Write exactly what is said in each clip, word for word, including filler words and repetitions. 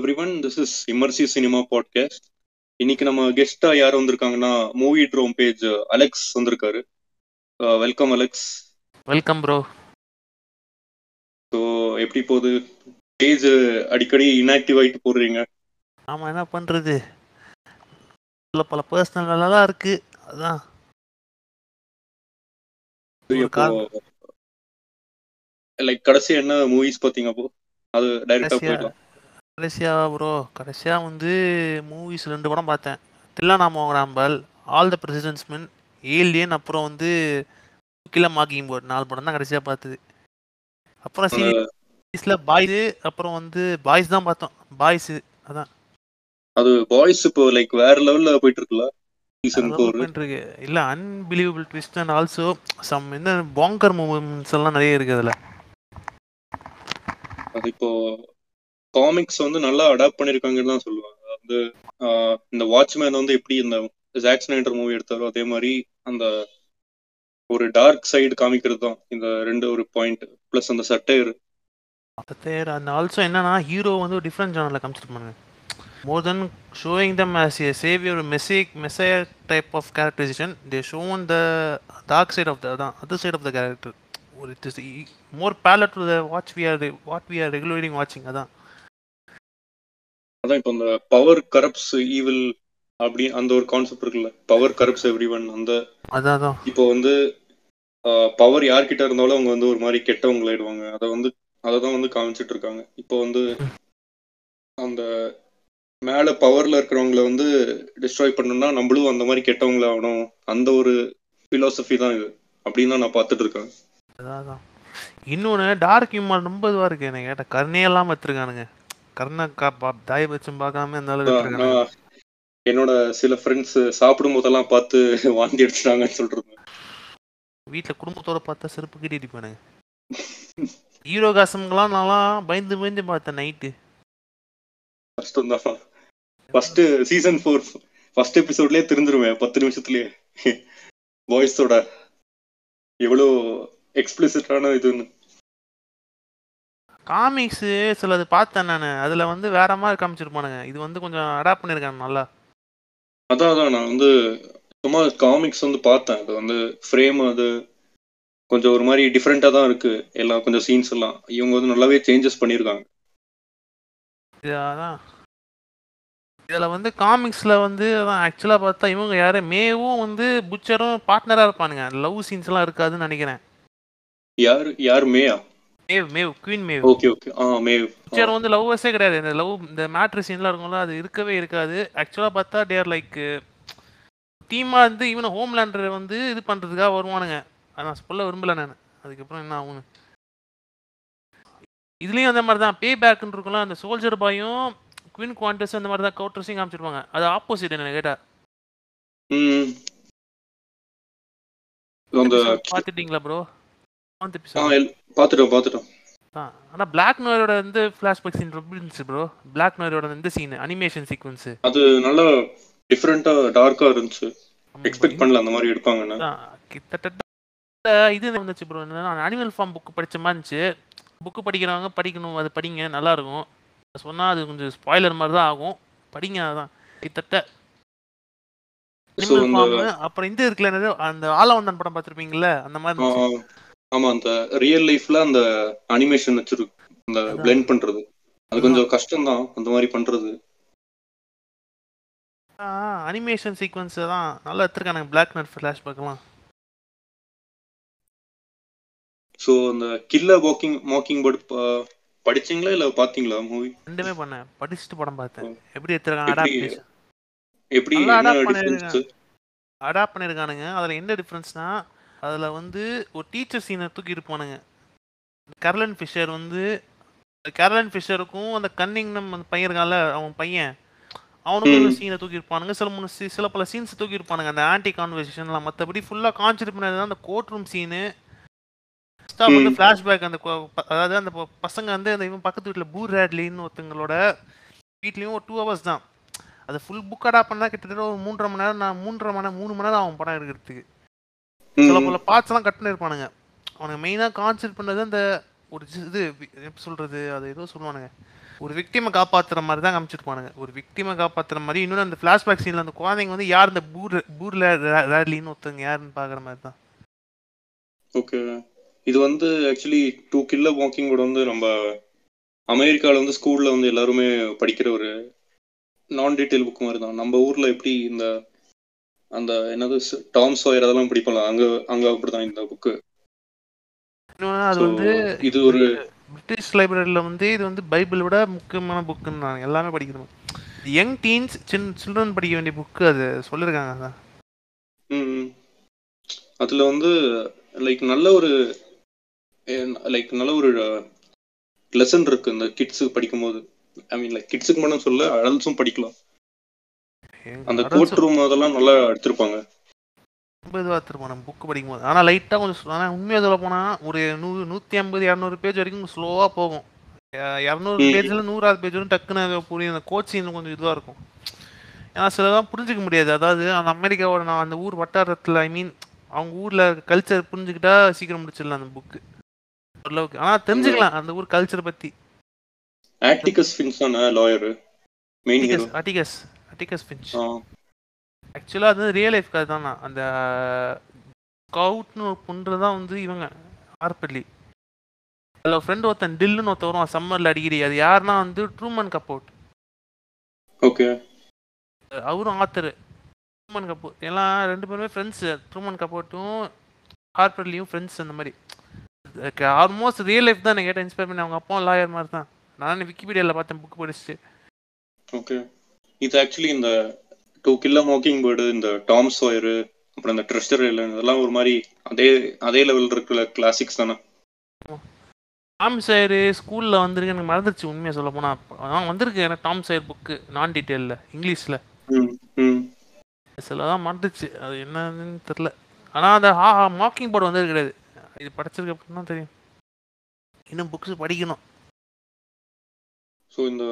everyone. This is Immersive Cinema Podcast. இன்னைக்கு நம்ம கெஸ்டா யார் வந்திருக்காங்கன்னா மூவி ட்ரோம் பேஜ் அலெக்ஸ் வந்திருக்காரு. Welcome Alex. Welcome bro. So எப்படி போகுது பேஜ்? அடிக்கடி இன்ஆக்டிவ் ஆகிட்டு போடுறீங்க. ஆமாம், என்ன பண்ணுறது, இல்லை பல பர்சனல் நல்லா தான் இருக்கு. அதான் லைக் கடைசியாக என்ன மூவிஸ் பார்த்தீங்க? அப்போ அது டைரக்டாக போயிடலாம். கடைசியா ப்ரோ, கடைசியாக வந்து மூவிஸ் ரெண்டு படம் பார்த்தேன். Thillana Mohanambal, all the president's men, alien, அப்புறம் வந்து கிளமாகிங் போர்ட். நாலு படம் தான் கடைசியாக பார்த்தது. அப்புறம் சீரீஸில் பாய்ஸு, அப்புறம் வந்து பாய்ஸ் தான் பார்த்தோம். பாய்ஸு அதான் அது பாய்ஸ் இப்போ லைக் வேறு லெவலில் போயிட்டு இருக்குல்ல. இருக்கு இல்லை unbelievable twist and also some என்ன பாங்கர் மூமெண்ட்ஸ் எல்லாம் நிறைய இருக்குது அதில். அது இப்போ காமிக்ஸ் வந்து நல்லா அடாப்ட் பண்ணியிருக்காங்கன்னு தான் சொல்லுவாங்க. வந்து இந்த வாட்ச்மேன் வந்து எப்படி இந்த ஜாக் ஸ்னைடர் மூவி எடுத்தாரோ அதே மாதிரி அந்த ஒரு டார்க் சைடு காமிக்கிறது தான் இந்த ரெண்டு ஒரு பாயிண்ட். ப்ளஸ் அந்த சட்டையர் சட்டையர் அந்த ஆல்சோ என்னன்னா ஹீரோ வந்து ஒரு டிஃப்ரெண்ட் ஜானரில் காமிச்சிட்டு பண்ணுங்க. More then showing them as a saviour message messiah type of characterisation they shown the dark side of the அதான் other side of the character. ஒரு it is more baler to the watch we are what we are regularly வாட்சிங். அதான் அதான் இப்போ இந்த power corrupts evil அப்படி அந்த ஒரு கான்செப்ட் இருக்குல்ல, பவர் கரப்ட்ஸ் எவ்ரிவன். அந்த அதான் இப்போ வந்து பவர் யார்கிட்ட இருந்தாலும் அவங்க வந்து ஒரு மாதிரி கெட்டவங்களாயிடுவாங்க. அதை வந்து அதை தான் வந்து காமிச்சிட்டு இருக்காங்க. இப்போ வந்து அந்த மேலே பவரில் இருக்கிறவங்கள வந்து டிஸ்ட்ராய் பண்ணணும்னா நம்மளும் அந்த மாதிரி கெட்டவங்களாகணும். அந்த ஒரு ஃபிலாசபி தான் இது அப்படின்னு தான் நான் பார்த்துட்டு இருக்கேன். அதான் இன்னொன்று டார்க் ஹியூமர் ரொம்ப இதுவாக இருக்கு. எனக்கு கேட்டால் கருணையெல்லாம் வச்சிருக்கானுங்க. என்னோட சில ஃப்ரெண்ட்ஸ் சாப்பிடும் போதெல்லாம் பார்த்து வாந்தி எடுத்துட்டாங்கன்னு சொல்றாங்க. வீட்டுல குடும்பத்தோட பார்த்தா செருப்பு கட்டிட்டு போனாங்க. ஹீரோ காசம்லாம் நான் பயந்து பயந்து பார்த்தேன். நைட்டு கஷ்டம் தான். ஃபர்ஸ்ட் சீசன் ஃபோர் ஃபர்ஸ்ட் எபிசோட்லயே தெரிஞ்சிருவேன். பத்து நிமிஷத்துலயே வாய்ஸோட எவ்வளோ எக்ஸ்பிளிசிட்டான இதுன்னு. காமிக்ஸு சில அது பார்த்தேன் நான். அதில் வந்து வேற மாதிரி காமிச்சிருப்பானுங்க. இது வந்து கொஞ்சம் அடாப்ட் பண்ணியிருக்காங்க நல்லா. அதான் அதான் நான் வந்து சும்மா காமிக்ஸ் வந்து பார்த்தேன். அது வந்து ஃப்ரேம் அது கொஞ்சம் ஒரு மாதிரி டிஃப்ரெண்ட்டாக தான் இருக்குது. எல்லாம் கொஞ்சம் சீன்ஸ் எல்லாம் இவங்க வந்து நல்லாவே சேஞ்சஸ் பண்ணியிருக்காங்க. அதான் இதில் வந்து காமிக்ஸில் வந்து அதான் ஆக்சுவலாக பார்த்தா இவங்க யார் மேவும் வந்து புச்சரும் பார்ட்னராக இருப்பானுங்க. லவ் சீன்ஸ்லாம் இருக்காதுன்னு நினைக்கிறேன். யார் யார் மேயா? Maeve Maeve queen Maeve. Okay okay. ஆ மேவ் பிக்சர் வந்து லவ்வர்ஸே கிடையாது. இந்த லவ் இந்த மேட்ரு சீன்லாம் இருக்கும்ல அது இருக்கவே இருக்காது. ஆக்சுவலாக பார்த்தா தேர் லைக் டீமாக இருந்து இவனை ஹோம்லேண்டரை வந்து இது பண்ணுறதுக்காக வருவானுங்க. அதை நான் சொல்ல விரும்பலை நான். அதுக்கப்புறம் என்ன ஆகுன்னு இதுலேயும் அந்த மாதிரி தான் பே பேக்குன்னு இருக்கும்ல. அந்த சோல்ஜர் பாயும் குயின் குவான்டஸும் அந்த மாதிரி தான் கவுண்டர்ஸையும் காமிச்சிருப்பாங்க. அது ஆப்போசிட் என்ன கேட்டால் பார்த்துட்டீங்களா ப்ரோ? பாத்துட்டோம் பாத்துட்டோம். ஆனா பிளாக் நோயரோட வந்து ஃபிளாஷ்பேக் சீன் இருந்துச்சு ப்ரோ. பிளாக் நோயரோட இந்த சீன் அனிமேஷன் சீக்வென்ஸ் அது நல்லா டிஃபரண்டா டார்க்கா இருந்துச்சு. எக்ஸ்பெக்ட் பண்ணல அந்த மாதிரி எடுப்பாங்கன்னு. கிட்டத்தட்ட இது வந்துச்சு ப்ரோ. என்னன்னா அனிமல் ஃபார்ம் புக் படிச்ச மாதிரி இருந்துச்சு. புக் படிக்கிறவங்க படிக்கணும், அது படிங்க நல்லா இருக்கும். சொன்னா அது கொஞ்சம் ஸ்பாயிலர் மாதிரி தான் ஆகும். படிங்க. அதான் கிட்டத்தட்ட அனிமல் ஃபார்ம். அப்புறம் இந்த இருக்குல்ல அந்த ஆலவந்தன் படம் பார்த்திருப்பீங்கல்ல அந்த மாதிரி இருந்துச்சு. ஆமா, அந்த ரியல் லைஃப்ல அந்த அனிமேஷன் வச்சிருக்கு. அந்த பிளெண்ட் பண்றது அது கொஞ்சம் கஷ்டம் தான். அந்த மாதிரி பண்றது அனிமேஷன் சீக்வென்ஸ் தான் நல்லா எடுத்துருக்காங்க பிளாக் நட் ஃபிளாஷ்பேக்லாம். சோ அந்த கில்லர் வாக்கிங் மாக்கிங் பேர்ட் படிச்சீங்களா இல்ல பாத்தீங்களா மூவி? ரெண்டுமே பண்ணேன். படிச்சிட்டு படம் பார்த்தேன். எப்படி எடுத்துறாங்க அடாப்டேஷன் எப்படி என்ன டிஃபரன்ஸ் அடாப்ட் பண்ணிருக்கானுங்க. அதுல என்ன டிஃபரன்ஸ்னா அதில் வந்து ஒரு டீச்சர் சீனை தூக்கி இருப்பானுங்க. கேரலன் ஃபிஷர் வந்து கேரலன் ஃபிஷருக்கும் அந்த கன்னிங் நம்ம அந்த பையன் இருக்கான்ல அவன் பையன் அவனுக்கும் ஒரு சீனை தூக்கி இருப்பானுங்க. சில மூணு சில பல சீன்ஸ் தூக்கி இருப்பானுங்க. அந்த ஆன்டி கான்வர்சேஷன்லாம் மற்றபடி ஃபுல்லாக கான்சென்ட்ரேட் பண்ணது தான் அந்த கோர்ட் ரூம் சீனு. வந்து ஃப்ளாஷ்பேக் அந்த அதாவது அந்த பசங்க வந்து அந்த இவன் பக்கத்து வீட்டில் பூர் ரேட்லின்னு ஒருத்தங்களோட வீட்லேயும் ஒரு டூ ஹவர்ஸ் தான். அது ஃபுல் புக் அடாப்ட் பண்ணால் கிட்டத்தட்ட ஒரு மூன்றரை மணி நேரம் நான் மூன்றரை மணி மூணு மணி நேரம் அவன் படம் எடுக்கிறதுக்கு சில போல பார்ட்ஸ்லாம் கட் பண்ணியிருப்பானுங்க. அவனுக்கு மெயினாக கான்சென்ட்ரேட் பண்ணது அந்த ஒரு ஜி- இது வி- எப்படி சொல்றது, அது ஏதோ சொல்லுவானுங்க, ஒரு விக்டிமை காப்பாத்துற மாதிரி தான் காமிச்சிருப்பானுங்க, ஒரு விக்டிமை காப்பாத்துற மாதிரி. இன்னொன்று அந்த ஃபிளாஷ்பேக் சீன்ல அந்த குழந்தைங்க வந்து யார் இந்த பூர் பூர்ல ரே- ரேட்லின்னு ஒருத்தவங்க யாருன்னு பாக்குற மாதிரி தான். ஓகே, இது வந்து ஆக்சுவலி டூ கில்ல வாக்கிங் கூட வந்து நம்ம அமெரிக்காவில் வந்து ஸ்கூல்ல வந்து எல்லாருமே படிக்கிற ஒரு நான் டீட்டெயில் புக் மாதிரி தான். நம்ம ஊர்ல எப்படி இந்த அந்த என்னது ஸ்- டாம் சோயர் அதெல்லாம் படிப்போம்ல, அங்க அங்க அப்படிதான் இந்த புக்கு. இன்னொன்று அது ஸோ வந்து இது ஒரு பிரிட்டிஷ் லைப்ரரியில் வந்து இது வந்து பைபிளை விட முக்கியமான புக்குன்னு நான் எல்லாமே படிக்கிறோம். யங் டீன்ஸ் சின் சில்ட்ரன் படிக்க வேண்டிய புக்கு அது சொல்லியிருக்காங்க. அதான் ம், அதுல வந்து லைக் நல்ல ஒரு லைக் நல்ல ஒரு லெசன் இருக்கு இந்த கிட்ஸுக்கு படிக்கும்போது. ஐ மீன் லைக் கிட்ஸுக்கு மட்டும் சொல்ல, அடல்ட்ஸும் படிக்கலாம். அந்த கோர்ட் அடல்ட்ஸும் ரூம் அதெல்லாம் நல்லா எடுத்திருப்பாங்க. ரொம்ப இதுவாக எடுத்துருப்போம் நம்ம புக்கு படிக்கும்போது. ஆனால் லைட்டாக கொஞ்சம், ஆனால் உண்மையாக சொல்ல போனால் ஒரு நூ நூற்றி ஐம்பது இரநூறு பேஜ் வரைக்கும் ஸ்லோவாக போகும். அஹ் இரநூறு ம், பேஜில் நூறாவது பேஜ் வரும் டக்குன்னு அது புரியும். அந்த கோச்சிங் கொஞ்சம் இதுவாக இருக்கும், ஏன்னா சிலதான் புரிஞ்சுக்க முடியாது. அதாவது அந்த அமெரிக்காவோட நான் அந்த ஊர் வட்டாரத்தில், ஐ மீன் அவங்க ஊரில் கல்ச்சர் புரிஞ்சுக்கிட்டா சீக்கிரம் முடிச்சிடலாம் அந்த புக்கு ஓரளவுக்கு. ஆனால் இந்த தெரிஞ்சுக்கலாம் அந்த ஊர் கல்ச்சரை பற்றி. ஆக்டிகஸ் ஃபின்ஸ் தானே lawyer main Atticus hero. Atticus Atticus Finch ஆ ஆக்சுவலாக அது ரியல் லைஃப் கதை தானா. அந்த ஸ்கவுட்னு ஒரு பொண்ணு தான் வந்து இவங்க ஆர்பட்லி, அதில் ஃப்ரெண்ட் ஒருத்தன் டில்லுன்னு ஒருத்தன் வருவான் சம்மரில் அடிக்கடி. அது யாருன்னா வந்து ட்ரூமன் கப்போட், ஓகே. அவரும் ஆத்தர் ட்ரூமன் கப்போட். எல்லாம் ரெண்டு பேருமே ஃப்ரெண்ட்ஸு, ட்ரூமன் கப்போட்டும் ஹார்பட்லியும் ஃப்ரெண்ட்ஸ். அந்த மாதிரி ஆல்மோஸ்ட் ரியல் லைஃப் தான் எனக்கு கேட்டால் இன்ஸ்பயர் பண்ணி. அவங்க அப்பாவும் லாயர் மாதிரி தான். நான் விக்கிபீடியாவில் பார்த்தேன் புக் படிச்சுட்டு. ஓகே, இது ஆக்சுவலி இந்த டூ கில்ல மோக்கிங் பேர்டு, இந்த டாம் சோயரு, அப்புறம் இந்த ட்ரெஷர் ஐலண்ட், இதெல்லாம் ஒரு மாதிரி அதே அதே லெவல் இருக்கிற கிளாசிக்ஸ் தானே. டாம் சையர் ஸ்கூலில் வந்திருக்கு, எனக்கு மறந்துருச்சு உண்மையாக சொல்ல போனால். ஆனால் வந்திருக்கு எனக்கு டாம் சையர் புக்கு நான் டீட்டெயிலில் இங்கிலீஷில் ம் ம் சிலதான் மறந்துச்சு அது என்னன்னு தெரில. ஆனால் அந்த ஹா மார்க்கிங் போர்டு வந்தது கிடையாது, இது படிச்சிருக்க அப்புறம் தான் தெரியும். இன்னும் புக்ஸ் படிக்கணும். ஸோ இந்த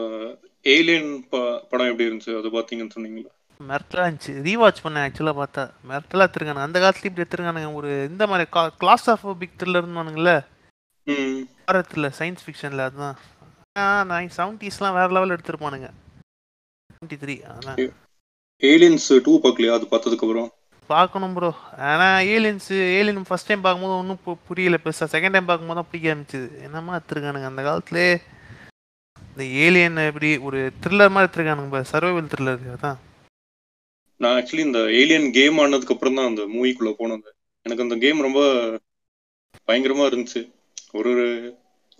ஏலியன் ப படம் எப்படி இருந்துச்சு அது பார்த்தீங்கன்னு சொன்னீங்களா? மிரட்டலாக இருந்துச்சு, ரீவாச் பண்ணேன் ஆக்சுவலாக. பார்த்தா மிரட்டலாக எடுத்துருக்காங்க அந்த காலத்துல. இப்படி எடுத்துருக்கானுங்க ஒரு இந்த மாதிரி கா கிளாஸ் ஆஃப் பிக் த்ரில்லர்னுவானுங்களே, ம், வாரத்தில் சயின்ஸ் ஃபிக்ஷனில். அதுதான் நான் செவன்ட்டீஸ்லாம் வேறு லெவல் எடுத்திருப்பானுங்க. செவன்ட்டி த்ரீ அதான் ஏலியன்ஸ் டூ பார்க்கலையா? அது பார்த்ததுக்கு அப்புறம் பார்க்கணும் ப்ரோ. ஆனால் ஏலியன்ஸ் ஏலியன் ஃபர்ஸ்ட் டைம் பார்க்கும்போது ஒன்றும் பு புரியல பெருசாக. செகண்ட் டைம் பார்க்கும்போது தான் பிடிக்க ஆரம்பிச்சிது. என்னமா எடுத்துருக்கானுங்க அந்த காலத்துலேயே இந்த ஏலியன், எப்படி ஒரு த்ரில்லர் மாதிரி எடுத்துருக்கானுங்க, சர்வைவல் த்ரில்லர். அதான் நான் ஆக்சுவலி இந்த ஏலியன் கேம் ஆனதுக்கு அப்புறம் தான் அந்த மூவிக்குள்ள போனது. எனக்கு அந்த கேம் ரொம்ப பயங்கரமா இருந்துச்சு. ஒரு ஒரு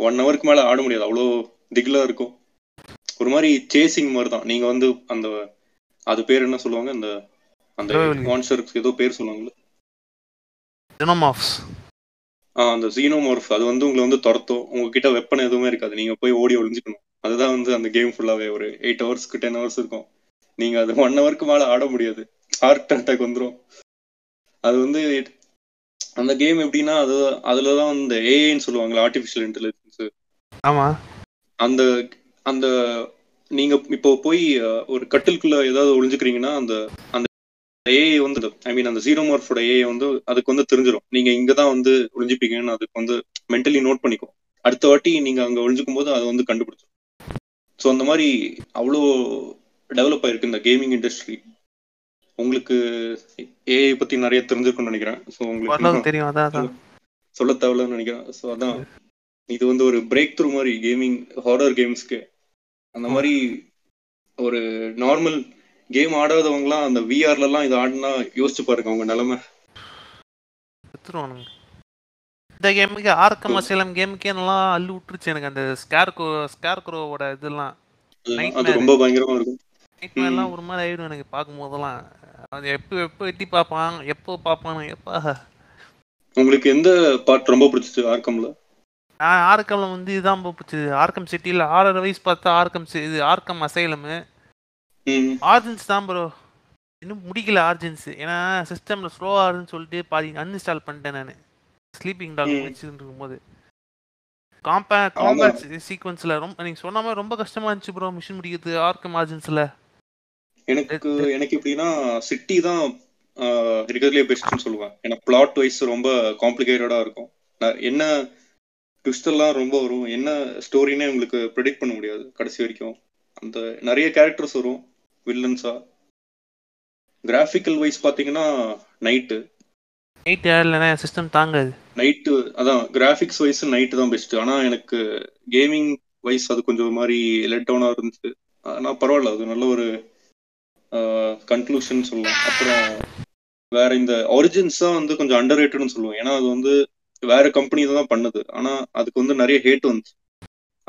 ஒன் ஹவருக்கு மேல ஆட முடியாது, அவ்வளோ திகிலா இருக்கும். ஒரு மாதிரி சேசிங் மாதிரி தான். நீங்க வந்து அந்த அது பேர் என்ன சொல்லுவாங்க, அந்த அந்த சர்வைவல் கேம் மான்ஸ்டருக்கு ஏதோ பேர் சொல்லுவாங்கல்ல, ஜெனோமாஃப்ஸ். ஆ, அந்த ஜீனோமார்ஃப். அது வந்து உங்களை வந்து துரத்தும். உங்ககிட்ட வெப்பன் எதுவுமே இருக்காது, நீங்க போய் ஓடி ஒளிஞ்சுக்கணும். அதுதான் வந்து அந்த கேம் ஃபுல்லாவே ஒரு எயிட் ஹவர்ஸ்க்கு டென் ஹவர்ஸ் இருக்கும். நீங்க அது ஒன் ஹவருக்கு மேல ஆட முடியாது, ஹார்ட் அட்டாக் வந்துடும். அது வந்து அந்த கேம் எப்படின்னா, அது அதுல தான் வந்து ஏஐன்னு சொல்லுவாங்களா, ஆர்டிஃபிஷியல் இன்டெலிஜென்ஸ். ஆமாம் அந்த அந்த நீங்க இப்போ போய் அஹ், ஒரு கட்டிலுக்குள்ள ஏதாவது ஒளிஞ்சுக்கிறீங்கன்னா அந்த அந்த ஏஐ வந்து, ஐ மீன் அந்த ஜீரோ மார்ஃபோட ஏஐ வந்து அதுக்கு வந்து தெரிஞ்சிடும் நீங்க இங்க தான் வந்து ஒளிஞ்சுப்பீங்கன்னு. அதுக்கு வந்து மென்டலி நோட் பண்ணிக்கும். அடுத்த வாட்டி நீங்க அங்க ஒளிஞ்சுக்கும் போது அது வந்து கண்டுபிடிச்சிடும். ஸோ அந்த மாதிரி அவ்வளோ டெவலப் ஆயிருக்கு இந்த கேமிங் இண்டஸ்ட்ரி. உங்களுக்கு ஏஐ பத்தி நிறைய தெரிஞ்சிருக்கும்னு நினைக்கிறேன். ஸோ உங்களுக்கு ஓரளவுக்கு இன்னும் தெரியும். அதான் அதான் சொல்ல சொல்ல தேவையில்லன்னு நினைக்கிறேன். ஸோ அதான் இது வந்து ஒரு பிரேக் த்ரூ மாதிரி கேமிங், ஹாரர் கேம்ஸ்க்கு. அந்த ஆமாம் மாதிரி ஒரு நார்மல் கேம் ஆடாதவங்கலாம் அந்த விஆர்லலாம் இது ஆடினா யோசிச்சு பாருங்க அவங்க நிலமை. எடுத்துருவானுங்க. இந்த கேமுக்கு ஆர்க்கம் அசைலம் கேமுக்கே நல்லா அள்ளு விட்டுருச்சு எனக்கு. அந்த ஸ்கேர்க்ரோ ஸ்கேர்க்ரோவோட இதெல்லாம் அதுதான், அது நைட்மேர் ரொம்ப பயங்கரமா இருக்கும். ம், நைட்மேர்லாம் ஒரு மாதிரி ஆயிடும் எனக்கு பார்க்கும்போதெல்லாம். அது எப்போ எப்போ எட்டி பார்ப்பான், எப்போ பார்ப்பான் எப்பா. உங்களுக்கு எந்த பார்ட் ரொம்ப பிடிச்சிச்சு ஆர்க்கம்ல? நான் ஆர்க்கம்ல வந்து இதுதான் ரொம்ப பிடிச்சது. ஆர்க்கம் சிட்டியில் ஆறரை வயசு பார்த்தா ஆர்க்கம் சி- இது ஆர்க்கம் அசைலம் ம், ஆர்ஜின்ஸ் தான் ப்ரோ. இன்னும் முடிக்கல ஆர்ஜின்ஸ், ஏன்னா சிஸ்டமில் ஸ்லோவாக ஆகுதுன்னு சொல்லிட்டு பாதி அன்இன்ஸ்டால் பண்ணிட்டேன் நான். ஸ்லீப்பிங் டாக் ம், முடிச்சுட்டு இருக்கும்போது காம்பே ஆமா. காம்பேட் சீக்வன்ஸில் ரொம்ப நீங்கள் சொன்ன மாதிரி ரொம்ப கஷ்டமாக இருந்துச்சு ப்ரோ மிஷின் முடிக்கிறது ஆர்க்கம் ஆர்ஜின்ஸில். எனக்கு எனக்கு எப்படின்னா சிட்டி தான் ஆஹ், இருக்கிறதுலயே பெஸ்ட்னு சொல்லுவேன். ஏன்னா பிளாட் வைஸ் ரொம்ப காம்ப்ளிகேட்டடா இருக்கும். நான் என்ன ட்விஸ்ட் எல்லாம் ரொம்ப வரும். என்ன ஸ்டோரின்னு உங்களுக்கு ப்ரெடிக்ட் பண்ண முடியாது கடைசி வரைக்கும். அந்த நிறைய கேரக்டர்ஸ் வரும் வில்லன்ஸா. கிராஃபிக்கல் வைஸ் பார்த்தீங்கன்னா நைட்டு நைட் இல்லைன்னா சிஸ்டம் தாங்காது. நைட்டு அதான் கிராஃபிக்ஸ் வைஸ் நைட்டு தான் பெஸ்ட்டு. ஆனால் எனக்கு கேமிங் வைஸ் அது கொஞ்சம் மாதிரி லெட் டவுனாக இருந்துச்சு. ஆனால் பரவாயில்ல, அது நல்ல ஒரு கன்க்ளூஷன் சொல்லலாம். அப்புறம் வேற இந்த ஒரிஜின்ஸ் தான் வந்து கொஞ்சம் அண்டர் ரேட்டட்னு சொல்லுவோம். ஏன்னா அது வந்து வேற கம்பெனி தான் பண்ணுது. ஆனால் அதுக்கு வந்து நிறைய ஹேட் வந்துச்சு.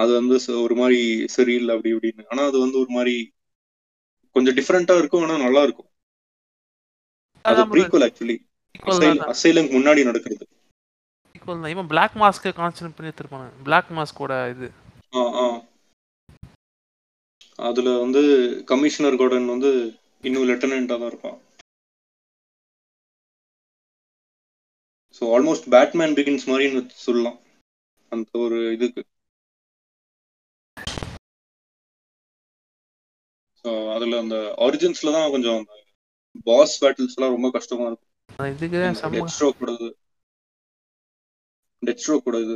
அது வந்து ஒரு மாதிரி சரியில்லை அப்படி இப்படின்னு. ஆனால் அது வந்து ஒரு மாதிரி கொஞ்சம் டிஃப்ரெண்ட்டாக இருக்கும். ஆனால் நல்லா இருக்கும். அது ப்ரீக்வல் ஆக்சுவலி. அசைலுக்கு முன்னாடி நடக்கிறது. ப்ரீக்வல் தான். இவன் Black Mask கான்சென்ட் பண்ணி எடுத்துறான். Black Mask ஓட இது. ஆ ஆ. அதுல வந்து கமிஷனர் கோர்டன் வந்து இன்னும் லெஃப்டினன்ட்டா தான் இருப்பான். சோ ஆல்மோஸ்ட் பேட்மேன் பிகின்ஸ் மாதிரின்னு சொல்லலாம் அந்த ஒரு இதுக்கு. சோ அதுல அந்த ஒரிஜின்ஸ்ல தான் கொஞ்சம் பாஸ் பேட்டில்ஸ்லாம் ரொம்ப கஷ்டமா இருக்கும். இதுக்கு டெத் ஸ்ட்ரோக் கூடாது. டெத் ஸ்ட்ரோக் கூடாது.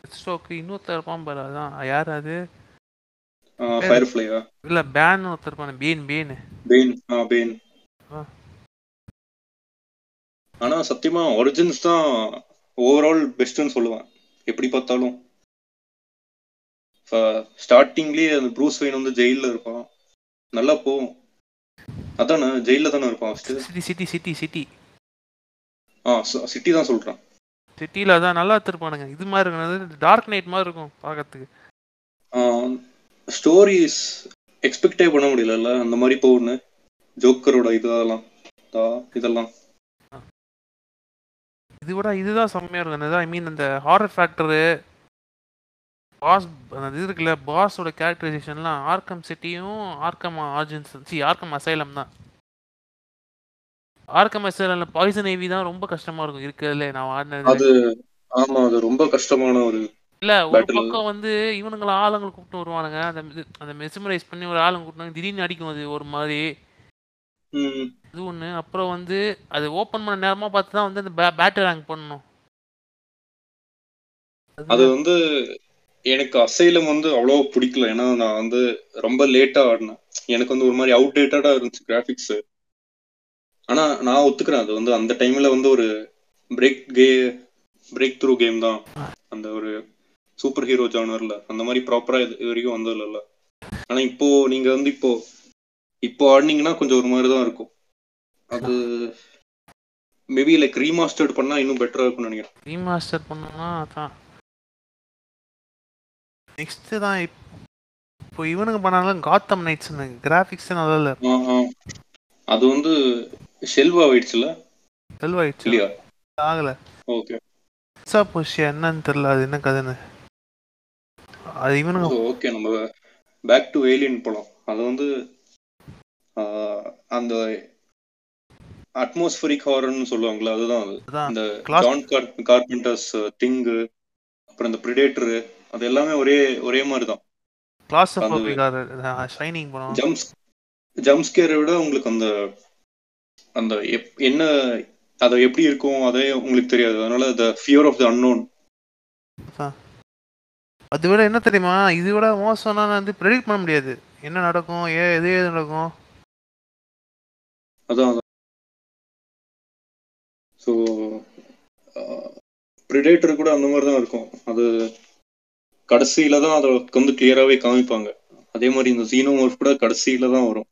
டெத் ஸ்ட்ரோக் இன்னொருத்தர் பாம்பர். அதான் யார் அது? ஃபயர்ஃப்ளையா இல்ல பேன் ஒருத்தர் பான பீன் பீன் பீன் ஆ பீன். ஆனா சத்தியமா ஒரிஜின்ஸ் தான் ஓவரால் பெஸ்ட்னு சொல்லுவேன் எப்படி பார்த்தாலும். ஸ்டார்டிங்லயே அந்த ப்ரூஸ் வெயின் வந்து ஜெயில்ல இருப்பான். நல்லா போகும். அதானே ஜெயில்ல தான இருப்பான். சிட்டி சிட்டி சிட்டி சிட்டி ஆ சிட்டி தான் சொல்றான். சிட்டில அதான் நல்லா திருப்பானுங்க. இது மாதிரி இருக்குனது டார்க் நைட் மாதிரி இருக்கும் பார்க்கிறதுக்கு. ஸ்டோரிஸ் எக்ஸ்பெக்டே பண்ண முடியலல்ல அந்த மாதிரி போகுன்னு. ஜோக்கரோட இதெல்லாம் இதெல்லாம் இதுவிட இதுதான் செம்மையா இருக்கும். ஐ மீன் அந்த ஹாரர் ஃபேக்டரு பாஸ் அந்த இது இருக்குல்ல பாஸோட கேரக்டரைசேஷன்லாம் ஆர்கம் சிட்டியும் ஆர்கம் ஆர்ஜின்ஸ் சி ஆர்கம் அசைலம் தான். ஆர்கம் அசைலம்ல பாய்சன் ஐவி தான் ரொம்ப கஷ்டமா இருக்கும் இருக்குதுல. நான் ஆடினது அது. ஆமா அது ரொம்ப கஷ்டமான ஒரு இல்ல. ஒரு பக்கம் வந்து இவனுங்களை ஆளுங்களை கூப்பிட்டு வருவானுங்க. அந்த அந்த மெசமரைஸ் பண்ணி ஒரு ஆளுங்க கூப்பிட்டாங்க திடீர்னு அடிக்கும். அது ஒரு மாதிரி இது ஒன்று. அப்புறம் வந்து அது ஓப்பன் பண்ண நேரமா பார்த்து தான் வந்து அந்த பேட்டர் ஹேங் பண்ணணும். அது வந்து எனக்கு அசைலம் வந்து அவ்வளோ பிடிக்கல. ஏன்னா நான் வந்து ரொம்ப லேட்டாக ஆடினேன். எனக்கு வந்து ஒரு மாதிரி அவுடேட்டடாக இருந்துச்சு கிராஃபிக்ஸு. ஆனால் நான் ஒத்துக்கிறேன் அது வந்து அந்த டைமில் வந்து ஒரு பிரேக் கே பிரேக் த்ரூ கேம் தான். அந்த ஒரு சூப்பர் ஹீரோ ஜானரில் அந்த மாதிரி ப்ராப்பராக இது வரைக்கும் வந்ததில்ல. ஆனால் இப்போது நீங்கள் வந்து இப்போது இப்போ ஆடினீங்கன்னா கொஞ்சம் ஒரு மாதிரி தான் இருக்கும். அது மேபி லைக் ரீமாஸ்டர்ட் பண்ணால் இன்னும் பெட்டராக இருக்கும்னு நினைக்கிறேன். ரீமாஸ்டர் பண்ணோம்னா அதான் நெக்ஸ்ட் தான். இப்போ இவனுக்கு பண்ணாலும் காத்தம் நைட்ஸ் கிராஃபிக்ஸ் நல்லா இல்லை. அது வந்து செல்வா ஆயிடுச்சுல. செல்வா ஆயிடுச்சு இல்லையா? ஆகல. ஓகே. சா போஷியா என்னன்னு தெரியல. அது என்ன கதைன்னு அது இவனுக்கு. ஓகே நம்ம பேக் டு ஏலியன் போலாம். அது வந்து அந்த அட்மாஸ்பியரிக் ஹாரர்னு சொல்லுவாங்கல்ல அதுதான். அது இந்த ஜான் கார்பெண்டர்ஸ் திங்கு அப்புறம் இந்த பிரெடேட்டர் அது எல்லாமே ஒரே ஒரே மாதிரி தான். கிளாஸ்ட்ரோபோபிக் ஆர் ஷைனிங் போறோம். ஜம்ப்ஸ் ஜம்ப் ஸ்கேரை விட உங்களுக்கு அந்த அந்த என்ன அது எப்படி இருக்கும் அதே உங்களுக்கு தெரியாது. அதனால the fear of the unknown. அது விட என்ன தெரியுமா இது விட மோசம்னா வந்து ப்ரெடிக்ட் பண்ண முடியாது என்ன நடக்கும் ஏ எது எது நடக்கும். அதான் ஸோ ப்ரெடேட்டர் கூட அந்த மாதிரி தான் இருக்கும். அது கடைசியில தான் அதை வந்து கிளியராகவே காமிப்பாங்க. அதே மாதிரி இந்த ஜீனோமார்ஃப் கூட கடைசியில தான் வரும்.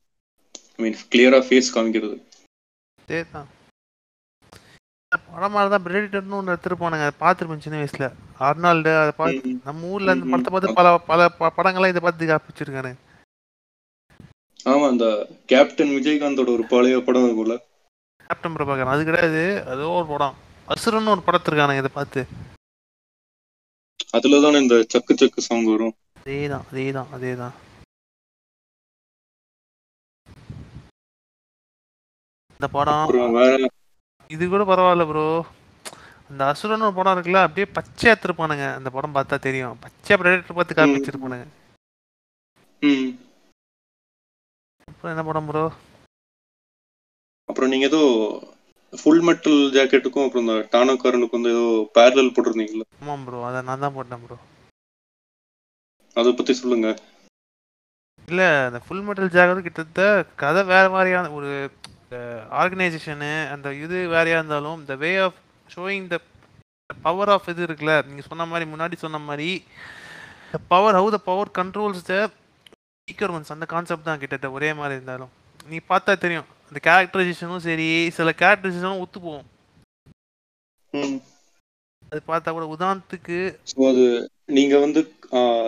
ஐ மீன் கிளியராக ஃபேஸ் காமிக்கிறது. சரிதான். படம் மாதிரி தான் பிரெடிட்டர்னு ஒன்று எடுத்துருப்பானுங்க. அதை பார்த்துருப்பேன் சின்ன வயசுல. அர்னால்டு அதை பார்த்து நம்ம ஊரில் அந்த படத்தை பார்த்து பல பல படங்கள்லாம் இதை பார்த்து காப்பிச்சிருக்கானு. ஆமாம் அந்த கேப்டன் விஜயகாந்தோட ஒரு பழைய படம் இருக்குல்ல கேப்டன் பிரபாகரன். அது கிடையாது அதோ ஒரு படம் அசுரன்னு ஒரு படத்திருக்கானுங்க இதை பார்த்து. அதுல தான் இந்த சக்கு சக்கு சாங் வரும். அதேதான் அதேதான் அதேதான். இந்த படம் இது கூட பரவாயில்ல ப்ரோ. அந்த அசுரன் ஒரு படம் இருக்குல்ல அப்படியே பச்சையா திருப்பானுங்க. அந்த படம் பார்த்தா தெரியும் பச்சையா பிரெடிட்டர் பார்த்து காமிச்சிருப்பானுங்க. அப்புறம் என்ன படம் ப்ரோ? அப்புறம் நீங்க ஏதோ ஃபுல் மெட்டல் ஜாக்கெட்டுக்கும் அப்புறம் இந்த டானோக்காரனுக்கு வந்து ஏதோ பேரலல் போட்டிருந்தீங்களா? ஆமாம் ப்ரோ, அதை நான் தான் போட்டேன் ப்ரோ. அதை பற்றி சொல்லுங்க. இல்லை, அந்த ஃபுல் மெட்டல் ஜாக்கெட் கிட்டத்தட்ட கதை வேறு மாதிரியான ஒரு ஆர்கனைசேஷனு, அந்த இது வேறையாக இருந்தாலும் இந்த way of showing the power of இது இருக்குல்ல, நீங்கள் சொன்ன மாதிரி முன்னாடி சொன்ன மாதிரி the power, how the power controls the speaker ones, அந்த கான்செப்ட் தான் கிட்டத்தட்ட ஒரே மாதிரி இருந்தாலும். நீ பார்த்தா தெரியும், அந்த கேரக்டரைசேஷனும் சரி, சில கேரக்டரைசேஷனும் ஒத்து போகும். அது பார்த்தா கூட உதாரணத்துக்கு அது நீங்கள் வந்து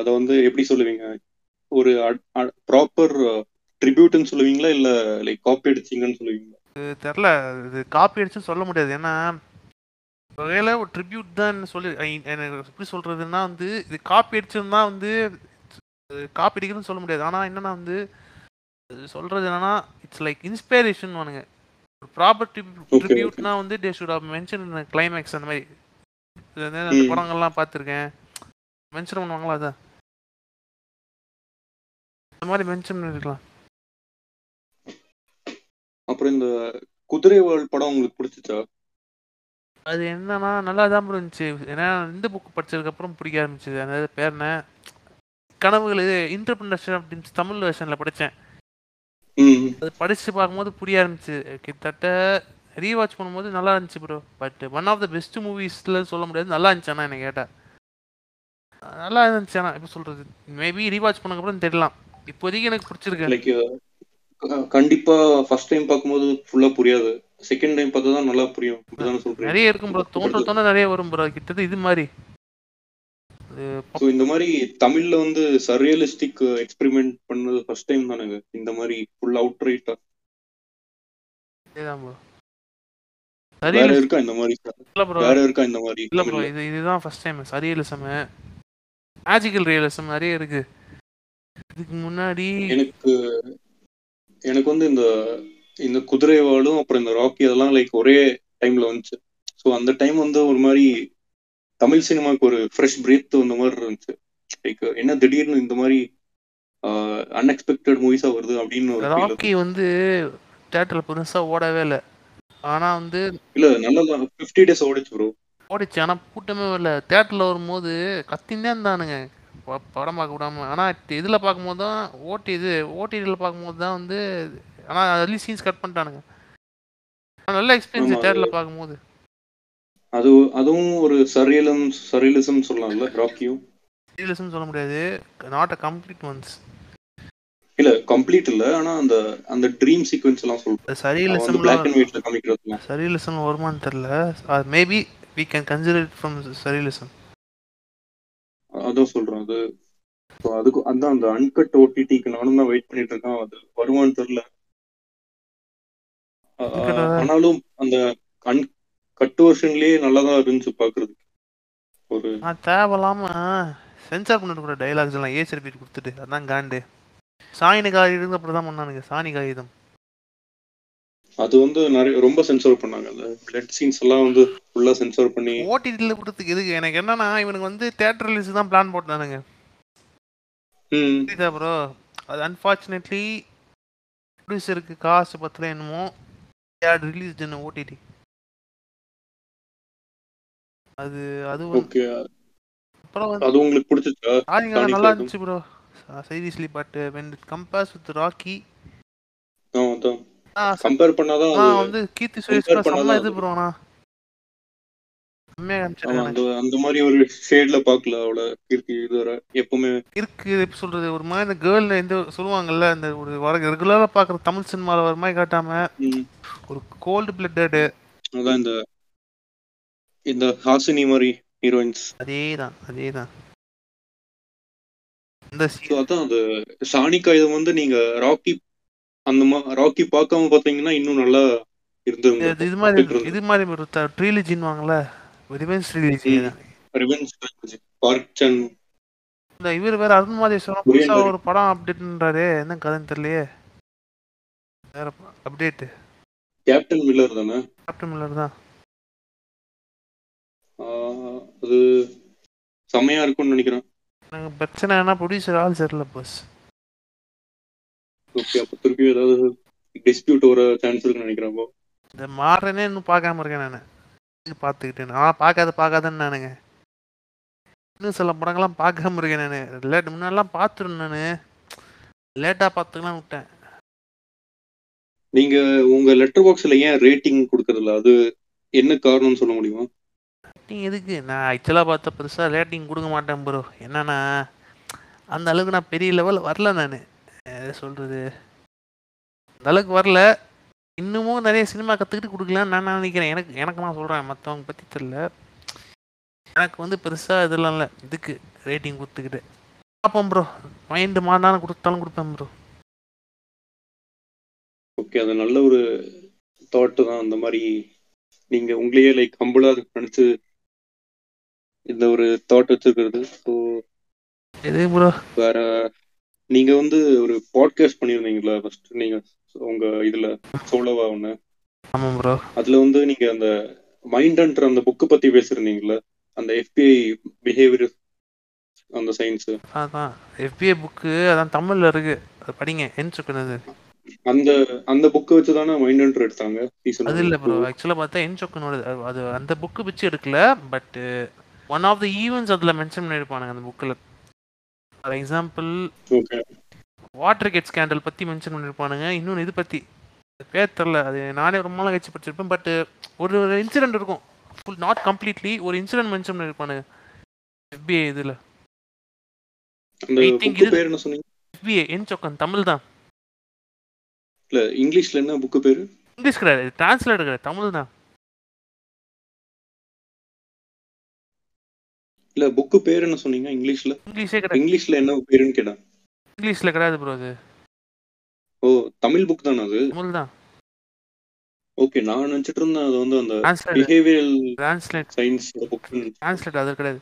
அதை வந்து எப்படி சொல்லுவீங்க, ஒரு ப்ராப்பர் ட்ரிபியூட்னு சொல்லுவீங்களா இல்லை லைக் காப்பி அடிச்சிங்கன்னு சொல்லுவீங்களா? இது தெரில, இது காப்பி அடிச்சுன்னு சொல்ல முடியாது, ஏன்னா வகையில் ஒரு ட்ரிபியூட் தான் சொல்லி எனக்கு எப்படி சொல்கிறதுன்னா வந்து இது காப்பி அடிச்சுன்னா வந்து காப்பி அடிக்கணும்னு சொல்ல முடியாது. ஆனால் என்னென்னா வந்து சொல்கிறது என்னென்னா இட்ஸ் லைக் இன்ஸ்பிரேஷன் வானுங்க. ஒரு ப்ராப்பர் ட்ரிபியூட்னா வந்து they should have mention in climax, அந்த மாதிரி இது வந்து அந்த படங்கள்லாம் பார்த்துருக்கேன், மென்ஷன் பண்ணுவாங்களா, அதான் அந்த மாதிரி மென்ஷன் பண்ணிருக்கலாம். அப்புறம் இந்த குதிரை வால் படம் உங்களுக்கு பிடிச்சிச்சா? அது என்னன்னா நல்லா தான் இருந்துச்சு, ஏன்னா இந்த புக் படிச்சதுக்கு அப்புறம் பிடிக்க ஆரம்பிச்சது. அதாவது பேர் என்ன, கனவுகள், இது இன்டர்பிரனர்ஷிப் அப்படின்னு தமிழ் வெர்ஷன்ல படித்தேன். அது படிச்சு பார்க்கும்போது புரிய ஆரம்பிச்சு, கிட்டத்தட்ட ரீவாட்ச் பண்ணும்போது நல்லா இருந்துச்சு bro. But one of the best மூவிஸ்ல சொல்ல முடியாது, நல்லா இருந்துச்சு. ஆனால் எனக்கு கேட்டால் நல்லா இருந்துச்சு, ஆனால் எப்படி சொல்றது, மேபி ரீவாட்ச் பண்ணக்கப்புறம் தெரியலாம். இப்போதைக்கு எனக்கு பிடிச்சிருக்கு. கண்டிப்பா ஃபர்ஸ்ட் டைம் பாக்கும்போது ஃபுல்லா புரியாது, செகண்ட் டைம் பார்த்தா தான் நல்லா புரியும். இப்படிதானே சொல்றேன், நிறைய இருக்கும் ப்ரோ, தோன்றதுதானே நிறைய வரும் ப்ரோ. கிட்டத்தட்ட இது மாதிரி சோ இந்த மாதிரி தமிழ்ல வந்து சர்ரியலிஸ்டிக் எக்ஸ்பெரிமென்ட் பண்ணது ஃபர்ஸ்ட் டைம் தானங்க, இந்த மாதிரி ஃபுல் அவுட் ரைட்டா. இதேதான் ப்ரோ, சரியலிஸ்ட் இருக்கா இந்த மாதிரி, வேற இருக்கா இந்த மாதிரி? இல்ல ப்ரோ, இது இதுதான் first time. Surrealism, magical realism நிறைய இருக்கு. இதுக்கு முன்னாடி எனக்கு எனக்கு வந்து இந்த இந்த குதிரை வாலும் அப்புறம் இந்த ராக்கி அதெல்லாம் லைக் ஒரே டைம்ல வந்துச்சு. ஸோ அந்த டைம் வந்து ஒரு மாதிரி தமிழ் சினிமாவுக்கு ஒரு ஃப்ரெஷ் பிரீத் வந்த மாதிரி இருந்துச்சு. லைக் என்ன திடீர்னு இந்த மாதிரி அன்எக்ஸ்பெக்டட் மூவிஸா வருது அப்படின்னு. ஒரு ராக்கி வந்து தியேட்டர்ல பெருசா ஓடவே இல்லை, ஆனா வந்து இல்ல நல்லா ஃபிஃப்டி டேஸ் ஓடிச்சு ப்ரோ, ஓடிச்சு. ஆனா கூட்டமே வரல. தியேட்டர்ல வரும்போது கத்தினே இருந்தானுங்க படம் பார்க்க விடாமல். ஆனால் இதில் பார்க்கும்போது தான் ஓட்டி இது ஓடிடியில் பார்க்கும்போது தான் வந்து, ஆனால் அதுலேயும் சீன்ஸ் கட் பண்ணிட்டானுங்க. நல்ல எக்ஸ்பீரியன்ஸ் தேட்டரில் பார்க்கும்போது. அது அதுவும் ஒரு சரியலிசம் சரியலிசம் சொல்லலாம்ல. ராக்கியும் சரியலிசம் சொல்ல முடியாது, நாட் அ கம்ப்ளீட் ஒன்ஸ். இல்லை கம்ப்ளீட் இல்லை, ஆனால் அந்த அந்த ட்ரீம் சீக்வென்ஸ் எல்லாம் சொல்லுவோம் சரியலிசம், பிளாக் அண்ட் ஒயிட்ல காமிக்கிறது. சரியலிசம் வருமானு தெரியல, maybe we can consider it from surrealism. அதான் சொல்றேன், அது அதுக்கு அதான் அந்த அன்கட் ஓடிடிக்கு நானும் தான் வெயிட் பண்ணிட்டு இருக்கேன். அது வருமானு தெரியல, ஆனாலும் அந்த அன்கட் வெர்ஷன்லயே நல்லா தான் இருந்துச்சு பாக்குறதுக்கு. ஒரு தேவையில்லாம சென்சார் பண்ணிட்டு கூட டைலாக்ஸ் எல்லாம் ஏ சர்பிட் கொடுத்துட்டு, அதான் காண்டு. சாயின காகிதம் அப்படிதான் பண்ணானுங்க, சாணி காகிதம். அது வந்து நிறைய ரொம்ப சென்சார் பண்ணாங்க, அந்த பிளட் சீன்ஸ் எல்லாம் வந்து ஃபுல்லா சென்சார் பண்ணி ஓடிடில கொடுத்துக்கு. எதுக்கு எனக்கு என்னன்னா, இவனுக்கு வந்து தியேட்டர் ரிலீஸ் தான் பிளான் போட்டானுங்க. ம் இதா ப்ரோ, அது அன்ஃபர்ச்சுனேட்லி ப்ரொடியூசருக்கு காசு பத்தல என்னமோ, தியேட்டர் ரிலீஸ் பண்ண ஓடிடி அது அது ஓகே. அப்புறம் அது உங்களுக்கு பிடிச்சதா? ஆ நல்லா இருந்துச்சு bro seriously. But when it compares with Rocky, ஆ அந்த கம்பேர் பண்ணாதான் அது வந்து கீர்த்தி சுரேஷ் பண்ணது இது ப்ரோனா அம்மே காமிச்சாங்க. அந்த அந்த மாதிரி ஒரு ஷேட்ல பார்க்கல அவள கீர்த்தி இதுவர எப்பவுமே இருக்கு. எப்படி சொல்றது, ஒரு மாதிரி அந்த கேர்ல் இந்த சொல்லுவாங்கல்ல, அந்த ஒரு ரெகுலரா பாக்குற தமிழ் சினிமால வர மாதிரி காட்டாம ஒரு கோல்ட் பிளட்டட், அதான் இந்த இந்த ஹாசினி மாதிரி ஹீரோயின்ஸ். அதேதான் அதேதான் அந்த சீன். அதான் அந்த சானிகா இது வந்து நீங்க ராக்கி அந்த ராக்கி பார்க்காம பாத்தீங்கன்னா இன்னும் நல்லா இருந்திருக்கும். இது மாதிரி இது மாதிரி ஒரு ட்ரிலஜின் வாங்கல, revenge trilogy, revenge trilogy Park Chan. இந்த இவர் வேற அருண் மாதேஸ்வரன் புதுசா ஒரு படம் அப்டேட்ன்றாரே, என்ன கதைன்னு தெரியலையே. வேற அப்டேட் கேப்டன் மில்லர் தானே? கேப்டன் மில்லர் தான் அது, சமையா இருக்கும்னு நினைக்கிறேன். எனக்கு பிரச்சனை என்ன, ப்ரொடியூசர் ஆல் சரியில்லை பாஸ். ஓகே, அப்போ திருப்பி ஏதாவது டிஸ்பியூட் வர சான்ஸ் இருக்குன்னு நினைக்கிறப்போ இந்த மாறுறேனே இன்னும் பார்க்காம இருக்கேன் நான். பார்த்துக்கிட்டேன் நான் பார்க்காத பார்க்காதன்னு நானுங்க இன்னும் சில படங்கள்லாம் பார்க்காம இருக்கேன் நான். லேட் முன்னாடிலாம் பார்த்துடும் நான் லேட்டாக பார்த்துக்கலாம் விட்டேன். நீங்கள் உங்கள் லெட்டர் பாக்ஸில் ஏன் ரேட்டிங் கொடுக்குறதில்ல, அது என்ன காரணம்னு சொல்ல முடியுமா? ரேட்டிங் எதுக்கு நான் ஆக்சுவலாக பார்த்தா பெருசாக ரேட்டிங் கொடுக்க மாட்டேன் ப்ரோ. என்னன்னா அந்த அளவுக்கு நான் பெரிய லெவலில் வரல, நான் சொல்கிறது அந்த அளவுக்கு வரல. இன்னமும் நிறைய சினிமா கற்றுக்கிட்டு கொடுக்கலான்னு நான் நினைக்கிறேன். எனக்கு எனக்கு நான் சொல்கிறேன், மற்றவங்க பற்றி தெரில. எனக்கு வந்து பெருசாக இதெல்லாம் இல்லை, இதுக்கு ரேட்டிங் கொடுத்துக்கிட்டு பார்ப்போம் ப்ரோ. மைண்டு மாதான கொடுத்தாலும் கொடுப்பேன் ப்ரோ. ஓகே, அது நல்ல ஒரு தாட்டு தான். அந்த மாதிரி நீங்கள் உங்களையே லைக் ஹம்பிளாக நினச்சி இந்த ஒரு தாட் வச்சுருக்கிறது. ஸோ எது ப்ரோ வேற, நீங்கள் வந்து ஒரு பாட்காஸ்ட் பண்ணியிருந்தீங்களா ஃபஸ்ட்டு நீங்கள் உங்கள் இதில் சோலோவா ஒன்று? ஆமாம் ப்ரோ. அதில் வந்து நீங்கள் அந்த மைண்டன்ற அந்த புக்கு பற்றி பேசியிருந்தீங்களா, அந்த எஃபிஐ பிஹேவியர் அந்த சயின்ஸு? அதான் எஃபிஐ புக்கு, அதான் தமிழில் இருக்குது, அது படிங்க. என்சொக்குனது அந்த அந்த புக்கை வச்சு தானே மைண்டன்ட்ரு எடுத்தாங்க சீசன்? அது இல்லை ப்ரோ, ஆக்சுவலாக பார்த்தா என்சொக்குனோட அது அந்த புக்கு வச்சு எடுக்கல, but one of the events அதில் மென்ஷன் பண்ணியிருப்பானுங்க அந்த புக்கில். For example okay Watergate scandal பற்றி மென்ஷன் பண்ணியிருப்பானுங்க. இன்னொன்று இது பற்றி பேர் தெரில, அது நானே ரொம்ப நாள் கழிச்சு படிச்சிருப்பேன். பட் ஒரு ஒரு இன்சிடென்ட் இருக்கும் ஃபுல், நாட் கம்ப்ளீட்லி, ஒரு இன்சிடென்ட் மென்ஷன் பண்ணியிருப்பானுங்க எஃபிஐ இதில். எஃபிஐ என்சொக்கன் தமிழ் தான் இல்லை இங்கிலீஷில்? என்ன புக்கு பேர்? இங்கிலீஷ் கிடையாது, டிரான்ஸ்லேட் கிடையாது, தமிழ் தான். இல்ல புக் பேர் என்ன சொன்னீங்க? இங்கிலீஷ்ல இங்கிலீஷே கிடையாது. இங்கிலீஷ்ல என்ன பேருன்னு கேட்டா? இங்கிலீஷ்ல கிடையாது ப்ரோ அது. ஓ தமிழ் புக் தான அது? தமிழ் தான். ஓகே, நான் நினைச்சிட்டு இருந்தேன் அது வந்து அந்த behavioural translate science book. Translate அது கிடையாது.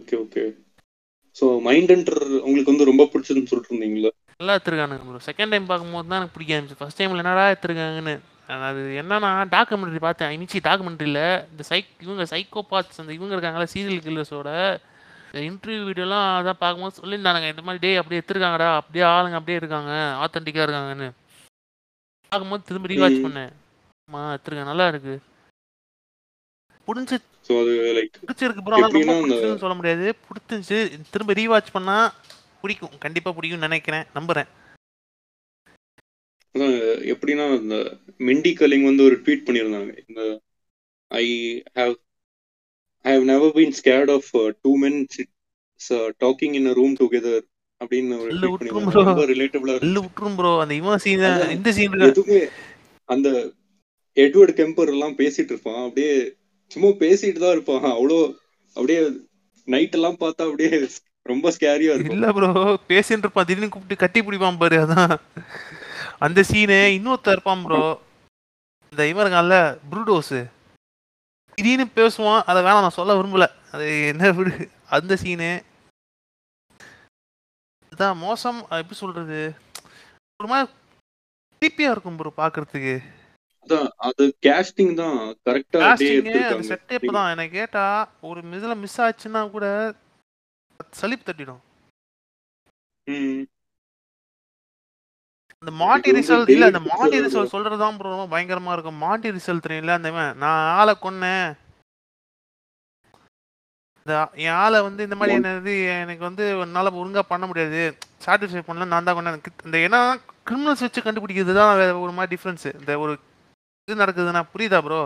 Okay okay. So Mindhunter உங்களுக்கு வந்து ரொம்ப பிடிச்சதுன்னு சொல்லிட்டு இருந்தீங்களா? நல்லா எடுத்துருக்கானுங்க ப்ரோ. செகண்ட் டைம் பார்க்கும்போது தான் எனக்கு பிடிக்க ஆரம்பிச்சு. ஃபர்ஸ்ட் டைம்ல என்னடா எடுத்துருக்காங்கன்னு. அது என்னன்னா டாக்குமெண்ட்ரி பார்த்தேன், ஐ மீன்ஸ் டாக்குமெண்ட்ரியில் இந்த சைக் இவங்க சைக்கோபாத்ஸ் அந்த இவங்க இருக்காங்களா சீரியல் கில்லர்ஸோட இன்டர்வியூ வீடியோலாம் அதான் பார்க்கும்போது சொல்லியிருந்தானுங்க இந்த மாதிரி டே அப்படியே எடுத்துருக்காங்கடா, அப்படியே ஆளுங்க அப்படியே இருக்காங்க, ஆத்தென்டிக்காக இருக்காங்கன்னு. பார்க்கும்போது திரும்ப ரீவாட்ச் பண்ணேன். ஆமா எடுத்துருக்கேன், நல்லா இருக்கு, பிடிச்சி பிடிச்சிருக்கு ப்ரோ. ஆனால் சொல்ல முடியாது, பிடிச்சிருந்துச்சு. திரும்ப ரீவாட்ச் பண்ணால் பிடிக்கும், கண்டிப்பாக பிடிக்கும்னு நினைக்கிறேன், நம்புகிறேன். எப்படின்னா இந்த மெண்டி கலிங் வந்து ஒரு ட்வீட் பண்ணியிருந்தாங்க, இந்த I have I have never been scared of two men talking in a room together அப்படின்னு ஒரு ட்வீட் பண்ணியிருந்தாங்க. ரொம்ப ரிலேட்டபிளா இருக்கு ப்ரோ. அந்த இவன் சீன் இந்த சீன் எதுக்கு அந்த எட்வர்ட் கெம்பர் எல்லாம் பேசிட்டு இருப்பான், அப்படியே சும்மா பேசிட்டு தான் இருப்பான். அவ்வளோ அப்படியே நைட் எல்லாம் பார்த்தா அப்படியே ரொம்ப ஸ்கேரியா இருக்கும். இல்ல ப்ரோ பேசிட்டு இருப்பான், திடீர்னு கூப்பிட்டு கட்டி பிடிப்பான் பாரு, அதான் அந்த சீனு. இன்னொருத்தர் இருப்பான் ப்ரோ, இந்த இவன் இருக்கான்ல ப்ரூடோஸு, திடீர்னு பேசுவான். அதை வேணாம், நான் சொல்ல விரும்பலை, அது என்ன விடு. அந்த சீனு இதுதான் மோசம், எப்படி சொல்கிறது, ஒரு மாதிரி திருப்பியாக இருக்கும் ப்ரோ பார்க்குறதுக்கு. அதான் அது கேஸ்டிங் தான் கரெக்டாக, அது செட்டப் தான். என்னை கேட்டால் ஒரு இதில் மிஸ் ஆச்சுன்னா கூட சலிப்பு தட்டிடும். அந்த மாட்டி ரிசல்ட் இல்லை, அந்த மாட்டி ரிசல்ட் சொல்கிறது தான் ப்ரோ ரொம்ப பயங்கரமாக இருக்கும். மாட்டி ரிசல்ட் தெரியல, அந்த நான் ஆளை கொன்னேன், இந்த என் ஆளை வந்து இந்த மாதிரி என்னது எனக்கு வந்து என்னால் ஒழுங்காக பண்ண முடியாது, சாட்டிஸ்ஃபை பண்ணல, நான் தான் கொண்டேன். இந்த ஏன்னா கிரிமினல்ஸ் வச்சு கண்டுபிடிக்கிறது தான் வேறு ஒரு மாதிரி டிஃப்ரென்ஸு. இந்த ஒரு இது நடக்குதுண்ணா, புரியுதா ப்ரோ?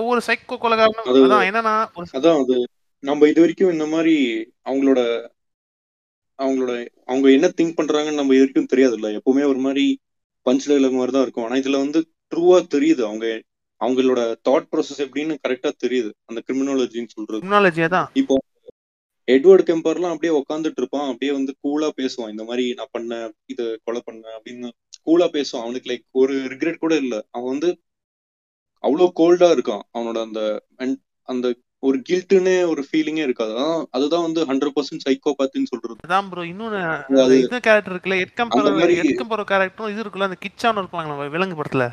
ஒவ்வொரு சைக்கோ கொலைகாரனும் அதான் என்னன்னா அதான் அது நம்ம இது வரைக்கும் இந்த மாதிரி அவங்களோட அவங்களோட அவங்க என்ன திங்க் பண்றாங்கன்னு நம்ம எதுக்கும் தெரியாது இல்லை, எப்பவுமே ஒரு மாதிரி பஞ்ச் டைலாக் மாதிரி தான் இருக்கும். ஆனால் இதுல வந்து ட்ரூவா தெரியுது அவங்க அவங்களோட தாட் ப்ராசஸ் எப்படின்னு கரெக்டா தெரியுது, அந்த கிரிமினாலஜின்னு சொல்றது. இப்போ எட்வர்ட் கெம்பர்லாம் அப்படியே உட்காந்துட்டு இருப்பான், அப்படியே வந்து கூலா பேசுவான், இந்த மாதிரி நான் பண்ண இதை கொலை பண்ண அப்படின்னு கூலா பேசுவான். அவனுக்கு லைக் ஒரு ரிக்ரெட் கூட இல்லை, அவன் வந்து அவ்வளோ கோல்டா இருக்கான். அவனோட அந்த அந்த ஒரு கில்ட்டுன்னு ஒரு ஃபீலிங்கே இருக்காது. அதுதான் வந்து ஹண்ட்ரட் பர்சன்ட் சைக்கோபாத்னு சொல்றது. அதான் ப்ரோ. இன்னொன்று இந்த கேரக்டர் இருக்குல்ல, எட்கம்பர் எட்கம்பர் கேரக்டரும் இது இருக்குல்ல, அந்த கிச்சான்னு இருப்பாங்களா விலங்கு படத்துல,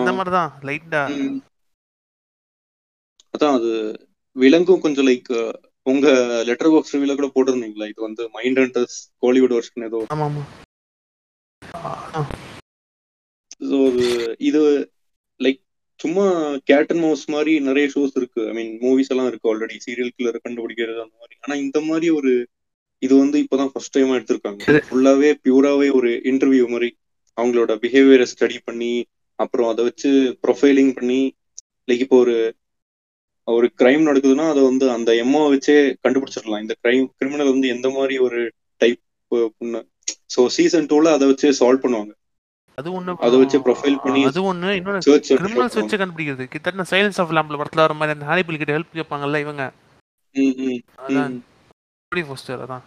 அந்த மாதிரி தான் லைட்டா. அதான் அது விலங்கும் கொஞ்சம் லைக் உங்க லெட்டர் பாக்ஸ் ரிவ்யூல கூட போட்டிருந்தீங்களா இது வந்து மைண்ட் ஹண்டர்ஸ் கோலிவுட் வெர்ஷன் ஏதோ? ஆமா ஆமா ஸோ இது லைக் சும்மா கேட் அண்ட் மவுஸ் மாதிரி நிறைய ஷோஸ் இருக்கு, ஐ மீன் மூவிஸ் எல்லாம் இருக்கு ஆல்ரெடி, சீரியல் கில்லர் கண்டுபிடிக்கிறது அந்த மாதிரி. ஆனா இந்த மாதிரி ஒரு இது வந்து இப்போதான் ஃபர்ஸ்ட் டைமா எடுத்திருக்காங்க. ஃபுல்லாவே பியூராவே ஒரு இன்டர்வியூ மாதிரி அவங்களோட பிஹேவியரை ஸ்டடி பண்ணி அப்புறம் அதை வச்சு ப்ரொஃபைலிங் பண்ணி, லைக் இப்போ ஒரு ஒரு கிரைம் நடக்குதுன்னா அதை வந்து அந்த எம்ஓ வச்சே கண்டுபிடிச்சிடலாம் இந்த கிரைம் கிரிமினல் வந்து எந்த மாதிரி ஒரு டைப் பண்ணு. ஸோ சீசன் டூல அதை வச்சு சால்வ் பண்ணுவாங்க. அது ஒண்ணு, அதை வச்சு ப்ரொஃபைல் பண்ணி அது ஒண்ணு. இன்னொரு கிரிமினல்ஸ் வச்சு கண்டுபிடிக்கிறது கிட்டத்தட்ட சைலன்ஸ் ஆஃப் லாம்ப்ல வரதுல வர மாதிரி அந்த ஹாரி பில் கிட்ட ஹெல்ப் கேட்பாங்கல்ல இவங்க. ம் ம் அப்படி ஃபோஸ்டர் அதான்.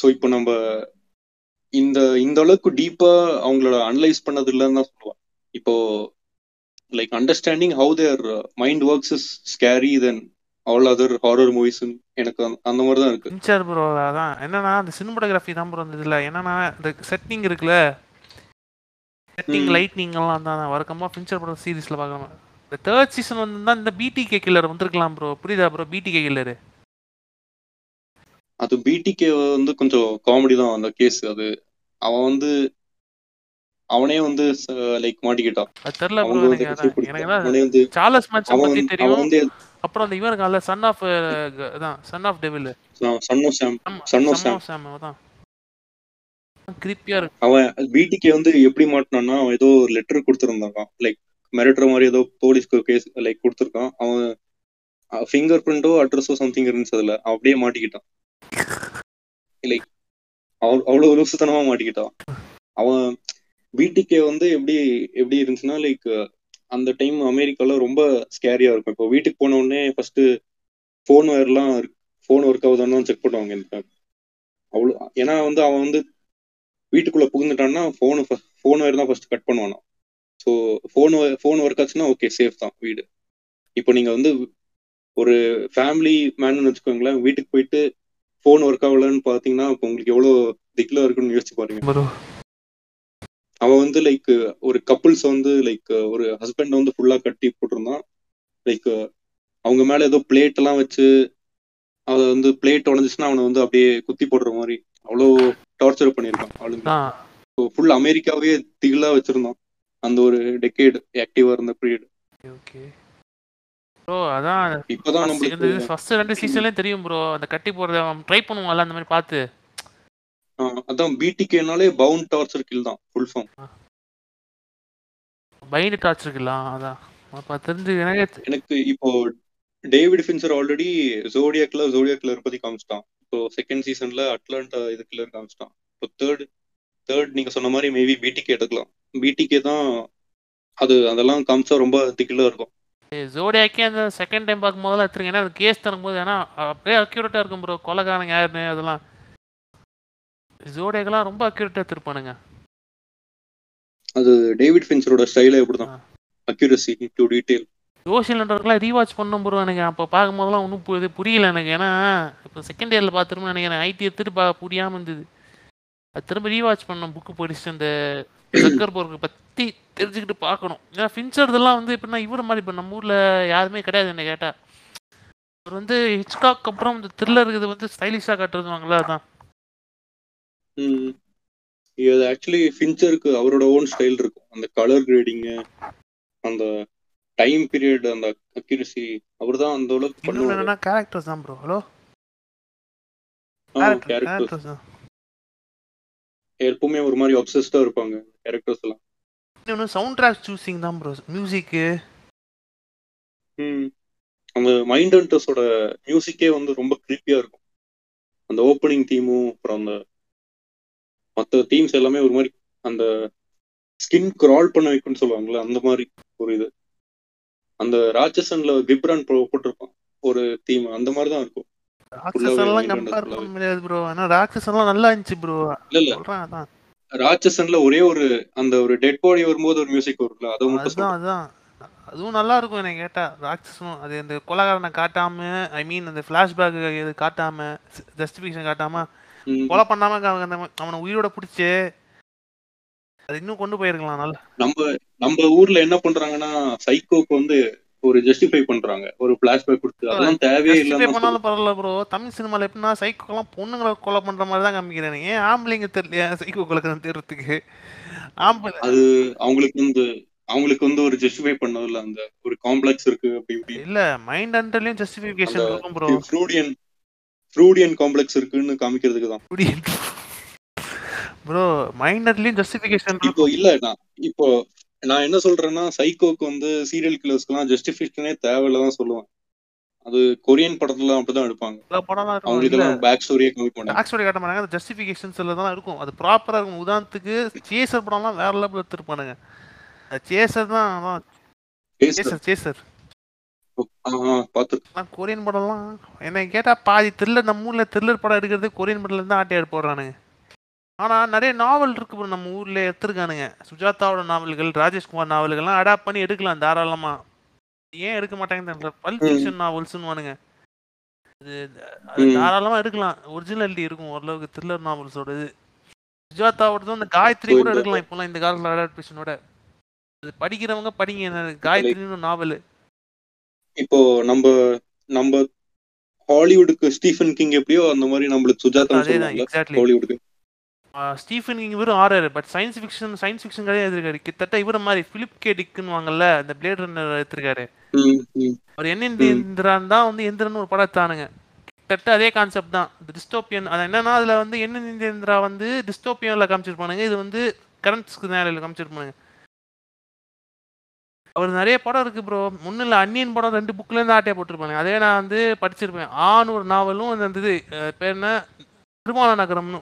ஸோ இப்போ நம்ம இந்த இந்த அளவுக்கு டீப்பா அவங்களோட அனலைஸ் பண்ணது இல்லைன்னு தான் சொல்லுவாங்க. இப்போ like understanding how their mind works is scary than all other horror movies. எனக்கு அந்த மாதிரி தான் இருக்கு. இன்சார் bro அதான் என்னன்னா அந்த சினிமாட்டோகிராஃபி தான் bro வந்தது இல்ல. என்னன்னா அந்த செட்டிங் இருக்குல, செட்டிங் லைட்னிங் எல்லாம் தான் வரக்கமா ஃபின்ச்சர் bro சீரிஸ்ல பார்க்கணும். இந்த தேர்ட் சீசன் வந்தா இந்த B T K கில்லர் வந்திருக்கலாம் bro. புரியுதா bro? B T K killer அது B T K வந்து கொஞ்சம் காமெடி தான் அந்த கேஸ். அது அவன் வந்து அவனே வந்து லைக் மாட்டிக்கிட்டான். தெரியல bro எனக்கு சார்லஸ் மேன்சன் பத்தி தெரியும். அப்புறம் அந்த இவன் கால சன் ஆஃப் அதான் son of devil son of Sam son of Sam அதான் கிரிப்பியா இருக்கு. அவன் B T K வந்து எப்படி மாட்டனானா அவன் ஏதோ ஒரு லெட்டர் கொடுத்திருந்தான் லைக் மிரட்டற மாதிரி ஏதோ போலீஸ்க்கு கேஸ் லைக் கொடுத்திருக்கான். அவன் ஃபிங்கர் பிரிண்டோ அட்ரஸோ சம்திங் இருந்துச்சு அதுல. அப்படியே மாட்டிக்கிட்டான் லைக் அவ்வளோ லூசுத்தனமா மாட்டிக்கிட்டான் அவன். B T K வந்து எப்படி எப்படி இருந்துச்சுன்னா லைக் அந்த டைம் அமெரிக்கால ரொம்ப ஸ்கேரியா இருக்கும். இப்போ வீட்டுக்கு போன உடனே ஃபர்ஸ்ட் ஃபோன் ஒயர்லாம் ஃபோன் ஒர்க் ஆகுதான்னு செக் பண்ணுவாங்க எனக்கு அவ்வளோ. ஏன்னா வந்து அவன் வந்து வீட்டுக்குள்ள புகுந்துட்டான்னா ஃபோனு ஃபோன் ஒயர் தான் ஃபர்ஸ்ட் கட் பண்ணுவானா. ஸோ ஃபோன் ஃபோன் ஒர்க் ஆச்சுன்னா ஓகே சேஃப் தான் வீடு. இப்போ நீங்கள் வந்து ஒரு ஃபேமிலி மேனுன்னு வச்சுக்கோங்களேன், வீட்டுக்கு போயிட்டு ஃபோன் ஒர்க் ஆகலன்னு பார்த்தீங்கன்னா இப்போ உங்களுக்கு எவ்வளோ திக்கில் இருக்குன்னு யோசிச்சு பாருங்க. அவன் வந்து லைக் ஒரு கப்புள்ஸ் வந்து லைக் ஒரு ஹஸ்பண்ட் வந்து ஃபுல்லா கட்டி போட்டிருந்தான் லைக் அவங்க மேல ஏதோ பிளேட் எல்லாம் வச்சு அதை வந்து பிளேட் உடஞ்சிச்சுன்னா அவனை வந்து அப்படியே குத்தி போடுற மாதிரி அவ்வளோ டார்ச்சர் பண்ணியிருக்கான் ஆளுங்க. ஃபுல் அமெரிக்காவே திகிலா வச்சிருந்தான் அந்த ஒரு டெக்கேடு ஆக்டிவா இருந்த பீரியட். இப்பதான் நம்மளுக்கு தெரியும் ப்ரோ அந்த கட்டி போடுறத ட்ரை பண்ணுவாங்கல்ல அந்த மாதிரி பார்த்து. அதான் B T Kனாலே பவுண்ட் டார்ச்சர் கில் தான் ஃபுல் ஃபார்ம். பைண்ட் டார்ச்சர் கில்லா அதான் அப்ப தெரிஞ்சு எனக்கு எனக்கு இப்போ டேவிட் ஃபின்ச்சர் ஆல்ரெடி ஜோடியாக்ல ஜோடியாக்ல பத்தி காமிச்சிட்டான். ஸோ செகண்ட் சீசன்ல அட்லாண்டா இது கில்லர் காமிச்சிட்டான். இப்போ தேர்ட் தேர்ட் நீங்க சொன்ன மாதிரி மேபி B T K எடுக்கலாம். B T K தான் அது அதெல்லாம் காமிச்சா ரொம்ப திக்கிலா இருக்கும். ஜோடியாக்கே அந்த செகண்ட் டைம் பார்க்கும் போதெல்லாம் எடுத்துருங்க ஏன்னா கேஸ் தரும்போது ஏன்னா அப்படியே அக்யூரேட்டா இருக்கும் ப்ரோ. கொலைகாரங்க யாருன்னு அதெல்லாம் ஜோடியாக்கெல்லாம் ரொம்ப அக்யூரேட்டா திருப்பானுங்க. அது டேவிட் ஃபின்ச்சரோட ஸ்டைலே அப்படிதான், அக்யூரசி டு டீடைல். சோஷியல் நெட்வொர்க்லாம் ரீவாட்ச் பண்ணும் போது எனக்கு அப்போ பார்க்கும்போதெல்லாம் ஒன்றும் புரியல எனக்கு. ஏன்னா இப்போ செகண்ட் இயரில் பார்த்துருமே நினைக்கிறேன் ஐடி எடுத்துட்டு பா புரியாமல் இருந்தது. அது திரும்ப ரீவாட்ச் பண்ணோம் புக்கு படிச்சுட்டு அந்த சக்கர்போர்க்கை பற்றி தெரிஞ்சுக்கிட்டு பார்க்கணும். ஏன்னா ஃபின்ச்சர்தெல்லாம் வந்து எப்படின்னா இவர மாதிரி இப்போ நம்ம ஊரில் யாருமே கிடையாது என்னை கேட்டால். அவர் வந்து ஹிச்காக் அப்புறம் இந்த த்ரில்லர் இது வந்து ஸ்டைலிஷாக காட்டுறதுவாங்களா அதான். ம் இது ஆக்சுவலி ஃபின்ச்சருக்கு அவரோட ஓன் ஸ்டைல் இருக்கும். அந்த கலர் கிரேடிங்கு அந்த டைம் பீரியட் அந்த அக்யூரசி அவர் தான் அந்த அளவுக்கு பண்ணுவாரு. என்னன்னா கரெக்டர்ஸ் தான் ப்ரோ. ஹலோ கரெக்டர்ஸ் தான் எப்பவுமே ஒரு மாதிரி ஆப்சஸ்டா இருப்பாங்க கரெக்டர்ஸ் எல்லாம். இன்னொரு சவுண்ட் ட்ராக் சூசிங் தான் ப்ரோ. மியூзик ம் அந்த மைண்ட் ஹண்டர்ஸோட மியூзикே வந்து ரொம்ப கிரீப்பியா இருக்கும். அந்த ஓப்பனிங் தீமும் அப்புறம் அந்த மற்ற தீம்ஸ் எல்லாமே ஒரு மாதிரி அந்த ஸ்கின் கிரால் பண்ண வைக்கும்னு சொல்லுவாங்கல்ல அந்த மாதிரி ஒரு இது. அந்த ராட்சசன்ல விப்ரான் போட்டிருப்பான் ஒரு தீம் அந்த மாதிரி தான் இருக்கும். ராட்சசன்லாம் கம்பேர் பண்ண முடியாது ப்ரோ. ஆனா ராட்சசன்லாம் நல்லா இருந்துச்சு ப்ரோ. இல்ல இல்ல அதான் ராட்சசன்ல ஒரே ஒரு அந்த ஒரு டெட் பாடி வரும்போது ஒரு மியூзик வரும்ல அது மட்டும் அதான் அதுவும் நல்லா இருக்கும் என்ன கேட்டா. ராட்சசனும் அது அந்த கொலகாரனை காட்டாம ஐ மீன் அந்த ஃபிளாஷ்பேக் இது காட்டாம ஜஸ்டிஃபிகேஷன் காட்டாம கொலை பண்ணாம அவனை உயிரோட பிடிச்சு அது இன்னும் கொண்டு போயிருக்கலாம். நம்ம நம்ம ஊர்ல என்ன பண்றாங்கன்னா சைக்கோக்கு வந்து ஒரு ஜஸ்டிஃபை பண்றாங்க ஒரு ஃபிளாஷ்பேக் கொடுத்து அதெல்லாம் தேவையே இல்ல. பண்ணாலும் பரவாயில்ல ப்ரோ. தமிழ் சினிமால எப்படின்னா சைக்கோக்கெல்லாம் பொண்ணுங்களை கொலை பண்ற மாதிரி தான் காமிக்கிறேன். ஏன் ஆம்பளைங்க தெரியல சைக்கோ கொலை தேடுறதுக்கு அது அவங்களுக்கு வந்து அவங்களுக்கு வந்து ஒரு ஜஸ்டிஃபை பண்ணதுல அந்த ஒரு காம்ப்ளெக்ஸ் இருக்கு அப்படி இப்படி இல்ல மைண்ட் அண்டர்லயும் ஜஸ்டிஃபிகேஷன் இருக்கும் bro. ஃப்ரூடியன் ஃப்ரூடியன் காம்ப்ளெக்ஸ் இருக்குன்னு காமிக்கிறதுக்கு தான் ஃப்ரூடியன் bro. மைண்ட் அண்டர்லயும் ஜஸ்டிஃபிகேஷன் இப்போ இல்லடா. இப்போ நான் என்ன சொல்றேன்னா சைக்கோக்கு வந்து சீரியல் கில்லர்ஸ்க்குலாம் ஜஸ்டிஃபிகேஷனே தேவையில்ல தான் சொல்லுவேன். அது கொரியன் படத்துல அப்படிதான் எடுப்பாங்க. அவங்களுக்குலாம் பேக் ஸ்டோரியே கம்மி பண்ணுவாங்க. பேக் ஸ்டோரி காட்ட மாட்டாங்க. அது ஜஸ்டிஃபிகேஷன்ஸ் எல்லாம் தான் இருக்கும். அது ப்ராப்பரா இருக்கும். உதாரணத்துக்கு சேசர் படம்லாம் வேற லெவல்ல எடுத்துப்பானுங்க. சேசர் தான் சேசர் சேசர் கொரியன் படம்லாம் என்ன கேட்டா பாதி த்ரில்லர் நம்ம ஊர்ல த்ரில்லர் படம் எடுக்கிறது கொரியன் படத்துல இருந்து ஆட்டி போடுறானுங்க. ஆனா நிறைய நாவல் இருக்கு நம்ம ஊர்ல எடுத்துருக்கானுங்க. சுஜாதாவோட நாவல்கள் ராஜேஷ்குமார் நாவல்கள்லாம் அடாப்ட் பண்ணி எடுக்கலாம் தாராளமா. ஏன் எடுக்க மாட்டாங்க? பல்ப் ஃபிக்ஷன் நாவல்ஸ்னு வானுங்க. அது தாராளமா எடுக்கலாம். ஒரிஜினாலிட்டி இருக்கும் ஓரளவுக்கு த்ரில்லர் நாவல்ஸோட. இது சுஜாதாவோட இந்த காயத்ரி கூட எடுக்கலாம் இப்போலாம் இந்த காலத்துல அடாப்டேஷனோட. அது படிக்கிறவங்க படிங்க. காயத்ரின்னு நாவல். இப்போ நம்ம நம்ம ஹாலிவுட்க்கு ஸ்டீஃபன் கிங் எப்படியோ அந்த மாதிரி நம்மளுக்கு சுஜாதா சொல்லுவாங்க ஹாலிவுட்க்கு. ஸ்டீஃபன் கிங் வெறும் horror but science fiction science fiction கதையா எடுத்துருக்காரு. கிட்டத்தட்ட இவர மாதிரி பிலிப் கே டிக்னு வாங்கல அந்த பிளேட் ரன்னர் எடுத்துருக்காரு. அவர் என்ன இந்திரன் தான் வந்து இந்திரன் ஒரு படம் தானுங்க. கிட்டத்தட்ட அதே கான்செப்ட் தான். டிஸ்டோபியன். அது என்னன்னா அதுல வந்து என்ன இந்திரா வந்து டிஸ்டோபியன்ல காமிச்சிருப்பானுங்க. இது வந்து கரண்ட்ஸ்க்கு நேரில் காமிச்சிருப்பானுங்க. அவர் நிறைய படம் இருக்கு ப்ரோ. முன்னில் அன்னியன் படம் ரெண்டு புக்லேருந்து ஆட்டையை போட்டிருப்பாங்க. அதே நான் வந்து படிச்சிருப்பேன். ஆண் ஒரு நாவலும் அந்த இது பேர் என்ன திருமண நகரம்னு.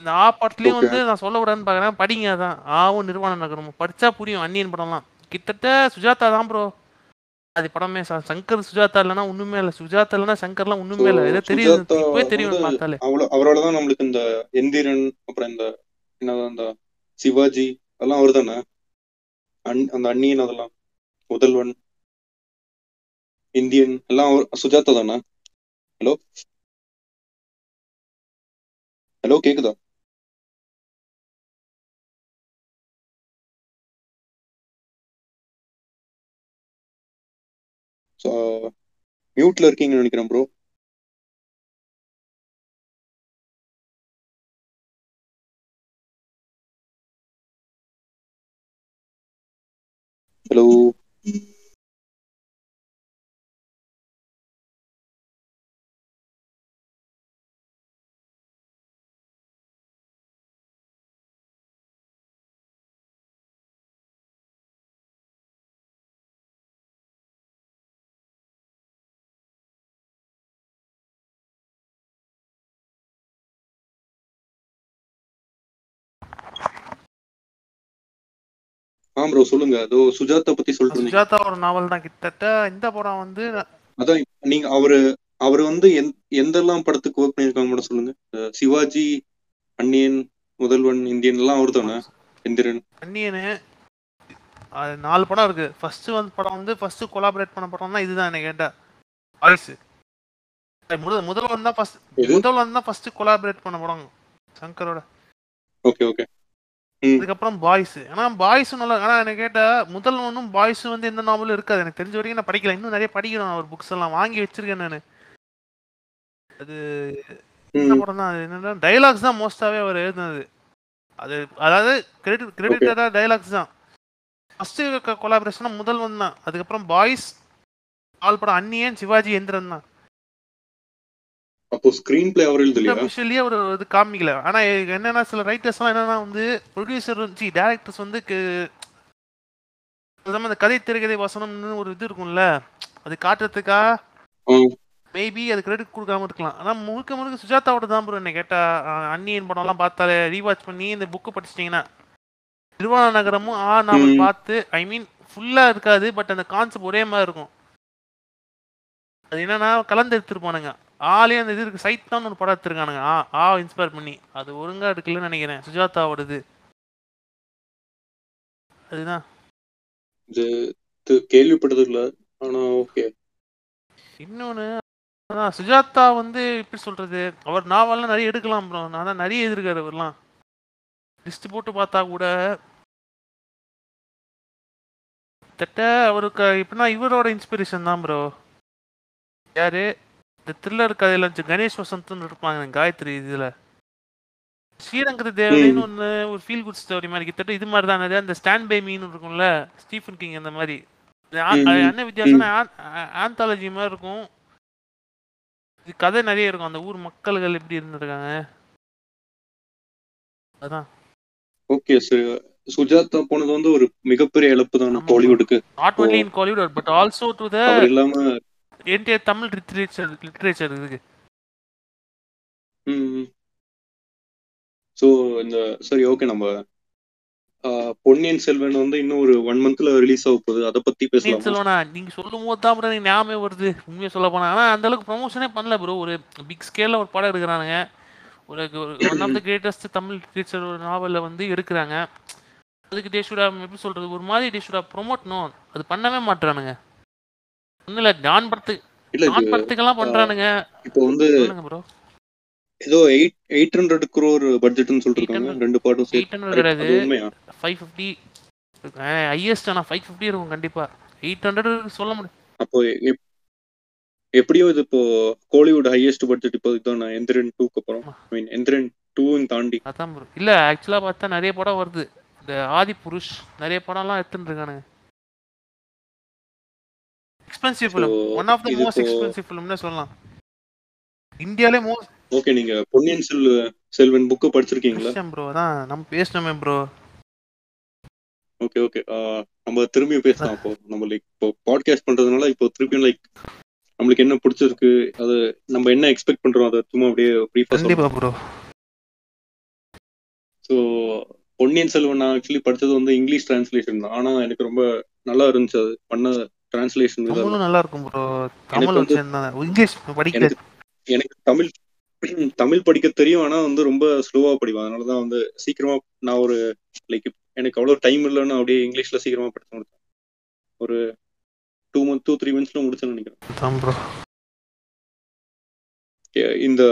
இந்த ஆ படத்துலையும் வந்து நான் சொல்ல விடான்னு பார்க்குறேன். படிங்க. அதான் ஆவும் நிர்வாண நகரமும் படித்தா புரியும். அன்னியன் படம்லாம் கிட்டத்தட்ட சுஜாதா தான் ப்ரோ. அது படமே சங்கர் சுஜாதா இல்லைன்னா ஒன்றுமே இல்லை. சுஜாதா இல்லைன்னா சங்கர்லாம் ஒன்றுமே இல்லை. ஏதோ தெரியும் இப்போவே தெரியும் பார்த்தாலே. அவ்வளோ அவரோட தான் நம்மளுக்கு இந்த எந்திரன் அப்புறம் இந்த என்னதான் இந்த சிவாஜி அதெல்லாம் அவர் தானே. அந்த அன்னியன் அதெல்லாம் முதல்வன் இந்தியன் எல்லாம் சுஜாதா தானே. ஹலோ ஹலோ கேக்குதா? மியூட்ல இருக்கீங்கன்னு நினைக்கிறேன் ப்ரோ. ஹலோ ஆம்ரோ சொல்லுங்க. அதோ சுஜாதா பத்தி சொல்றீங்க. சுஜாதா ஒரு நாவல் தான் கிட்டத்தட்ட. இந்த படம் வந்து அதான் நீங்க அவரு அவர் வந்து எந்தெல்லாம் படத்துக்கு வொர்க் பண்ணிருக்காங்க கூட சொல்லுங்க. சிவாஜி, அன்னியன், முதல்வன், இந்தியன் எல்லாம் அவர் தானே. இந்திரன், அன்னியனு நாலு படம் இருக்கு. ஃபர்ஸ்ட் வந்து படம் வந்து ஃபர்ஸ்ட் கொலாபரேட் பண்ண படம் தான் இதுதான். என்ன கேட்டா வாய்ஸ் முதல்வன் தான் ஃபர்ஸ்ட். முதல்வன் தான் ஃபர்ஸ்ட் கொலாபரேட் பண்ண படம் சங்கரோட. Okay okay. அதுக்கப்புறம் பாய்ஸ். ஆனா பாய்ஸ் நல்லா. ஆனா எனக்கு கேட்டா முதல்வனும் பாய்ஸும் வந்து எந்த நாவலும் இருக்காது எனக்கு தெரிஞ்ச வரைக்கும். நான் படிக்கல. இன்னும் நிறைய படிக்கிறேன். ஒரு புக்ஸ் எல்லாம் வாங்கி வச்சிருக்கேன் நான். அது என்ன படம் தான் என்னன்னா டைலாக்ஸ் தான் மோஸ்டாவே அவர் எழுதுனது. அது அதாவது கிரெடிட் கிரெடிட்டடா டைலாக்ஸ் தான். ஃபர்ஸ்ட் கொலாபரேஷன் முதல்வன் தான். அதுக்கப்புறம் பாய்ஸ், ஆல் படம் அன்னியன், சிவாஜி, எந்திரன் தான். அப்போ ஸ்கிரீன் பிளே அவர் எழுதலையா? ஆக்சுவலி அவர் அது காமிக்கல. ஆனா என்னன்னா சில ரைட்டர்ஸ்லாம் என்னன்னா வந்து ப்ரொடியூசர் வந்து டைரக்டர்ஸ் வந்து நம்ம அந்த கதை திரைக்கதை வசனம்னு ஒரு இது இருக்கும்ல அது காட்டுறதுக்கா மேபி அது கிரெடிட் கொடுக்காம இருக்கலாம். ஆனா முழுக்க முழுக்க சுஜாதாவோட தான் ப்ரோ. என்ன கேட்டா அன்னியன் படம் எல்லாம் பார்த்தாலே ரீவாட்ச் பண்ணி இந்த புக்கு படிச்சிட்டீங்கன்னா திருவான நகரமும் ஆ நாவல் பார்த்து ஐ மீன் ஃபுல்லா இருக்காது பட் அந்த கான்செப்ட் ஒரே மாதிரி இருக்கும். அது என்னன்னா கலந்து எடுத்துருப்பானுங்க. ஆளே அந்த இது இருக்கு சைட் தான் ஒரு படம் எடுத்துருக்கானுங்க. ஆ ஆ இன்ஸ்பயர் பண்ணி அது ஒழுங்கா எடுக்கலன்னு நினைக்கிறேன் சுஜாதாவோடது. அதுதான் கேள்விப்பட்டது இல்லை. ஆனா ஓகே. இன்னொன்னு சுஜாதா வந்து எப்படி சொல்றது அவர் நாவல்லாம் நிறைய எடுக்கலாம் ப்ரோ. நான் தான் நிறைய எதிர்க்காரு அவர்லாம். லிஸ்ட் போட்டு பார்த்தா கூட தட்ட அவருக்கு எப்படின்னா இவரோட இன்ஸ்பிரேஷன் தான் ப்ரோ. யாரு இந்த த்ரில்லர் கதையில கணேஷ் வசந்த் இருப்பாங்க காயத்ரி. இதுல ஸ்ரீரங்கத்து தேவதைன்னு ஒன்று ஒரு ஃபீல் குட் ஸ்டோரி மாதிரி கிட்டத்தட்ட இது மாதிரி தானே. அந்த ஸ்டாண்ட் பை மீன்னு இருக்கும்ல ஸ்டீஃபன் கிங், அந்த மாதிரி அன்ன வித்தியாசம் ஆந்தாலஜி மாதிரி இருக்கும். இது கதை நிறைய இருக்கும், அந்த ஊர் மக்கள்கள் எப்படி இருந்திருக்காங்க அதான். ஓகே சார், சுஜாதா போனது வந்து ஒரு மிகப்பெரிய இழப்பு தான் கோலிவுட்க்கு, not only in Kollywood but also to the entire Tamil literature literature இதுக்கு. ம் சோ இந்த சரி ஓகே நம்ம பொன்னியின் செல்வன் வந்து இன்னும் ஒரு ஒன் மந்த்ல ரிலீஸ் ஆக போகுது, அதை பத்தி பேசலாம். செல்வனா நீங்க சொல்லும் போது தான் அப்புறம் ஞாபகம் வருது. உண்மையை சொல்ல போனா ஆனா அந்த அளவுக்கு ப்ரமோஷனே பண்ணல ப்ரோ. ஒரு பிக் ஸ்கேல்ல ஒரு படம் எடுக்கிறானுங்க, ஒரு one of the greatest Tamil literature ஒரு நாவலில் வந்து எடுக்கிறாங்க. அதுக்கு தேஷுடா எப்படி சொல்கிறது ஒரு மாதிரி தேஷுடா ப்ரொமோட்னும், அது பண்ணவே மாட்டுறானுங்க. ஒன்றும் இல்லை டான் படத்துக்கு இல்லை டான் படத்துக்கெல்லாம் பண்ணுறானுங்க. இப்போ வந்து ப்ரோ ஏதோ எயிட் எயிட் ஹண்ட்ரட் குரோர் பட்ஜெட்னு சொல்லிருக்காங்க ரெண்டு பாட்டும் சேர்த்து. எயிட் ஹண்ட்ரட் கிடையாது, ஃபைவ் ஃபிஃப்டி ஹையஸ்ட். ஆனால் ஃபைவ் ஃபிஃப்டி இருக்கும் கண்டிப்பாக, எயிட் ஹண்ட்ரட் சொல்ல முடியும். அப்போ எப்படியோ இது இப்போ கோலிவுட் ஹையஸ்ட் பட்ஜெட் இப்போ இதான எந்திரன் டூக்கு அப்புறம் ஐ மீன் எந்திரன் டூன்னு தாண்டி அதான் ப்ரோ. இல்லை ஆக்சுவலாக பார்த்தா நிறைய படம் வருது, இந்த ஆதி புருஷ் நிறைய படம்லாம் எடுத்துட்டு இருக்கானுங்க. Expensive film, one of the most expensive ஃபிலிம்னே சொல்லலாம் இந்தியாவிலே மோஸ்ட். ஓகே நீங்க பொன்னியின் செல்வன் புக்கு படிச்சிருக்கீங்களா? ப்ரோ அதான் நம்ம பேசணுமே ப்ரோ. ஓகே ஓகே நம்ம திரும்பியும் பேசலாம். அப்போ நம்ம லைக் இப்போ பாட்காஸ்ட் பண்றதுனால இப்போ திருப்பியும் லைக் உங்களுக்கு என்ன பிடிச்சிருக்கு அது நம்ம என்ன எக்ஸ்பெக்ட் பண்றோம் அதை சும்மா அப்படியே ப்ரீஃபா சொல்லுங்க ப்ரோ. ஸோ பொன்னியின் செல்வன் நான் ஆக்சுவலி படித்தது வந்து இங்கிலீஷ் டிரான்ஸ்லேஷன் தான், ஆனால் எனக்கு ரொம்ப நல்லா இருந்துச்சு அது பண்ண டிரான்ஸ்லேஷன். நல்லா இருக்கும் ப்ரோ. தமிழ் வந்து இங்கிலீஷ் படிக்க எனக்கு தமிழ் தமிழ் படிக்க தெரியும், ஆனால் வந்து ரொம்ப ஸ்லோவாக படிப்பேன். அதனால தான் வந்து சீக்கிரமாக நான் ஒரு லைக் எனக்கு அவ்வளோ டைம் இல்லைன்னு அப்படியே இங்கிலீஷில் சீக்கிரமாக படிச்சு முடிச்சேன். ஒரு டூ மந்த் டூ த்ரீ மந்த்ஸ்ல முடிச்சேன்னு நினைக்கிறேன். இந்த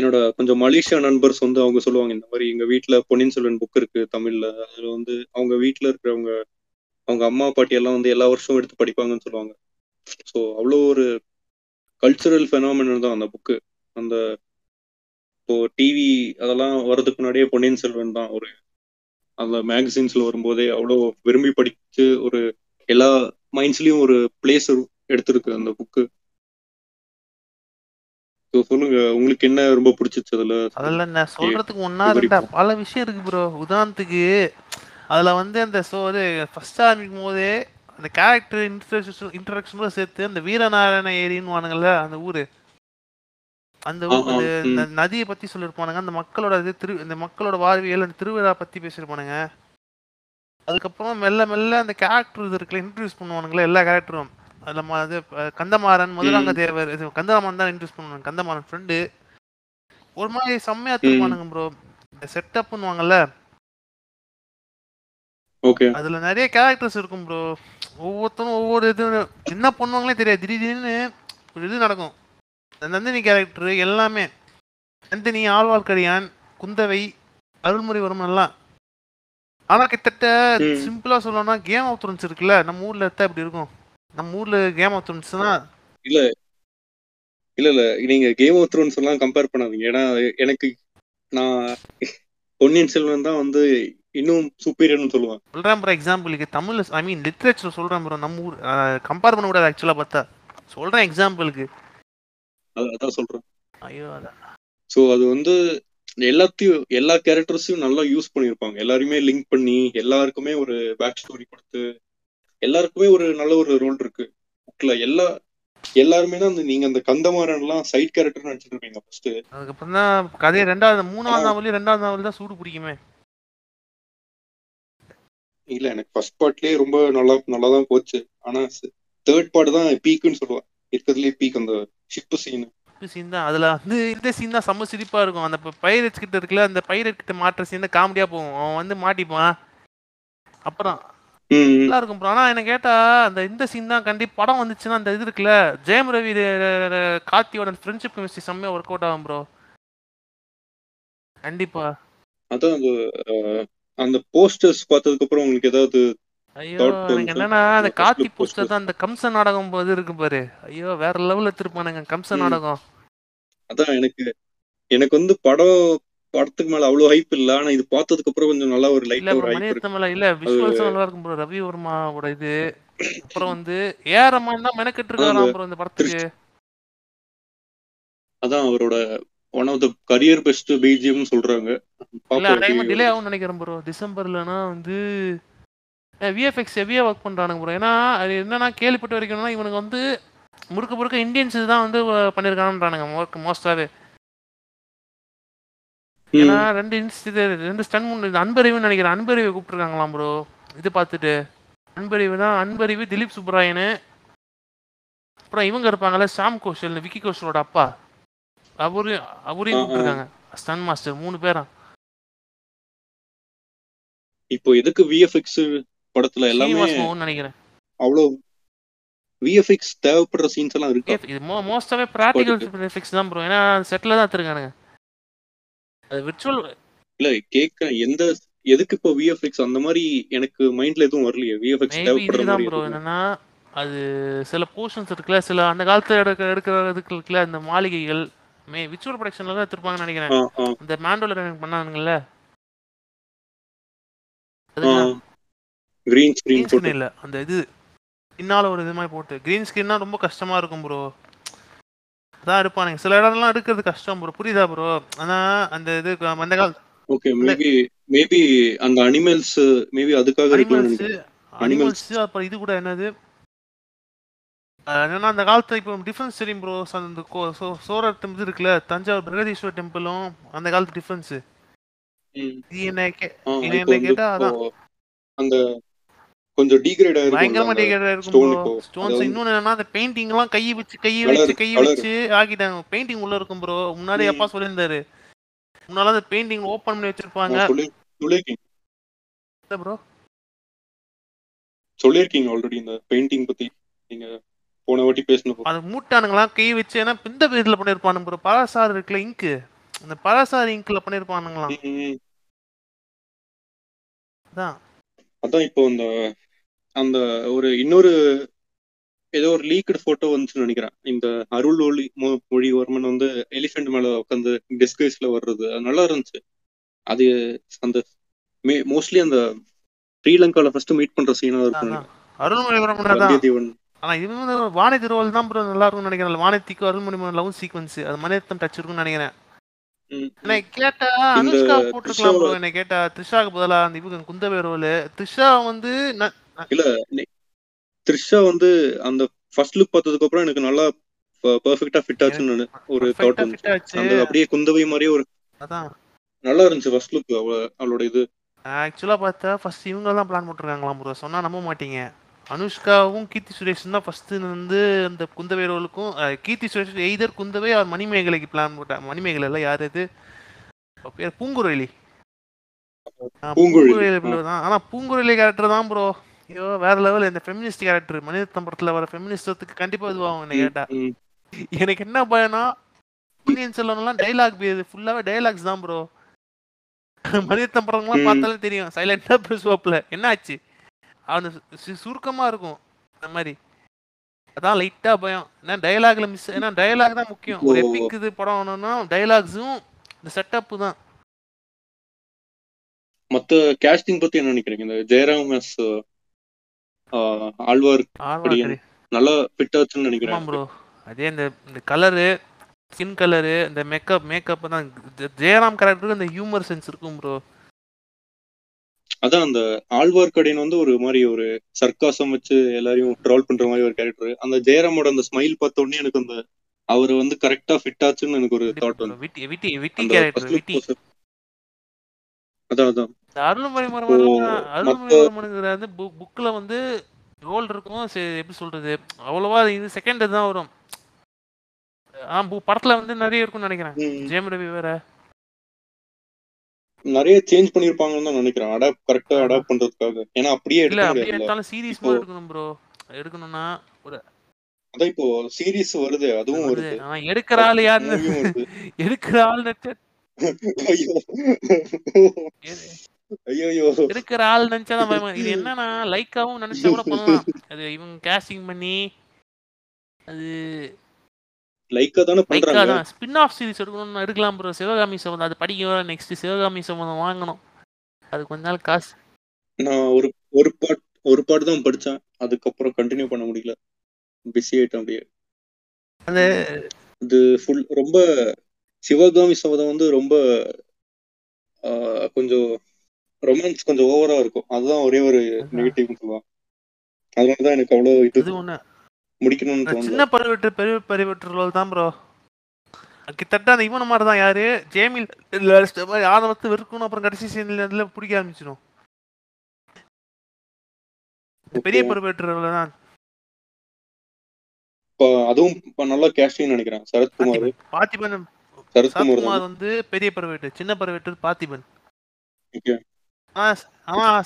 என்னோட கொஞ்சம் மலேசியா நண்பர்ஸ் வந்து அவங்க சொல்லுவாங்க இந்த மாதிரி எங்கள் வீட்டில் பொன்னியின் செல்வன் புக் இருக்கு தமிழில், அதில் வந்து அவங்க வீட்டில் இருக்கிறவங்க அவங்க அம்மா பாட்டியெல்லாம் வந்து எல்லா வருஷமும் எடுத்து படிப்பாங்கன்னு சொல்லுவாங்க. ஸோ அவ்வளோ ஒரு கல்ச்சுரல் ஃபெனாமினல் தான் அந்த புக்கு. அந்த இப்போ டிவி அதெல்லாம் வர்றதுக்கு முன்னாடியே பொன்னியின் செல்வன் தான் ஒரு அந்த மேகசின்ஸில் வரும்போதே அவ்வளோ விரும்பி படித்து ஒரு எல்லா மைண்ட்ஸ்லேயும் ஒரு பிளேஸ் எடுத்துருக்கு அந்த புக்கு. உங்களுக்கு என்ன ரொம்ப பிடிச்சிச்சு அதுல? அதெல்லாம் என்ன சொல்றதுக்கு ஒன்னா ரெண்டா பல விஷயம் இருக்கு ப்ரோ. உதாரணத்துக்கு அதுல வந்து அந்த சோறு ஃபர்ஸ்ட் ஆரம்பிக்கும் போதே அந்த கேரக்டர் இன்ட்ரடக்ஷன் இன்ட்ரடக்ஷனோட சேர்த்து அந்த வீரநாராயண ஏரின்னு வானுங்கல்ல அந்த ஊரு, அந்த நதியை பத்தி சொல்லியிருப்பானுங்க, அந்த மக்களோட திரு இந்த மக்களோட வாழ்வியல் அந்த திருவிழா பத்தி பேசியிருப்பானுங்க. அதுக்கப்புறம் மெல்ல மெல்ல அந்த கேரக்டர் இது இருக்குல்ல இன்ட்ரடியூஸ் பண்ணுவானுங்களே எல்லா கேரக்டரும். அதில் கந்தமாறன் முதலாங்க தேவர் இது கந்தமாறன் தான் இன்ட்ரடியூஸ் பண்ணுவாங்க, கந்தமாறன் ஃப்ரெண்டு. ஒரு மாதிரி செம்மையா திருப்பானுங்க ப்ரோ. இந்த செட்டப்னு வாங்கல்ல அதுல நிறைய கேரக்டர்ஸ் இருக்கும் ப்ரோ. ஒவ்வொருத்தரும் ஒவ்வொரு இது என்ன பண்ணுவாங்களே தெரியாது, திடீர்னு ஒரு இது நடக்கும். நந்தினி கேரக்டரு எல்லாமே நந்தினி, ஆழ்வார்க்கடியான், குந்தவை, அருள்மொழிவர்மன் எல்லாம். ஆனா கிட்டத்தட்ட சிம்பிளா சொல்லணும்னா கேம் ஆஃப் த்ரோன்ஸ் இருக்குல்ல நம்ம ஊர்ல எடுத்தா இப்படி இருக்கும். நம்ம ஊர்ல கேம் ஆஃப் த்ரோன்ஸ்னா இல்ல இல்ல இல்ல நீங்க கேம் ஆஃப் த்ரோன்ஸ் எல்லாம் கம்பேர் பண்ணாதீங்க. ஏன்னா எனக்கு நான் பொன்னியின் செல்வன் தான் வந்து இன்னும் சூப்பீரியர்னு சொல்லுவேன். சொல்றேன் ப்ரோ எக்ஸாம்பிளுக்கு தமிழ் ஐ மீன் லிட்ரேச்சர் சொல்றேன் ப்ரோ. நம்ம ஊர் கம்பேர் பண்ண கூடாது ஆக்சுவலா பார்த்தா, சொல்றேன் எக்ஸாம்பிளுக்கு அதான் சொல்றேன். ஐயோ அதான் ஸோ அது வந்து எல்லாத்தையும் எல்லா கேரக்டர்ஸையும் நல்லா யூஸ் பண்ணியிருப்பாங்க, எல்லாருமே லிங்க் பண்ணி எல்லாருக்குமே ஒரு பேக் ஸ்டோரி கொடுத்து எல்லாருக்குமே ஒரு நல்ல ஒரு ரோல் இருக்கு புக்ல. எல்லா எல்லாருமே தான் அந்த நீங்க அந்த கந்தமாறன்லாம் சைட் கேரக்டர்னு நினைச்சிட்டு இருப்பீங்க ஃபர்ஸ்ட், அதுக்கப்புறம் தான் கதை ரெண்டாவது மூணாவது நாவல் ரெண்டாவது நாவல் தான் சூடு பிடிக்குமே. இல்ல எனக்கு ஃபர்ஸ்ட் பார்ட்லயே ரொம்ப நல்லா நல்லா தான் போச்சு, ஆனா தேர்ட் பார்ட் தான் பீக்குன்னு சொல்லுவேன் இருக்கிறதுலயே பீக். அந்த ஷிப்பு சீன் சீன் தான் அதில் வந்து இந்த சீன் தான் செம்ம சிரிப்பாக இருக்கும். அந்த பைரட்ஸ் கிட்ட இருக்குல்ல அந்த பைரட் கிட்ட மாட்டுற சீன் தான் காமெடியாக போகும், அவன் வந்து மாட்டிப்பான் அப்புறம் நல்லா இருக்கும் ப்ரோ. ஆனால் என்ன கேட்டால் அந்த இந்த சீன் தான் கண்டிப்பாக படம் வந்துச்சுன்னா அந்த இது இருக்குல்ல ஜெயம் ரவி கார்த்தியோட ஃப்ரெண்ட்ஷிப் கெமிஸ்ட்ரி செம்மையாக ஒர்க் அவுட் ஆகும் ப்ரோ கண்டிப்பாக. அதான் அந்த போஸ்டர்ஸ் பார்த்ததுக்கப்புறம் உங்களுக்கு ஏதாவது ஐயோ எனக்கு என்னன்னா அந்த கார்த்தி போஸ்டர் தான் அந்த கம்ச நாடகம் போது இருக்கு பாரு, ஐயோ வேற லெவல்ல திருப்பானுங்க கம்ச நாடகம். அதான் எனக்கு எனக்கு வந்து படம் படத்துக்கு மேல அவ்வளவு ஹைப் இல்ல. ஆனா இது பார்த்ததுக்கு அப்புறம் கொஞ்சம் நல்லா ஒரு லைட் ஒரு ஹைப் இல்ல விஷுவல்ஸ் நல்லா இருக்கும் ப்ரோ. ரவி வர்மாவோட இது அப்புறம் வந்து ஏஆர் ரஹ்மான் தான் மெனக்கிட்டு இருக்காரு ப்ரோ இந்த படத்துக்கு. அதான் அவரோட one of the career best BGM சொல்றாங்க. இல்ல டைம் டிலே ஆகும் நினைக்கிறேன் ப்ரோ டிசம்பர்லனா வந்து. விஎஃப்எக்ஸ் ஹெவியா வர்க் பண்றானுங்க ப்ரோ. ஏன்னா அது என்னன்னா கேள்விப்பட்டு வரைக்கும்னா இவனுக்கு வந்து முறுக்க முறுக்க இண்டியன்ஸ் தான் வந்து பண்ணிருக்கானுன்றானுங்க ஒர்க் மோஸ்டாவே. ஏன்னா ரெண்டு இன்ஸ்ட் ரெண்டு ஸ்டன் அன்பறிவு நினைக்கிறேன் அன்பறிவை கூப்பிட்டுருக்காங்களாம் ப்ரோ. இது பார்த்துட்டு அன்பறிவு தான் அன்பறிவு திலீப் சுப்ராயனு அப்புறம் இவங்க இருப்பாங்கல்ல சாம் கோஷல் விக்கி கோஷலோட அப்பா அவரு அவரையும் கூப்பிட்டுருக்காங்க ஸ்டன் மாஸ்டர் மூணு பேரா. இப்போ எதுக்கு விஎஃப்எக்ஸ் படத்துல எல்லாமே நினைக்கிறேன் அவ்வளோ விஎஃப்எக்ஸ் தேவைப்படுற சீன்ஸ் எல்லாம் இருக்கு. இது மோஸ்டாவே பிராக்டிகல் எஃபெக்ட்ஸ் தான் ப்ரோ. ஏன்னா செட்ல தான் எடுத்துருக்கானுங்க அது விர்ச்சுவல் இல்ல கேக்க எந்த எதுக்கு இப்போ V F X அந்த மாதிரி எனக்கு மைண்ட்ல எதுவும் வரலையே. V F X தேவைப்படுற மாதிரி ப்ரோ. என்னன்னா அது சில போர்ஷன்ஸ் இருக்குல சில அந்த காலத்துல எடுக்க எடுக்கிறதுக்கு இருக்குல அந்த மாளிகைகள் மே விர்ச்சுவல் ப்ரொடக்ஷன்ல தான் எடுத்துப்பாங்கன்னு நினைக்கிறேன். அந்த மாண்டோல பண்ணாங்கல்ல அது கிரீன் ஸ்கிரீன் போட்டு இல்ல அந்த இது இன்னால ஒரு விதமா போட்டு கிரீன் ஸ்கிரீன்னா ரொம்ப கஷ்டமா இருக்கும் ப்ரோ. அதான் எடுப்பானுங்க சில இடம்லாம் எடுக்கிறது கஷ்டம் ப்ரோ. புரியுதா ப்ரோ? ஆனா அந்த இது அந்த கால ஓகே மேபி மேபி அந்த அனிமல்ஸ் மேபி அதுக்காக இருக்கு அனிமல்ஸ். அப்புறம் இது கூட என்னது என்னன்னா அந்த காலத்துல இப்போ டிஃபரன்ஸ் தெரியும் ப்ரோ. அந்த சோரர் டெம்பிள் இருக்குல்ல தஞ்சாவூர் பிரகதீஸ்வரர் டெம்பிளும் அந்த காலத்து டிஃபரன்ஸ் இது என்ன கேட்டா அதான் அந்த கொஞ்சம் டீகிரேட் ஆயிருக்கு பயங்கரமா டீகிரேட் ஆயிருக்கு ப்ரோ. ஸ்டோன்ஸ் இன்னொன்னு என்னன்னா அந்த பெயிண்டிங்லாம் கை வச்சு கை வச்சு கை வச்சு ஆகிட்டாங்க. பெயிண்டிங் உள்ள இருக்கும் ப்ரோ. முன்னாடி அப்பா சொல்லியிருந்தாரு முன்னால அந்த பெயிண்டிங் ஓபன் பண்ணி வச்சிருப்பாங்க. சொல்லிருக்கீங்க ப்ரோ சொல்லிருக்கீங்க ஆல்ரெடி இந்த பெயிண்டிங் பத்தி நீங்க போன வாட்டி பேசணும். அது மூட்டானுங்கலாம் கை வச்சு ஏன்னா இந்த பேர்ல பண்ணிருப்பானுங்க ப்ரோ. பராசார் இருக்குல இங்க் அந்த பராசார் இங்க்ல பண்ணிருப்பானுங்கலாம் அதான் அதான் இப்போ அந்த அந்த ஒரு இன்னொரு ஏதோ ஒரு லீக்டு போட்டோ வந்துச்சுன்னு நினைக்கிறேன். இந்த அருள் ஒளி மொழிவர்மன் வந்து எலிஃபென்ட் மேல உட்காந்து டிஸ்கைஸ்ல வர்றது அது நல்லா இருந்துச்சு. அது அந்த மோஸ்ட்லி அந்த ஸ்ரீலங்கால ஃபர்ஸ்ட் மீட் பண்ற சீனா இருக்கும். அருள்மொழிவர்மன் ஆனா இது வந்து வானதி ரோல் தான் ப்ரோ நல்லா இருக்கும்னு நினைக்கிறேன். வானதிக்கு அருள்மொழிவர்மன் லவ் சீக்வன்ஸ் அது மணிரத்னம் டச் இருக்கும்னு நினைக்கிறேன். கேட்டா அனுஷ்கா போட்டுக்கலாம் ப்ரோ. என்ன கேட்டா த்ரிஷாக்கு பதிலா அந்த இவங்க குந்தவை ரோல் த்ரிஷா வந்து இல்ல த்ரிஷா வந்து அந்த ஃபர்ஸ்ட் லுக் பார்த்ததுக்கு அப்புறம் எனக்கு நல்லா பெர்ஃபெக்ட்டா ஃபிட் ஆச்சுன்னு ஒரு தாட் வந்துச்சு. அந்த அப்படியே குந்தவை மாதிரியே ஒரு அதான் நல்லா இருந்துச்சு ஃபர்ஸ்ட் லுக் அவளோட இது. ஆக்சுவலா பார்த்தா ஃபர்ஸ்ட் இவங்க தான் பிளான் போட்டுருக்காங்களாம் ப்ரோ. சொன்னா நம்ப மாட்டீங்க. அனுஷ்காவும் கீர்த்தி சுரேஷும் தான் ஃபர்ஸ்ட் வந்து இந்த குந்தவை ரோலுக்கும் கீர்த்தி சுரேஷ் எய்தர் குந்தவை அவர் மணிமேகலைக்கு பிளான் போட்டா. மணிமேகலை இல்லை யார் இது பேர் பூங்குழலி பூங்குழலி தான். ஆனால் பூங்குழலி கேரக்டர் தான் ப்ரோ ஐயோ வேற லெவல். இந்த ஃபெமினிஸ்ட் கேரக்டர் மணிரத்னம் படத்தில் வர ஃபெமினிஸ்டத்துக்கு கண்டிப்பாக இதுவாகும். என்ன கேட்டா எனக்கு என்ன பயனா பொன்னியின் செல்வன்லாம் டைலாக் ஃபுல்லாகவே டைலாக்ஸ் தான் ப்ரோ. மணிரத்னம் படங்கள்லாம் பார்த்தாலே தெரியும் சைலண்டா பேசுவாப்புல என்ன ஆச்சு அந்த சுருக்கமா இருக்கும் அந்த மாதிரி. அதான் லைட்டா பயம் ஏன்னா டயலாக்ல மிஸ் ஏன்னா டயலாக் தான் முக்கியம் ஒரு எபிக் இது படம் ஆனோம்னா டயலாக்ஸும் இந்த செட்டப்பு தான். மொத்த கேஸ்டிங் பத்தி என்ன நினைக்கிறீங்க? இந்த ஜெயராம் எஸ் ஆழ்வார் நல்லா ஃபிட் ஆச்சுன்னு நினைக்கிறேன் ப்ரோ. அதே இந்த கலரு ஸ்கின் கலரு இந்த மேக்கப் மேக்கப் தான் ஜெயராம் கரெக்டருக்கு இந்த ஹியூமர் சென்ஸ் இருக்கும் ப்ரோ. அதான் அந்த ஆழ்வார்க்கடியன் வந்து ஒரு மாதிரி ஒரு சர்க்காசம் வச்சு எல்லாரையும் ட்ரோல் பண்ற மாதிரி ஒரு கேரக்டர். அந்த ஜெயராமோட அந்த ஸ்மைல் பார்த்த உடனே எனக்கு அந்த அவர் வந்து கரெக்டா ஃபிட் ஆச்சுன்னு எனக்கு ஒரு தாட் வந்து விட்டி விட்டி விட்டி கேரக்டர் விட்டி. அதான் அதான் அருள்மொழிவர்மன் அருள்மொழிவர்மன்ங்கற அந்த புக்ல வந்து ரோல் இருக்கும் எப்படி சொல்றது அவ்வளவா இது செகண்ட் தான் வரும். ஆ படத்துல வந்து நிறைய இருக்கும்னு நினைக்கிறேன். ஜெயம் ரவி வேற நிறைய சேஞ்ச் பண்ணிருப்பாங்கன்னு தான் நினைக்கிறேன். அடாப்ட் கரெக்ட்டா அடாப்ட் பண்றதுக்காக ஏனா அப்படியே எடுக்க முடியாது. இல்ல அப்படியே தான் சீரிஸ் மாதிரி எடுக்கணும் ப்ரோ. எடுக்கணும்னா ஒரு அத இப்போ சீரிஸ் வருது அதுவும் வருது. நான் எடுக்கற ஆளு யார் எடுக்கற ஆளு நினைச்சா ஐயோ எடுக்கற ஆளு நினைச்சா நம்ம இது என்னன்னா லைக்காவும் நினைச்சா கூட பண்ணலாம். அது இவங்க கேஸ்டிங் பண்ணி அது லைக்கா தான பண்றாங்க. அதான் ஸ்பின் ஆஃப் சீரிஸ் எடுக்கணும், எடுக்கலாம் ப்ரோ. சிவகாமி சம்பந்தம் அது படிக்கவே நெக்ஸ்ட் சிவகாமி சம்பந்தம் வாங்கணும். அது கொஞ்ச நாள் காசு. நான் ஒரு ஒரு பார்ட் ஒரு பார்ட் தான் படிச்சேன், அதுக்கப்புறம் கண்டினியூ பண்ண முடியல, பிஸி ஆயிட்டேன் அப்படியே. அது இது ஃபுல் ரொம்ப சிவகாமி சம்பந்தம் வந்து ரொம்ப கொஞ்சம் ரொமான்ஸ் கொஞ்சம் ஓவரா இருக்கும். அதுதான் ஒரே ஒரு நெகட்டிவ்னு சொல்லுவாங்க. அதனால தான் எனக்கு அவ்வளோ இது ஒன்று முடிக்கணும்னு தோணுது. சின்ன பரிவெற்று பெரிய பரிவெற்றுகள் தான் ப்ரோ. கிட்டத்தட்ட அந்த இவன மாதிரி தான், யாரு ஜேமில் ஆதவத்து வெறுக்கணும், அப்புறம் கடைசி சீன்ல பிடிக்க ஆரம்பிச்சிடும். பெரிய பரிவெற்றுகள் தான். அதுவும் நல்லா கேஸ்டிங் நினைக்கிறேன். சரத்குமார் பாத்திபன், சரத்குமார் வந்து பெரிய பரிவெற்று, சின்ன பரிவெற்று பாத்திபன். ஓகே.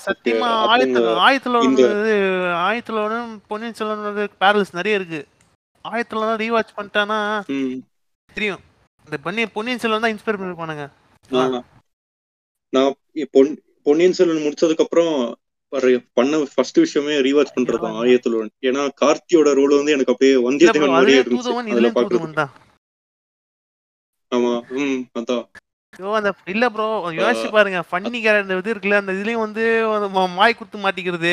சத்தியமா ஆயத்துல ஆயத்துல ஆயத்துல பொன்னியின் செல்வன் பேரல்ஸ் நிறைய இருக்கு. ஆயத்துல ரீவாட்ச் பண்ணிட்டானா தெரியும். இந்த பொன்னியின் செல்வன் தான் இன்ஸ்பயர் பண்ணிருப்பானுங்க. நான் பொன்னியின் செல்வன் முடிச்சதுக்கு அப்புறம் பண்ண ஃபர்ஸ்ட் விஷயமே ரீவாட்ச் பண்றதுதான் ஆயத்துல. ஏன்னா கார்த்தியோட ரோல் வந்து எனக்கு அப்படியே வந்தியத்தேவன் மாதிரி இருந்துச்சு. ஆமா ம் அதான் இல்ல ப்ரோ, யோசிச்சு பாருங்க. ஃபன்னி கேரக்டர் இது இருக்குல்ல, அந்த இதுலயும் வந்து மாய் குத்து மாட்டிக்கிறது.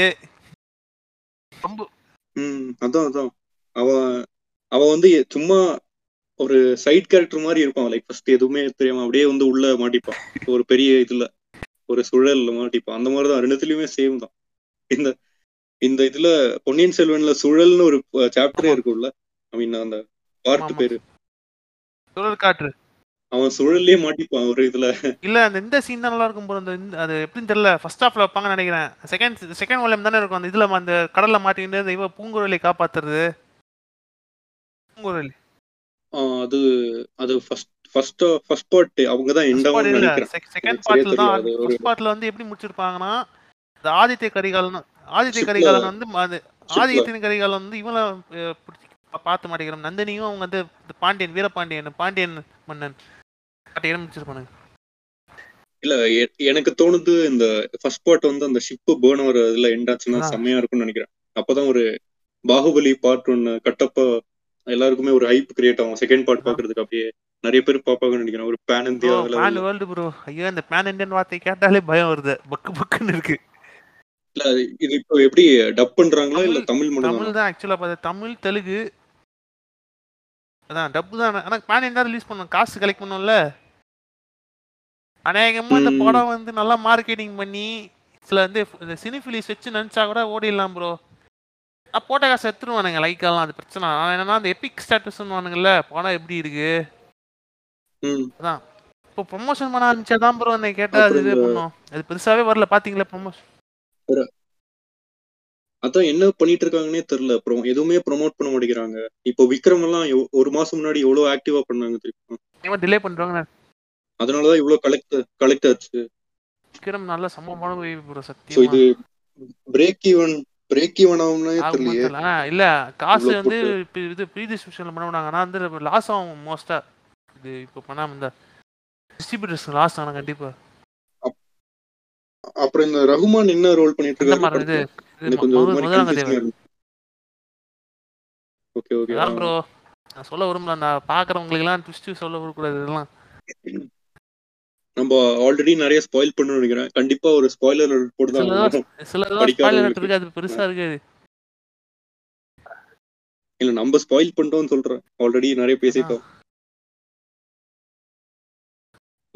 அதான் அதான் அவன் அவன் வந்து சும்மா ஒரு சைட் கேரக்டர் மாதிரி இருப்பான். லைக் ஃபர்ஸ்ட் எதுவுமே தெரியாம அப்படியே வந்து உள்ள மாட்டிப்பான், ஒரு பெரிய இதுல ஒரு சுழல்ல மாட்டிப்பான். அந்த மாதிரிதான் ரெண்டுத்துலயுமே சேம் தான். இந்த இந்த இதுல பொன்னியின் செல்வன்ல சுழல்னு ஒரு சாப்டரே இருக்கும்ல, ஐ மீன் அந்த பார்ட் பேரு சுழல் காற்று. அவன் சுழல்லே மாட்டிப்பான் ஒரு இதுல. இல்ல அந்த இந்த சீன் தான் நல்லா இருக்கும் போற. அந்த அது எப்படின்னு தெரியல, ஃபர்ஸ்ட் ஹாஃப்ல வைப்பாங்கன்னு நினைக்கிறேன். செகண்ட் செகண்ட் வால்யூம் தானே இருக்கும். அந்த இதுல அந்த கடல்ல மாட்டிக்கிட்டு இவ பூங்குழலி காப்பாத்துறது. பூங்குழலி அது அது ஃபர்ஸ்ட் ஃபர்ஸ்ட் ஃபர்ஸ்ட் பார்ட் அவங்க தான் எண்ட் ஆகும் நினைக்கிறேன். செகண்ட் பார்ட்ல தான். ஃபர்ஸ்ட் பார்ட்ல வந்து எப்படி முடிச்சிருப்பாங்கன்னா, அந்த ஆதித்ய கரிகாலன் ஆதித்ய கரிகாலன் வந்து ஆதித்ய கரிகாலன் வந்து இவளை பார்த்து மாட்டேங்கிறோம். நந்தினியும் அவங்க வந்து பாண்டியன் வீரபாண்டியன் பாண்டியன் மன்னன் இல்ல. எனக்கு தோணுது இந்த ஃபர்ஸ்ட் பார்ட் வந்து அந்த ஷிப் பர்ன் ஆற இதுல எண்ட் ஆச்சுன்னா செம்மையா இருக்கும்னு நினைக்கிறேன். அப்பதான் ஒரு பாகுபலி பார்ட் ஒன்னு கட்டப்ப எல்லாருக்குமே ஒரு ஹைப் கிரியேட் ஆகும். செகண்ட் பார்ட் பாக்குறதுக்கு அப்படியே நிறைய பேர் பாப்பாங்கன்னு நினைக்கிறேன். ஒரு pan India world world bro. ஐயோ அந்த பேன் இந்தியன் வார்த்தை கேட்டாலே பயம் வருது, பக்கு பக்குன்னு இருக்கு. இல்ல இது இப்போ எப்படி டப் பண்றாங்களா இல்ல தமிழ் மட்டும்? தமிழ் தான் ஆக்சுவலா பார்த்தா, தமிழ் தெலுங்கு அதான் டப் தான். ஆனா பேன் இந்தியா ரிலீஸ் பண்ணனும், காசு கலெக்ட் பண்ணனும்ல. அநேகமாக இந்த படம் வந்து நல்லா மார்க்கெட்டிங் பண்ணி சில வந்து சினிஃபிலிஸ் வச்சு நினச்சா கூட ஓடிடலாம் ப்ரோ. நான் போட்ட காசு எடுத்துருவானுங்க லைக்காலாம், அது பிரச்சனை. ஆனால் என்னன்னா அந்த எபிக் ஸ்டேட்டஸ்ன்னு வானுங்கல்ல, படம் எப்படி இருக்கு அதான். இப்போ ப்ரொமோஷன் பண்ண ஆரம்பிச்சா தான் ப்ரோ என்னை கேட்டால் அது இது பண்ணோம். அது பெருசாகவே வரல பார்த்தீங்களா ப்ரொமோஷன். அதான் என்ன பண்ணிட்டு இருக்காங்கன்னே தெரியல. அப்புறம் எதுவுமே ப்ரொமோட் பண்ண மாட்டேங்கிறாங்க. இப்போ விக்ரம் எல்லாம் ஒரு மாசம் முன்னாடி எவ்வளோ ஆக்டிவாக பண்ணாங்க தெரியுமா? டிலே பண்ணுறாங்க, அதனாலதான் இவ்வளவு கலெக்ட் கலெக்ட் ஆச்சு. விக்ரம் நல்ல சம்பவமான வேவ் ப்ரோ. சத்தியமா சோ இது பிரேக் ஈவன் பிரேக் ஈவன் ஆகும்னே தெரியல. இல்ல காசு வந்து இது ப்ரீ டிஸ்ட்ரிபியூஷன்ல பண்ணுவாங்கனா அந்த லாஸ் ஆகும் மோஸ்டா. இது இப்ப பண்ணாம இந்த டிஸ்ட்ரிபியூட்டர்ஸ் லாஸ் ஆன கண்டிப்பா. அப்புறம் இந்த ரஹ்மான் என்ன ரோல் பண்ணிட்டு இருக்காரு? இது கொஞ்சம் ஓகே ஓகே நான் ப்ரோ நான் சொல்ல விரும்பல. நான் பாக்குறவங்களுக்கு எல்லாம் ட்விஸ்ட் சொல்ல கூடாது. இதெல்லாம் நம்ம ஆல்ரெடி நிறைய ஸ்பாயில் பண்ணனும் நினைக்கிறேன். கண்டிப்பா ஒரு ஸ்பாயிலர் ரிப்போர்ட் தான். சில ஸ்பாயிலர் இருக்கு, அது பெருசா இருக்காது. இல்ல நம்ம ஸ்பாயில் பண்றோம்னு சொல்றேன். ஆல்ரெடி நிறைய பேசிட்டோம்.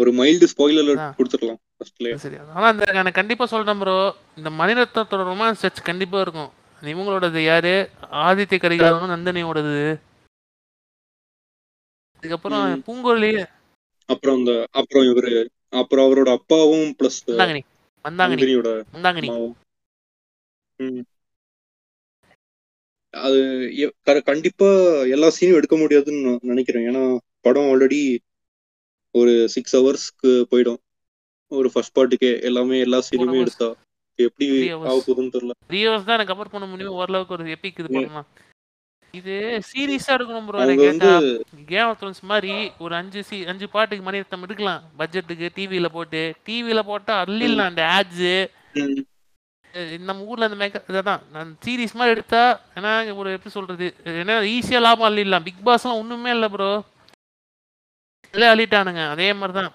ஒரு மைல்ட் ஸ்பாயிலர் கொடுத்துறலாம் ஃபர்ஸ்ட்லயே. சரி, ஆனா நான் கண்டிப்பா சொல்றேன் ப்ரோ, இந்த மணிரத்னத்தோட ரொமான்ஸ் சச் கண்டிப்பா இருக்கும். இவங்களோடது யாரு ஆதித்ய கரிகாலனும் நந்தினியோடது. அதுக்கப்புறம் பூங்குழலி, அப்புறம் அந்த அப்புறம் இவரு அப்புறம் அவரோட அப்பாவும் பிளஸ் மந்தாங்கனியோட மந்தாங்கனி. அது கண்டிப்பா எல்லா சீனும் எடுக்க முடியாதுன்னு நினைக்கிறேன். ஏன்னா படம் ஆல்ரெடி ஒரு சிக்ஸ் ஹவர்ஸ்க்கு போயிடும். ஒரு ஃபர்ஸ்ட் பார்ட்டுக்கு எல்லாமே எல்லா சீனுமே எடுத்தா எப்படி ஆக போகுதுன்னு தெரியல. த்ரீ ஹவர்ஸ் தான் எனக்கு கவர் பண்ண முடியும் ஓரளவுக்கு. ஒரு எபிக் இது பண்ணலாம். இது சீரியஸா இருக்கணும் ப்ரோ. எனக்கு கேட்டா கேம் ஆஃப் த்ரோன்ஸ் மாதிரி ஒரு அஞ்சு சீ அஞ்சு பாட்டுக்கு மணி எடுத்தாம எடுக்கலாம் பட்ஜெட்டுக்கு. டிவியில போட்டு டிவியில போட்டா அல்ல அந்த ஆட்ஸ் நம்ம ஊரில் அந்த மேக்கப் இதை தான் நான் சீரியஸ் மாதிரி எடுத்தால் ஏன்னா ஒரு எப்படி சொல்கிறது ஏன்னா ஈஸியாக லாபம் அள்ளிடலாம். பிக் பாஸ்லாம் ஒன்றுமே இல்லை ப்ரோ, இல்லை அள்ளிட்டானுங்க. அதே மாதிரி தான்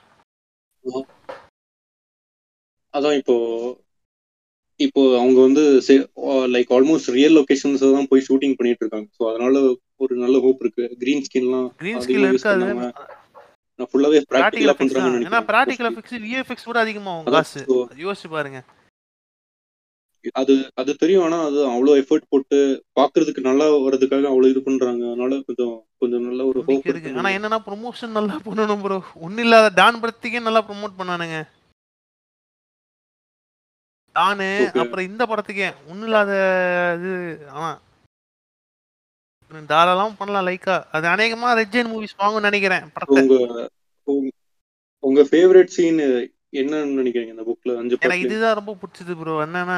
அதான் இப்போ இப்போ அவங்க வந்து லைக் ஆல்மோஸ்ட் ரியல் லொகேஷன்ஸ் தான் போய் ஷூட்டிங் பண்ணிட்டு இருக்காங்க. ஸோ அதனால ஒரு நல்ல ஹோப் இருக்கு. கிரீன் ஸ்கின்லாம் கிரீன் ஸ்கின் இருக்காது, நான் ஃபுல்லாவே பிராக்டிகலா பண்றாங்க. ஏன்னா பிராக்டிகல் எஃபெக்ட்ஸ் விஎஃப்எக்ஸ் கூட அதிகமா ஆகும் காசு, யோசிச்சு பாருங்க. அது அது தெரியும், ஆனா அது அவ்வளோ எஃபர்ட் போட்டு பாக்குறதுக்கு நல்லா வர்றதுக்காக அவ்வளோ இது பண்றாங்க. அதனால கொஞ்சம் கொஞ்சம் நல்ல ஒரு ஹோப் இருக்கு. ஆனா என்னன்னா ப்ரொமோஷன் நல்லா பண்ணணும் ப்ரோ. ஒன்னும் இல்லாத டான் படத்துக்கே நல்லா ப்ரொமோட் பண்ணானுங்க. தானு அப்புறம் இந்த படத்துக்கே ஒன்றும் இல்லாத இது ஆமாம் தாராளமாக பண்ணலாம். லைக்கா அது அநேகமாக ரெட்ஜன் மூவிஸ் வாங்கும்னு நினைக்கிறேன். உங்கள் உங்கள் ஃபேவரட் சீன் என்னன்னு நினைக்கிறீங்க இந்த புக்கில்? அஞ்சு எனக்கு இதுதான் ரொம்ப பிடிச்சது ப்ரோ. என்னன்னா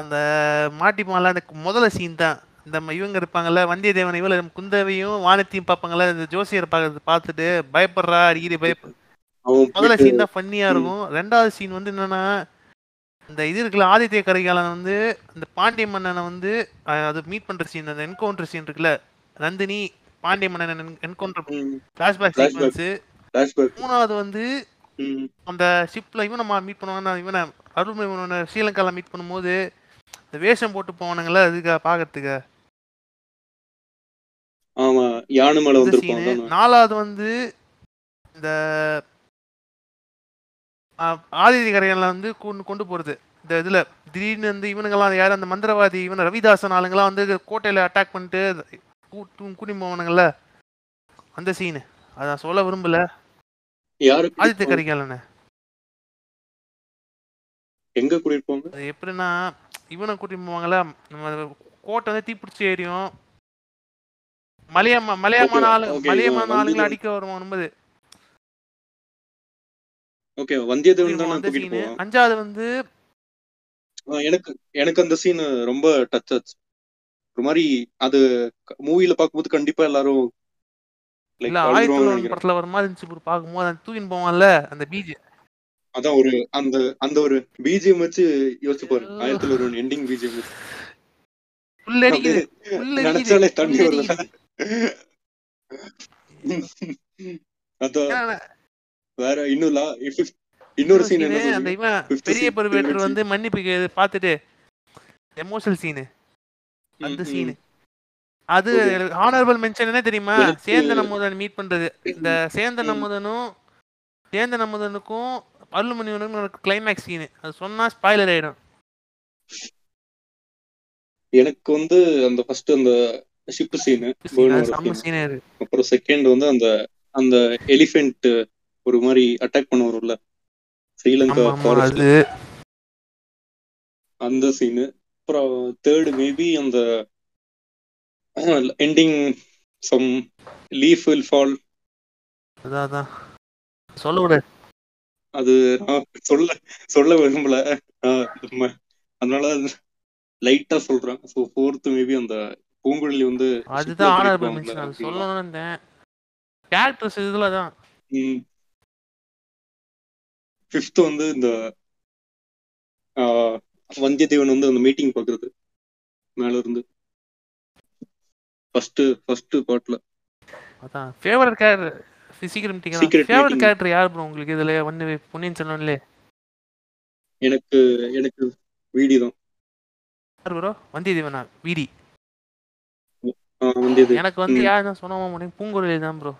அந்த மாட்டிப்பாங்கல அந்த முதல்ல சீன் தான். இந்த இவங்க இருப்பாங்கள்ல வந்தியத்தேவன், இவள குந்தவையும் வானத்தையும் பார்ப்பாங்கள்ல, இந்த ஜோசியர் பார்க்கறது பார்த்துட்டு பயப்படுறா அடிக்கடி பயப்ப. முதல்ல சீன் தான் ஃபன்னியாக இருக்கும். ரெண்டாவது சீன் வந்து என்னன்னா இந்த இது இருக்குல்ல ஆதித்ய கரிகாலன் வந்து அந்த பாண்டிய மன்னனை வந்து அது மீட் பண்ற சீன், அந்த என்கவுண்டர் சீன் இருக்குல்ல, நந்தினி பாண்டிய மன்னன் என்கவுண்டர் ஃபிளாஷ்பேக் சீக்வென்ஸ். மூணாவது வந்து அந்த ஷிப்ல இவன் நம்ம மீட் பண்ணுவாங்க, இவனை அருள்மொழிவனை ஸ்ரீலங்காவில் மீட் பண்ணும்போது இந்த வேஷம் போட்டு போவானுங்கள அதுக்கு பாக்கிறதுக்கு. நாலாவது வந்து இந்த ஆதித்ய கரையெல்லாம் வந்து கொண்டு கொண்டு போகிறது இந்த இதில் திடீர்னு வந்து இவனுங்கெல்லாம் யாரும் அந்த மந்திரவாதி இவன் ரவிதாசன் ஆளுங்கெல்லாம் வந்து கோட்டையில் அட்டாக் பண்ணிட்டு கூட்டி போவானுங்கள அந்த சீனு. அதான் சொல்ல விரும்பல. ஆதித்ய கரையெல்லாம் எங்கே கூட்டிட்டு போவாங்க அது எப்படின்னா இவனை கூட்டிட்டு போவாங்களா, நம்ம கோட்டை வந்து தீப்பிடிச்சி ஏரியும் மலையம்மா மலையமான ஆளு மலையமான ஆளுங்களை அடிக்க வருவான் நம்பது. ஓகே வந்தியத்தேவன் தான் கூட்டிட்டு போவான். அஞ்சாவது வந்து எனக்கு எனக்கு அந்த சீன் ரொம்ப டச் ஆச்சு. ஒரு மாதிரி அது மூவில பாக்கும்போது கண்டிப்பா எல்லாரும் இல்ல ஆயிரத்து தொள்ளாயிரத்து தொண்ணூறு படத்துல வர மாதிரி இருந்துச்சு ப்ரோ. பாக்கும்போது அந்த தூயின் போவான்ல அந்த பிஜி அதான் ஒரு அந்த அந்த ஒரு பிஜிஎம் வச்சு யோசிச்சு பாரு. ஆயிரத்து தொள்ளாயிரத்து தொண்ணூறு எண்டிங் பிஜிஎம் புல்ல அடிக்குது, புல்ல அடிச்சாலே தண்ணி வரல. அத வேற இன்னும் இன்னொரு சீன் அந்த இவன் பெரிய பருவேட்டர் வந்து மன்னிப்பு பார்த்துட்டு எமோஷனல் சீனு அந்த சீனு அது ஹானரபிள் மென்ஷன். என்ன தெரியுமா சேந்தன் அமுதன் மீட் பண்றது, இந்த சேந்தன் அமுதனும் சேந்தன் அமுதனுக்கும் அருள்மணிவனுக்கும் கிளைமேக்ஸ் சீனு. அது சொன்னா ஸ்பாயிலர் ஆயிடும். எனக்கு வந்து அந்த ஃபர்ஸ்ட் அந்த ஷிப் சீனு அப்புறம் செகண்ட் வந்து அந்த அந்த எலிஃபென்ட் ஒரு மாதிரி அட்டாக் பண்ண வரும்ல ஸ்ரீலங்கா ஃபாரஸ்ட் அந்த சீனு. அப்புறம் தேர்டு மேபி அந்த ending some leaf will fall. அதான் சொல்ல அது நான் சொல்ல சொல்ல விரும்பல, அதனால லைட்டா சொல்றேன். ஸோ ஃபோர்த்து மேபி அந்த பூங்குழலி வந்து அதுதான் சொல்லணும் கேரக்டர்ஸ் இதுல தான். ஃபிஃப்த் வந்து இந்த வந்தியத்தேவன் வந்து அந்த மீட்டிங் பார்க்குறது மேலே இருந்து ஃபர்ஸ்ட் ஃபர்ஸ்ட் பார்ட்ல. அதான் favourite character secret meeting. Favourite character யார் ப்ரோ உங்களுக்கு இதுல? ஒன்னு பொன்னியின் செல்வன்ல எனக்கு எனக்கு வீடி தான். யார் ப்ரோ? வந்தியத்தேவனா வீடி? எனக்கு வந்து யார் தான் சொன்னோமா முடியும் பூங்குழலி தான் ப்ரோ.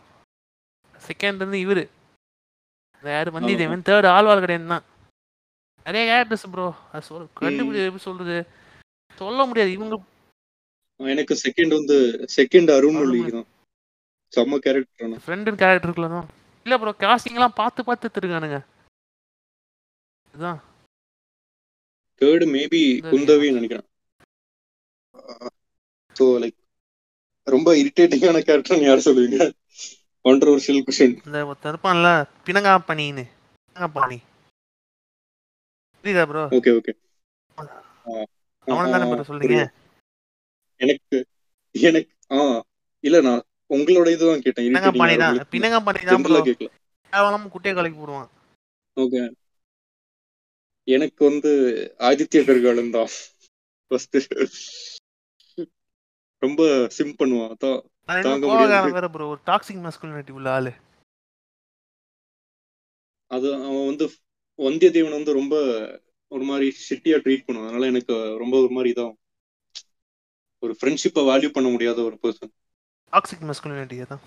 செகண்ட் வந்து இவரு யாரு வந்தியத்தேவன். தேர்ட் ஆழ்வார் கடையன் தான். நிறைய கேரக்டர்ஸ் ப்ரோ அது சொல் கண்டுபிடி எப்படி சொல்றது சொல்ல முடியாது. இவங்க எனக்கு செகண்ட் வந்து செகண்ட் அருண்மொழி தான் செம்ம கேரக்டர். ஃப்ரெண்ட் கேரக்டருக்குள்ள தான் இல்லை ப்ரோ காஸ்டிங்லாம் பார்த்து பார்த்து திருக்கானுங்க. இதுதான் தேர்டு மேபி குந்தவி நினைக்கிறேன். ஸோ லைக் ரொம்ப இரிட்டேட்டிங்கான கேரக்டர்னு யார் சொல்லுவீங்க? கான்ட்ரோவர்ஷியல் குஷன் இந்த தரப்பான்ல பிணங்கா பணின்னு பிணங்கா பணி புரியுதா ப்ரோ? ஓகே ஓகே அவன் தானே ப்ரோ சொல்றீங்க. எனக்கு எனக்கு ஆ இல்ல நான் உங்களோட இதுதான் கேட்டேன். பிணங்கா பணி தான் பிணங்கா பணி தான் ப்ரோ. கேவலமா குட்டை கலக்கி போடுவான். ஓகே எனக்கு வந்து ஆதித்ய கர்காலன் தான் ரொம்ப சிம் பண்ணுவான். அது அவன் வந்து வந்தியத்தேவன் வந்து ரொம்ப ஒரு மாதிரி சிட்டியா ட்ரீட் பண்ணுவான். அதனால எனக்கு ரொம்ப ஒரு மாதிரி தான், ஒரு ஃப்ரெண்ட்ஷிப்பை வேல்யூ பண்ண முடியாத ஒரு பர்சன். டாக்ஸிக் மாஸ்குலினிட்டி தான்.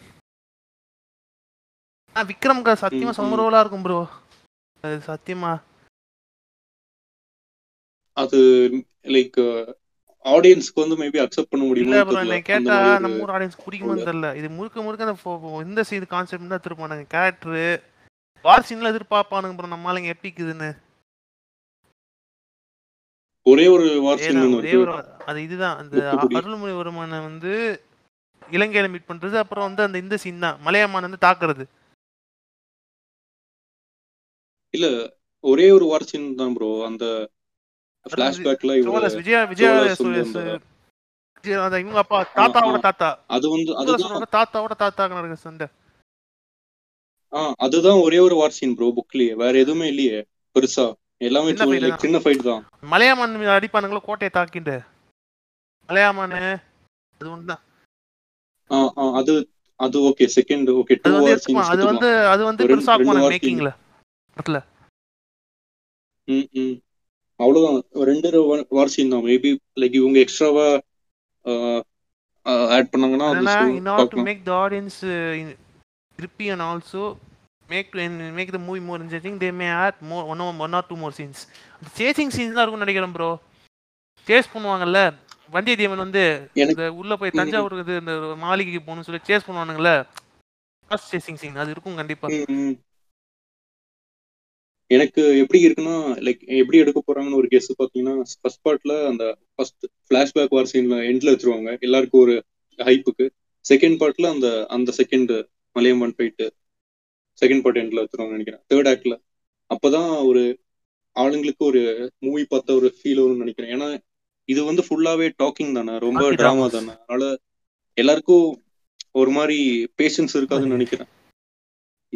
ஆ விக்ரம் கா சத்தியமா சமரோலா இருக்கும் bro. அது சத்தியமா அது லைக் ஆடியன்ஸ்க்கு வந்து மேபி அக்செப்ட் பண்ண முடியுமா இல்ல கேட்டா நம்ம ஊர் ஆடியன்ஸ்க்கு பிடிக்கும்னு தெரியல. இது முர்க்க முர்க்க அந்த இந்த சீன் கான்செப்ட் தான் திருப்பானுங்க. கேரக்டர் வார் சீன்ல எதிர்பார்ப்பானுங்க bro. நம்மாலங்க எப்பிக்குதுன்னு ஒரே ஒரு வார் சீன் ஒன்று அது இதுதான். அந்த அருள்மொழிவர்மனை வந்து இலங்கையில மீட் பண்றது, அப்புறம் வந்து அந்த இந்த சீன் தான் மலையமான் வந்து தாக்குறது. இல்ல ஒரே ஒரு வார் சீன் தான் bro. அந்த ஃபிளாஷ்பேக்ல இவங்க விஜயா விஜயா அந்த இவங்க அப்பா தாத்தாவோட தாத்தா, அது வந்து அதுதான் தாத்தாவோட தாத்தாங்க நடக்குற சண்டை. ஆ அதுதான் ஒரே ஒரு வார் சீன் bro புக்லயே. வேற எதுமே இல்லையே பெருசா. எல்லாமே சின்ன ஃபைட் தான். மலையமான் அடிப்பானுங்களோ கோட்டையை தாக்கிண்டு மலையமானே அது ஒண்ணு தான். ஆ அது அது okay second okay two war scenes. அது வந்து அது வந்து பெருசா போன மேக்கிங்ல அட்ல ம் ம் அவ்வளவுதான். ரெண்டு வார் சீன் தான் மேபி. லைக் இவங்க எக்ஸ்ட்ராவா ஆட் பண்ணாங்கன்னா in order to make the audience grippy and also make to make the movie more interesting they may add more one one or two more scenes. அந்த chasing scenes தான் இருக்கும்னு நினைக்கிறேன் bro. Chase பண்ணுவாங்கல்ல வந்தியத்தேவன் வந்து உள்ள போய் தஞ்சாவூருக்கு இந்த மாளிகைக்கு போகணும்னு சொல்லி சேஸ் பண்ணுவானுங்கல்ல, ஃபர்ஸ்ட் சேசிங் சீன் அது இருக்கும் கண்டிப்பா. எனக்கு எப்படி இருக்குன்னா லைக் எப்படி எடுக்க போறாங்கன்னு ஒரு கெஸ் பாத்தீங்கன்னா ஃபர்ஸ்ட் பார்ட்ல அந்த ஃபர்ஸ்ட் ஃபிளாஷ்பேக் வார் சீன்ல எண்ட்ல வச்சிருவாங்க எல்லாருக்கும் ஒரு ஹைப்புக்கு. செகண்ட் பார்ட்ல அந்த அந்த second Malaiyaman fight second part எண்ட்ல வச்சிருவாங்க நினைக்கிறேன். தேர்ட் ஆக்ட்ல அப்பதான் ஒரு ஆளுங்களுக்கு ஒரு மூவி பார்த்த ஒரு ஃபீல் வரும்னு நினைக்கிறேன். ஏன்னா இது வந்து ஃபுல்லாவே டாக்கிங் தானே, ரொம்ப டிராமா தானே. அதனால எல்லாருக்கும் ஒரு மாதிரி பேஷன்ஸ் இருக்காதுன்னு நினைக்கிறேன்.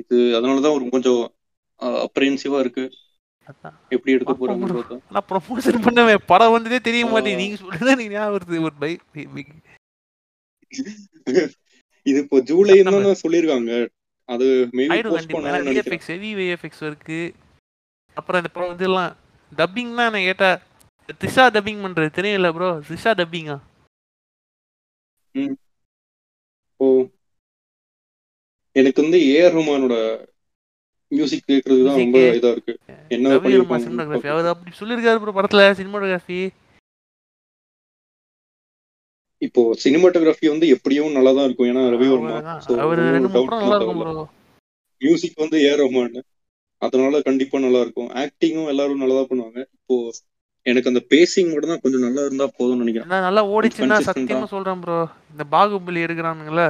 இது அதனாலதான் ஒரு கொஞ்சம் அப்ரென்சிவா இருக்கு எப்படி எடுக்க போறாங்கன்றது. நான் ப்ரொமோஷன் பண்ணவே படம் வந்ததே தெரிய மாட்டேங்குது. நீங்க சொல்றதே நீங்க ஞாபகம் வருது ஒரு பை. இது இப்போ ஜூலை என்ன சொல்லிருக்காங்க அது மேபி போஸ்ட் பண்ணலாம் நினைக்கிறேன். ஹெவி வி எஃப் எக்ஸ் இருக்கு. அப்புறம் இந்த படம் இதெல்லாம் டப்பிங்னா நான் கேட்டா திஷா டப்பிங் பண்றது தெரியல bro. திஷா டப்பிங்கா ம் ஓ எனக்கு வந்து ஏஆர் ரஹ்மானோட மியூசிக் கேக்குறது தான் ரொம்ப இதா இருக்கு. என்ன பண்ணிருப்பாங்க சினிமாகிராஃபி அவர் அப்படி சொல்லிருக்காரு bro படத்துல. சினிமாகிராஃபி இப்போ சினிமாகிராஃபி வந்து எப்படியும் நல்லா தான் இருக்கும். ஏனா ரவிவர்மா அவர் ரெண்டு படம் நல்லா இருக்கும் bro. மியூசிக் வந்து ஏஆர் ரஹ்மான் அதனால கண்டிப்பா நல்லா இருக்கும். ஆக்டிங்கும் எல்லாரும் நல்லா தான் பண்ணுவாங்க. இப்போ எனக்கு அந்த பேசிங் மட்டும் தான் கொஞ்சம் நல்லா இருந்தா போதும்னு நினைக்கிறேன். நான் நல்லா ஓடிச்சுன்னா சத்தியமா சொல்றேன் bro. இந்த பாகுபலி எடுக்கறானுங்களே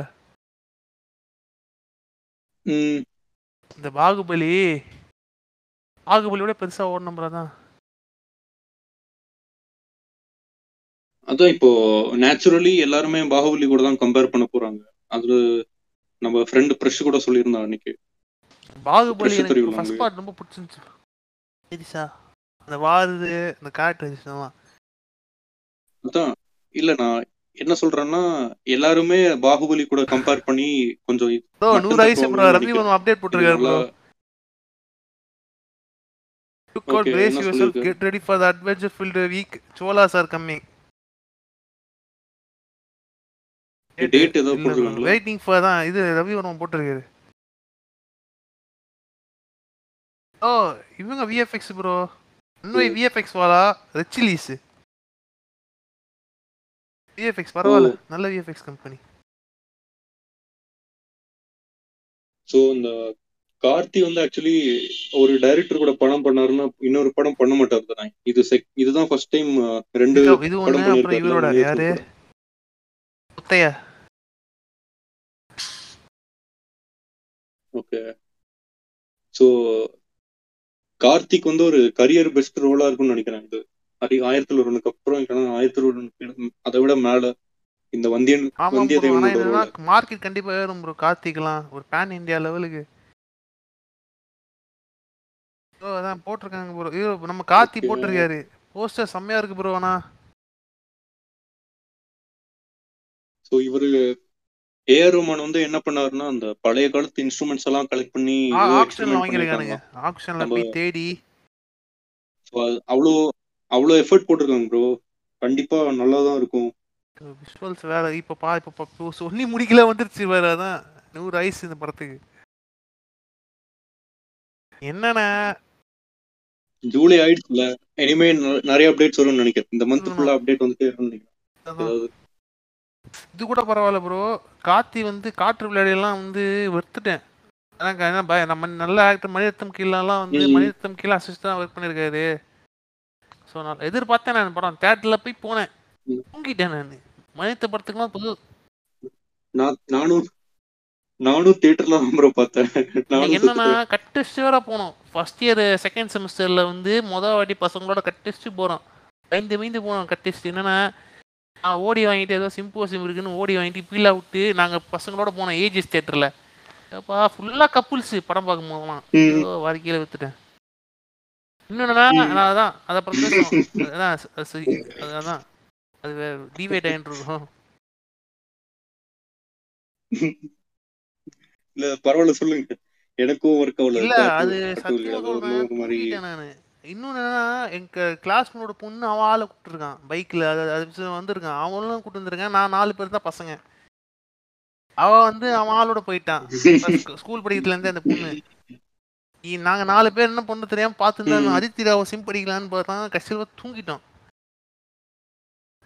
ம் இந்த பாகுபலி பாகுபலியோட பெருசா ஓடணும் bro. தான் அது இப்போ நேச்சுரலி எல்லாரும் பாகுபலி கூட தான் கம்பேர் பண்ண போறாங்க. அது நம்ம friend பிரஷ் கூட சொல்லிருந்தா அன்னைக்கு பாகுபலி எனக்கு ஃபர்ஸ்ட் பார்ட் ரொம்ப பிடிச்சிருந்துச்சு. ஏதிசா அந்த வாது அந்த கேரக்டரைசேஷன் அதான் இல்ல. நான் என்ன சொல்றேன்னா எல்லாரும் பாகுபலி கூட கம்பேர் பண்ணி கொஞ்சம் நூறு ஐஸ் ரவிவர்மா அப்டேட் போட்டுருக்காரு bro. Look out brace yourself get ready for the adventure filled week cholas are coming date ஏதோ போட்டுருக்காங்க waiting for தான் இது ரவிவர்மா போட்டுருக்காரு. ஓ இவங்க வி எஃப் எக்ஸ் bro. இன்னும் வி எஃப் எக்ஸ் வாலா ரெச்சிலிஸ் வி எஃப் எக்ஸ் பரவாயில்ல நல்ல V F X company. So அந்த கார்த்தி வந்து एक्चुअली ஒரு டைரக்டர் கூட படம் பண்ணாருன்னா இன்னொரு படம் பண்ண மாட்டாரு தான். இது இதுதான் ஃபர்ஸ்ட் டைம் ரெண்டு படம் பண்ணிருக்காரு. இவரோட யாரு முத்தையா ஓகே. சோ கார்த்திக் வந்து ஒரு கரியர் பெஸ்ட் ரோலா இருக்கும்னு நினைக்கிறேன். இது ஆயிரத்தி ஒருவனுக்கு அப்புறம் ஆயிரத்தி ஒருவனுக்கு அதை விட மேல இந்த வந்தியன் வந்தியத்தேவன் மார்க்கெட் கண்டிப்பா ஏறும் bro. கார்த்திக்லாம் ஒரு பேன் இந்தியா லெவலுக்கு ப்ரோ அதான் போட்டிருக்காங்க ப்ரோ. ஐயோ நம்ம காத்தி போட்டிருக்காரு போஸ்டர் செம்மையா இருக்கு ப்ரோ. ஆனா சோ இவரு ஏஆர் ரஹ்மான் வந்து என்ன பண்ணாருன்னா அந்த பழைய காலத்து இன்ஸ்ட்ருமெண்ட்ஸ் எல்லாம் கலெக்ட் பண்ணி ஆக்ஷன்ல வாங்கிருக்கானுங்க. ஆக்ஷன்ல போய் தேடி சோ அவ்ளோ அவ்ளோ எஃபோர்ட் போட்டுருக்காங்க ப்ரோ. கண்டிப்பா நல்லா தான் இருக்கும். விஷுவல்ஸ் வேற இப்ப பா இப்ப சொல்லி முடிக்கல வந்துருச்சு வேற. அதான் நூறு ஐஸ் இந்த படத்துக்கு என்னன்னா ஜூலை ஆயிடுச்சுல. இனிமே நிறைய அப்டேட்ஸ் வரும்னு நினைக்கிறேன். இந்த மந்த் ஃபுல்லா அப்டேட் வந்துட்டே இருக்கும்னு நினைக்கிறேன். இது கூட பரவாயில்ல ப்ரோ. காத்தி வந்து காற்று விளையாடியெல்லாம் வந்து வெறுத்துட்டேன். ஏன்னா நம்ம நல்ல ஆக்டர் மணிரத்னம் கீழெல்லாம் வந்து மணிரத்னம் கீழே அசிஸ்டண்டாக ஒர்க் பண்ணியிருக்காரு. ஸோ நான் எதிர்பார்த்தேன். நான் படம் தேட்டரில் போய் போனேன் தூங்கிட்டேன். நான் மணிரத்ன படத்துக்குலாம் புது நான் நானும் நானும் தேட்டரில் தான் ப்ரோ பார்த்தேன். என்னன்னா கட்டஸ்டாக போனோம். ஃபர்ஸ்ட் இயர் செகண்ட் செமஸ்டரில் வந்து மொதல் வாட்டி பசங்களோட கட்டஸ்ட்டு போகிறோம். பயந்து பயந்து போனோம் கட்டஸ்ட். என்னன்னா நான் ஓடி வாங்கிட்டு ஏதோ சிம்போசியம் இருக்குன்னு ஓடி வாங்கிட்டு பீலா விட்டு நாங்கள் பசங்களோட போனோம் ஏஜிஎஸ் தேட்டரில். அப்பா ஃபுல்லாக கப்புள்ஸு படம் பார்க்கும் போதெல்லாம் ஏதோ வாரிக்கையில் விற்றுட்டேன். இன்னொன்னா நான் அதான் அதை பார்த்து அதான் அதான் அது டிவைட் ஆகிட்டு இருக்கோம். இல்லை பரவாயில்ல சொல்லுங்க. எனக்கும் ஒர்க் அவ்வளோ இல்லை. அது சத்தியம். நான் இன்னொன்று என்னன்னா எங்கள் கிளாஸ்மேனோட பொண்ணு அவன் ஆளை கூப்பிட்டுருக்கான் பைக்கில். அது அது வந்திருக்கான். அவனும் கூப்பிட்டு வந்துருக்கான். நான் நாலு பேர் தான் பசங்க. அவன் வந்து அவன் ஆளோட போயிட்டான். ஸ்கூல் படிக்கிறதுலேருந்து அந்த பொண்ணு நாங்கள் நாலு பேர் என்ன பொண்ணு தெரியாமல் பார்த்துருந்தோம். அதித்திராவை சிம் படிக்கலான்னு பார்த்தான். கஷ்டமாக தூங்கிட்டோம்.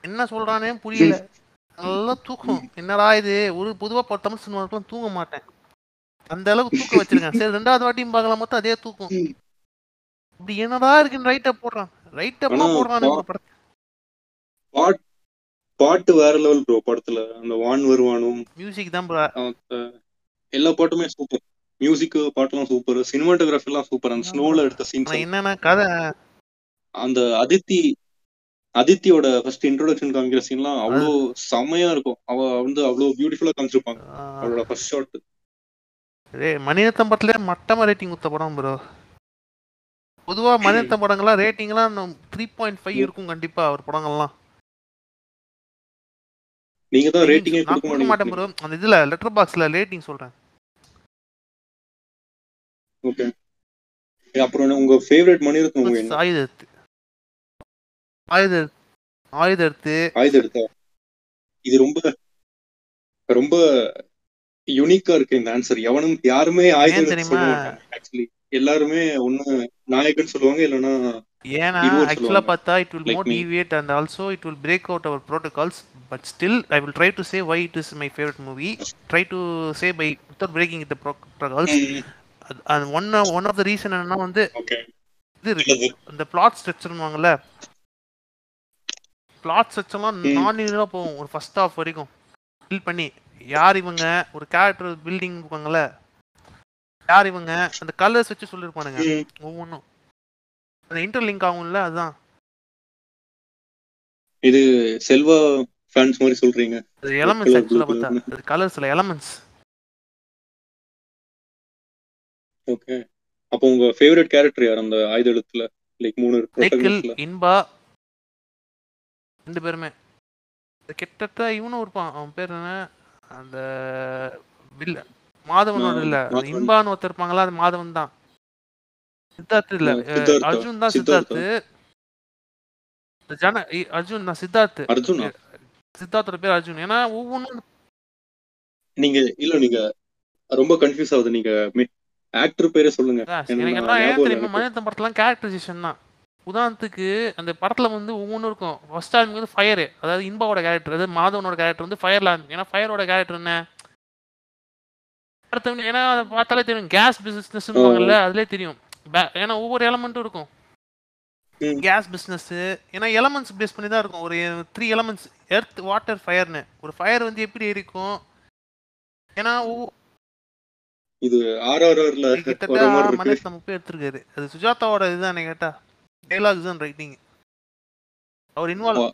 என்ன சொல்கிறானே புரியல. நல்லா தூக்கம். என்னடா இது ஒரு பொதுவாக தமிழ் சினிமாவுக்குலாம் தூங்க மாட்டேன். அந்த அளவுக்கு தூக்கம் வச்சிருக்கேன். சரி ரெண்டாவது வாட்டியும் பார்க்கலாம் மொத்தம் அதே தூக்கம். அப்படி என்னடா இருக்குன்னு ரைட்டா போடுறான். ரைட்டா போடுறானே இந்த படத்தை. பாட் பாட்டு வேற லெவல் ப்ரோ படத்துல. அந்த வான் வருவானும் மியூசிக் தான் ப்ரோ. எல்லா பாட்டுமே சூப்பர். மியூசிக் பாட்டெல்லாம் சூப்பர். சினிமாட்டோகிராஃபி எல்லாம் சூப்பர். அந்த ஸ்னோல எடுத்த சீன்ஸ் என்னன்னா கதை. அந்த அதித்தி அதித்தியோட ஃபர்ஸ்ட் இன்ட்ரோடக்ஷன் காமிக்கிற சீன்லாம் அவ்வளோ செமையா இருக்கும். அவ வந்து அவ்வளோ பியூட்டிஃபுல்லா காமிச்சிருப்பாங்க. அவளோட ஃபர்ஸ்ட் ஷாட் மணிரத்னம் படத்துல மட்டமா ரேட்டிங் கொடுத்த படம் ப்ரோ. பொதுவாக மணிரத்னம் படங்கள்லாம் ரேட்டிங்லாம் த்ரீ பாயிண்ட் ஃபைவ் இருக்கும் கண்டிப்பாக. அவர் படங்கள்லாம் நீங்கள் தான் ரேட்டிங் கொடுக்க மாட்டேன் ப்ரோ. அந்த இதில் லெட்டர் பாக்ஸில் ரேட்டிங் சொல்கிறேன். ஓகே அப்புறம் உங்கள் ஃபேவரட் மணிரத்னம்? ஆயுதத்து ஆயுத ஆயுதத்து ஆயுதத்து இது ரொம்ப ரொம்ப யூனிக்காக இருக்கு இந்த ஆன்சர். எவனும் யாருமே ஆயுத ஆக்சுவலி எல்லாருமே ஒண்ணு நாயகன் சொல்லுவாங்க இல்லனா ஏனா एक्चुअली பார்த்தா it will more deviate and also it will break out our protocols but still I will try to say why it is my favorite movie. Try to say by without breaking the protocols. And one one of the reason என்னன்னா வந்து okay இது அந்த plot structure வாங்கல plot structureலாம் நான் இன்னும் போவும் ஒரு first half வரைக்கும் பில்ட் பண்ணி யார் இவங்க ஒரு character building போவாங்கல யார் இவங்க அந்த கலர்ஸ் வச்சு சொல்லிருப்பானுங்க ஒவ்வொன்றும் அந்த இன்டர்லிங்க் ஆகும்ல. அதுதான் இது செல்வா ஃபேன்ஸ் மாதிரி சொல்றீங்க. அது எலிமெண்ட்ஸ் ஆக்சுவலா பார்த்தா அது கலர்ஸ்ல எலிமெண்ட்ஸ். ஓகே அப்ப உங்க ஃபேவரட் கரெக்டர் யார் அந்த ஆயுதத்துல? லைக் மூணு ப்ரோட்டகனிஸ்ட்ல இன்பா ரெண்டு பேருமே கிட்டத்தட்ட இவனும் இருப்பான். அவன் பேர் என்ன அந்த வில்லன் மாதவனோட இல்ல இம்பான்னு ஒருத்தர் இருப்பாங்களா அது மாதவன் தான். சித்தார்த்து இல்ல அர்ஜுன் தான். சித்தார்த்து ஜன அர்ஜுன் தான். சித்தார்த்து சித்தார்த்தோட பேர் அர்ஜுன். ஏன்னா ஒவ்வொன்றும் நீங்க இல்ல நீங்க ரொம்ப கன்ஃபியூஸ் ஆகுது. நீங்க ஆக்டர் பேரே சொல்லுங்க. எனக்கு என்ன தெரியுமா மணிரத்னம் படத்துலாம் கேரக்டரைசேஷன் தான். உதாரணத்துக்கு அந்த படத்துல வந்து ஒவ்வொன்றும் இருக்கும். ஃபர்ஸ்ட் ஆரம்பிக்கு வந்து ஃபயரு அதாவது இம்பாவோட கேரக்டர் அதாவது மாதவனோட கேரக்டர் வந்து ஃபயர்ல ஆரம்பிக்கும். ஏன்னா ஃபயரோட கேரக்டர் என்ன அடுத்து ஏன்னா அதை பார்த்தாலே தெரியும் கேஸ் பிஸ்னஸ்ன்னு வாங்கல அதுலேயே தெரியும். ஏன்னா ஒவ்வொரு எலமெண்ட்டும் இருக்கும் கேஸ் பிஸ்னஸ்ஸு. ஏன்னா எலமெண்ட்ஸ் பேஸ் பண்ணி தான் இருக்கும். ஒரு த்ரீ எலமெண்ட்ஸ் எர்த் வாட்டர் ஃபயர்னு ஒரு ஃபயர் வந்து எப்படி இருக்கும் ஏன்னா இது ஆர்ஆர்ஆர்ல கிட்டத்தட்ட மணிரத்னம் முப்பே எடுத்துருக்காரு. அது சுஜாதாவோட இதுதான் கேட்டா டைலாக்ஸ் அண்ட் ரைட்டிங் அவர் இன்வால்வ்.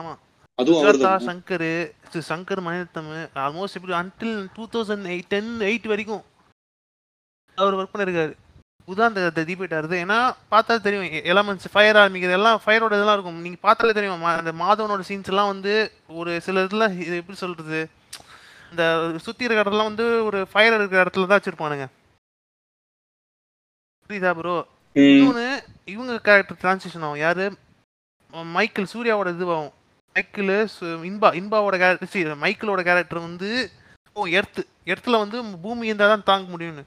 ஆமாம் சுஜாதா சங்கர் சங்கர் மணிரத்னம் ஆல்மோஸ்ட் இப்படி until two thousand eight ten eight வரைக்கும் அவர் ஒர்க் பண்ணியிருக்காரு. புதுதான் இந்த தீபேட் வருது. ஏன்னா பார்த்தா தெரியும் எலமெண்ட்ஸ் ஃபயர் ஆரம்பிக்கிறது எல்லாம் ஃபயரோட இதெல்லாம் இருக்கும். நீங்கள் பார்த்தாலே தெரியும் அந்த மாதவனோட சீன்ஸ் எல்லாம் வந்து ஒரு சில இதெல்லாம் இது எப்படி சொல்கிறது, இந்த சுற்றி இருக்கிற இடத்துலாம் வந்து ஒரு ஃபயர் இருக்கிற இடத்துல தான் வச்சுருப்பானுங்க. புரியுதா ப்ரோ? இன்னொன்று இவங்க கேரக்டர் டிரான்ஸ்லேஷன் ஆகும். யார்? மைக்கேல் சூர்யாவோட இதுவாகும். மைக்கேல் இன்பா இன்பாவோட கேரக்டர், மைக்கேலோட கேரக்டர் வந்து ஓ எர்த்து எர்த்துல வந்து பூமி இருந்தால் தான் தாங்க முடியும்னு.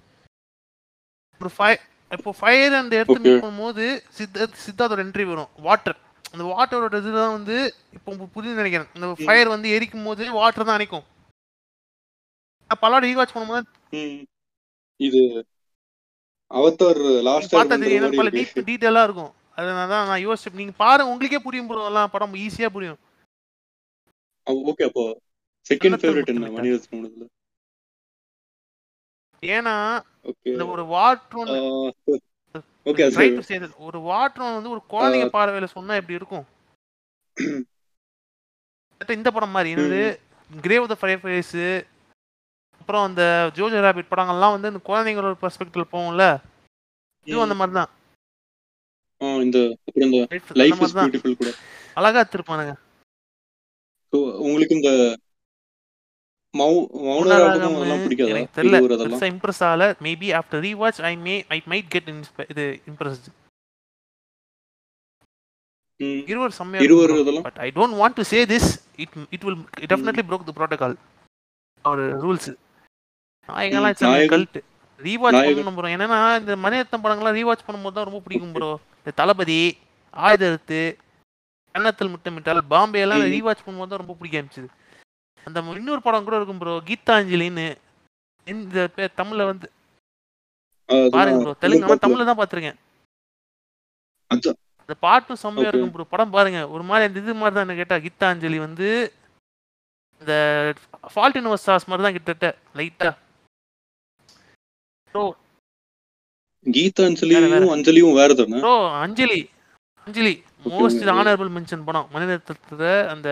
ஒரு ஃபயர் இப்போ ஃபயர் அந்த எர்த்து மீட் பண்ணும்போது சித்தார்த் சித்தார்த்தோட என்ட்ரி வரும். வாட்டர், அந்த வாட்டரோட இதுதான் வந்து இப்போ புரியுதுன்னு நினைக்கிறேன். இந்த ஃபயர் வந்து எரிக்கும் போது வாட்டர் தான் அணைக்கும். பல்லாடு ரீவாட்ச் பண்ணும்போது இது அவதார் லாஸ்ட் பார்த்தா தெரியும் பல டீட்டெயிலாக இருக்கும். அதனால தான் நான் யோசிச்சு நீங்கள் பாருங்க, உங்களுக்கே புரியும் ப்ரோ. எல்லாம் படம் ஈஸியாக புரியும். ஓகே, அப்போ செகண்ட் ஃபேவரட் என்ன மணிரத்ன மூணதுல? ஏனா இந்த ஒரு வாட்ரோன் ஓகே சரி, ஒரு வாட்ரோன் வந்து ஒரு குழந்தைங்க பார்வையில சொன்னா எப்படி இருக்கும்? இந்த படம் மாதிரி என்னது grave of the fire face, அப்புறம் அந்த ஜோஜோ ராபிட் படங்கள்லாம் வந்து இந்த குழந்தைங்களோட பெர்ஸ்பெக்டிவ்ல போகும்ல, இது அந்த மாதிரி தான். ஆ இந்த அப்புறம் இந்த லைஃப் இஸ் பியூட்டிஃபுல் கூட அழகா திருப்பானுங்க. சோ உங்களுக்கு இந்த தளபதி, ஆயுதத்து, கன்னத்தில் முட்டமிட்டால், பாம்பே எல்லாம் ரீவாட்ச் பண்ணும்போது தான் ரொம்ப பிடிக்க ஆரம்பிச்சது. அந்த இன்னொரு படம் கூட இருக்கும் ப்ரோ, கீதாஞ்சலின்னு, இந்த பேர் தமிழ்ல வந்து பாருங்க ப்ரோ. தெலுங்கு தமிழ்ல தான் பாத்துருக்கேன். அந்த பாட்டும் செம்மையா இருக்கும் ப்ரோ. படம் பாருங்க, ஒரு மாதிரி அந்த இது மாதிரி தான். என்ன கேட்டா கீதாஞ்சலி வந்து இந்த ஃபால்ட் இன் அவர் ஸ்டார்ஸ் மாதிரி தான் கிட்டத்தட்ட லைட்டா. ப்ரோ கீதாஞ்சலியும் அஞ்சலியும் வேற தானே ப்ரோ? Anjali Anjali most honourable mention படம் மணிரத்னத்தோட. அந்த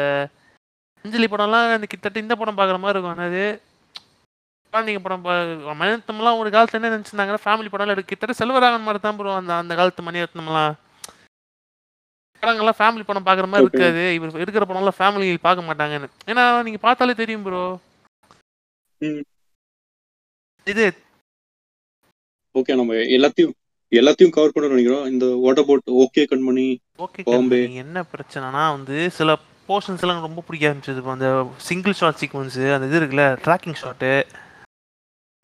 அஞ்சலி படம்லாம் அந்த கிட்டத்தட்ட இந்த படம் பார்க்குற மாதிரி இருக்கும். அது குழந்தைங்க படம் பா மணிரத்னம்லாம் ஒரு காலத்துல என்ன நினச்சிருந்தாங்கன்னா ஃபேமிலி படம்லாம் இருக்குது. கிட்டத்தட்ட செல்வராகவன் மாதிரி தான் ப்ரோ அந்த அந்த காலத்து மணிரத்னம்லாம் படங்கள்லாம் ஃபேமிலி படம் பார்க்குற மாதிரி இருக்காது. இவர் எடுக்கிற படம்லாம் ஃபேமிலி பார்க்க மாட்டாங்கன்னு. ஏன்னா நீங்கள் பார்த்தாலே தெரியும் ப்ரோ. இது ஓகே, நம்ம எல்லாத்தையும் எல்லாத்தையும் கவர் பண்ண நினைக்கிறோம். இந்த water boat okay Kanmani okay Bombay என்ன பிரச்சனைனா வந்து சில போர்ஷன்ஸ் எல்லாம் ரொம்ப பிடிக்க ஆரம்பிச்சது. இப்போ அந்த சிங்கிள் ஷாட் சீக்வன்ஸு, அந்த இது இருக்குல்ல ட்ராக்கிங் ஷாட்டு,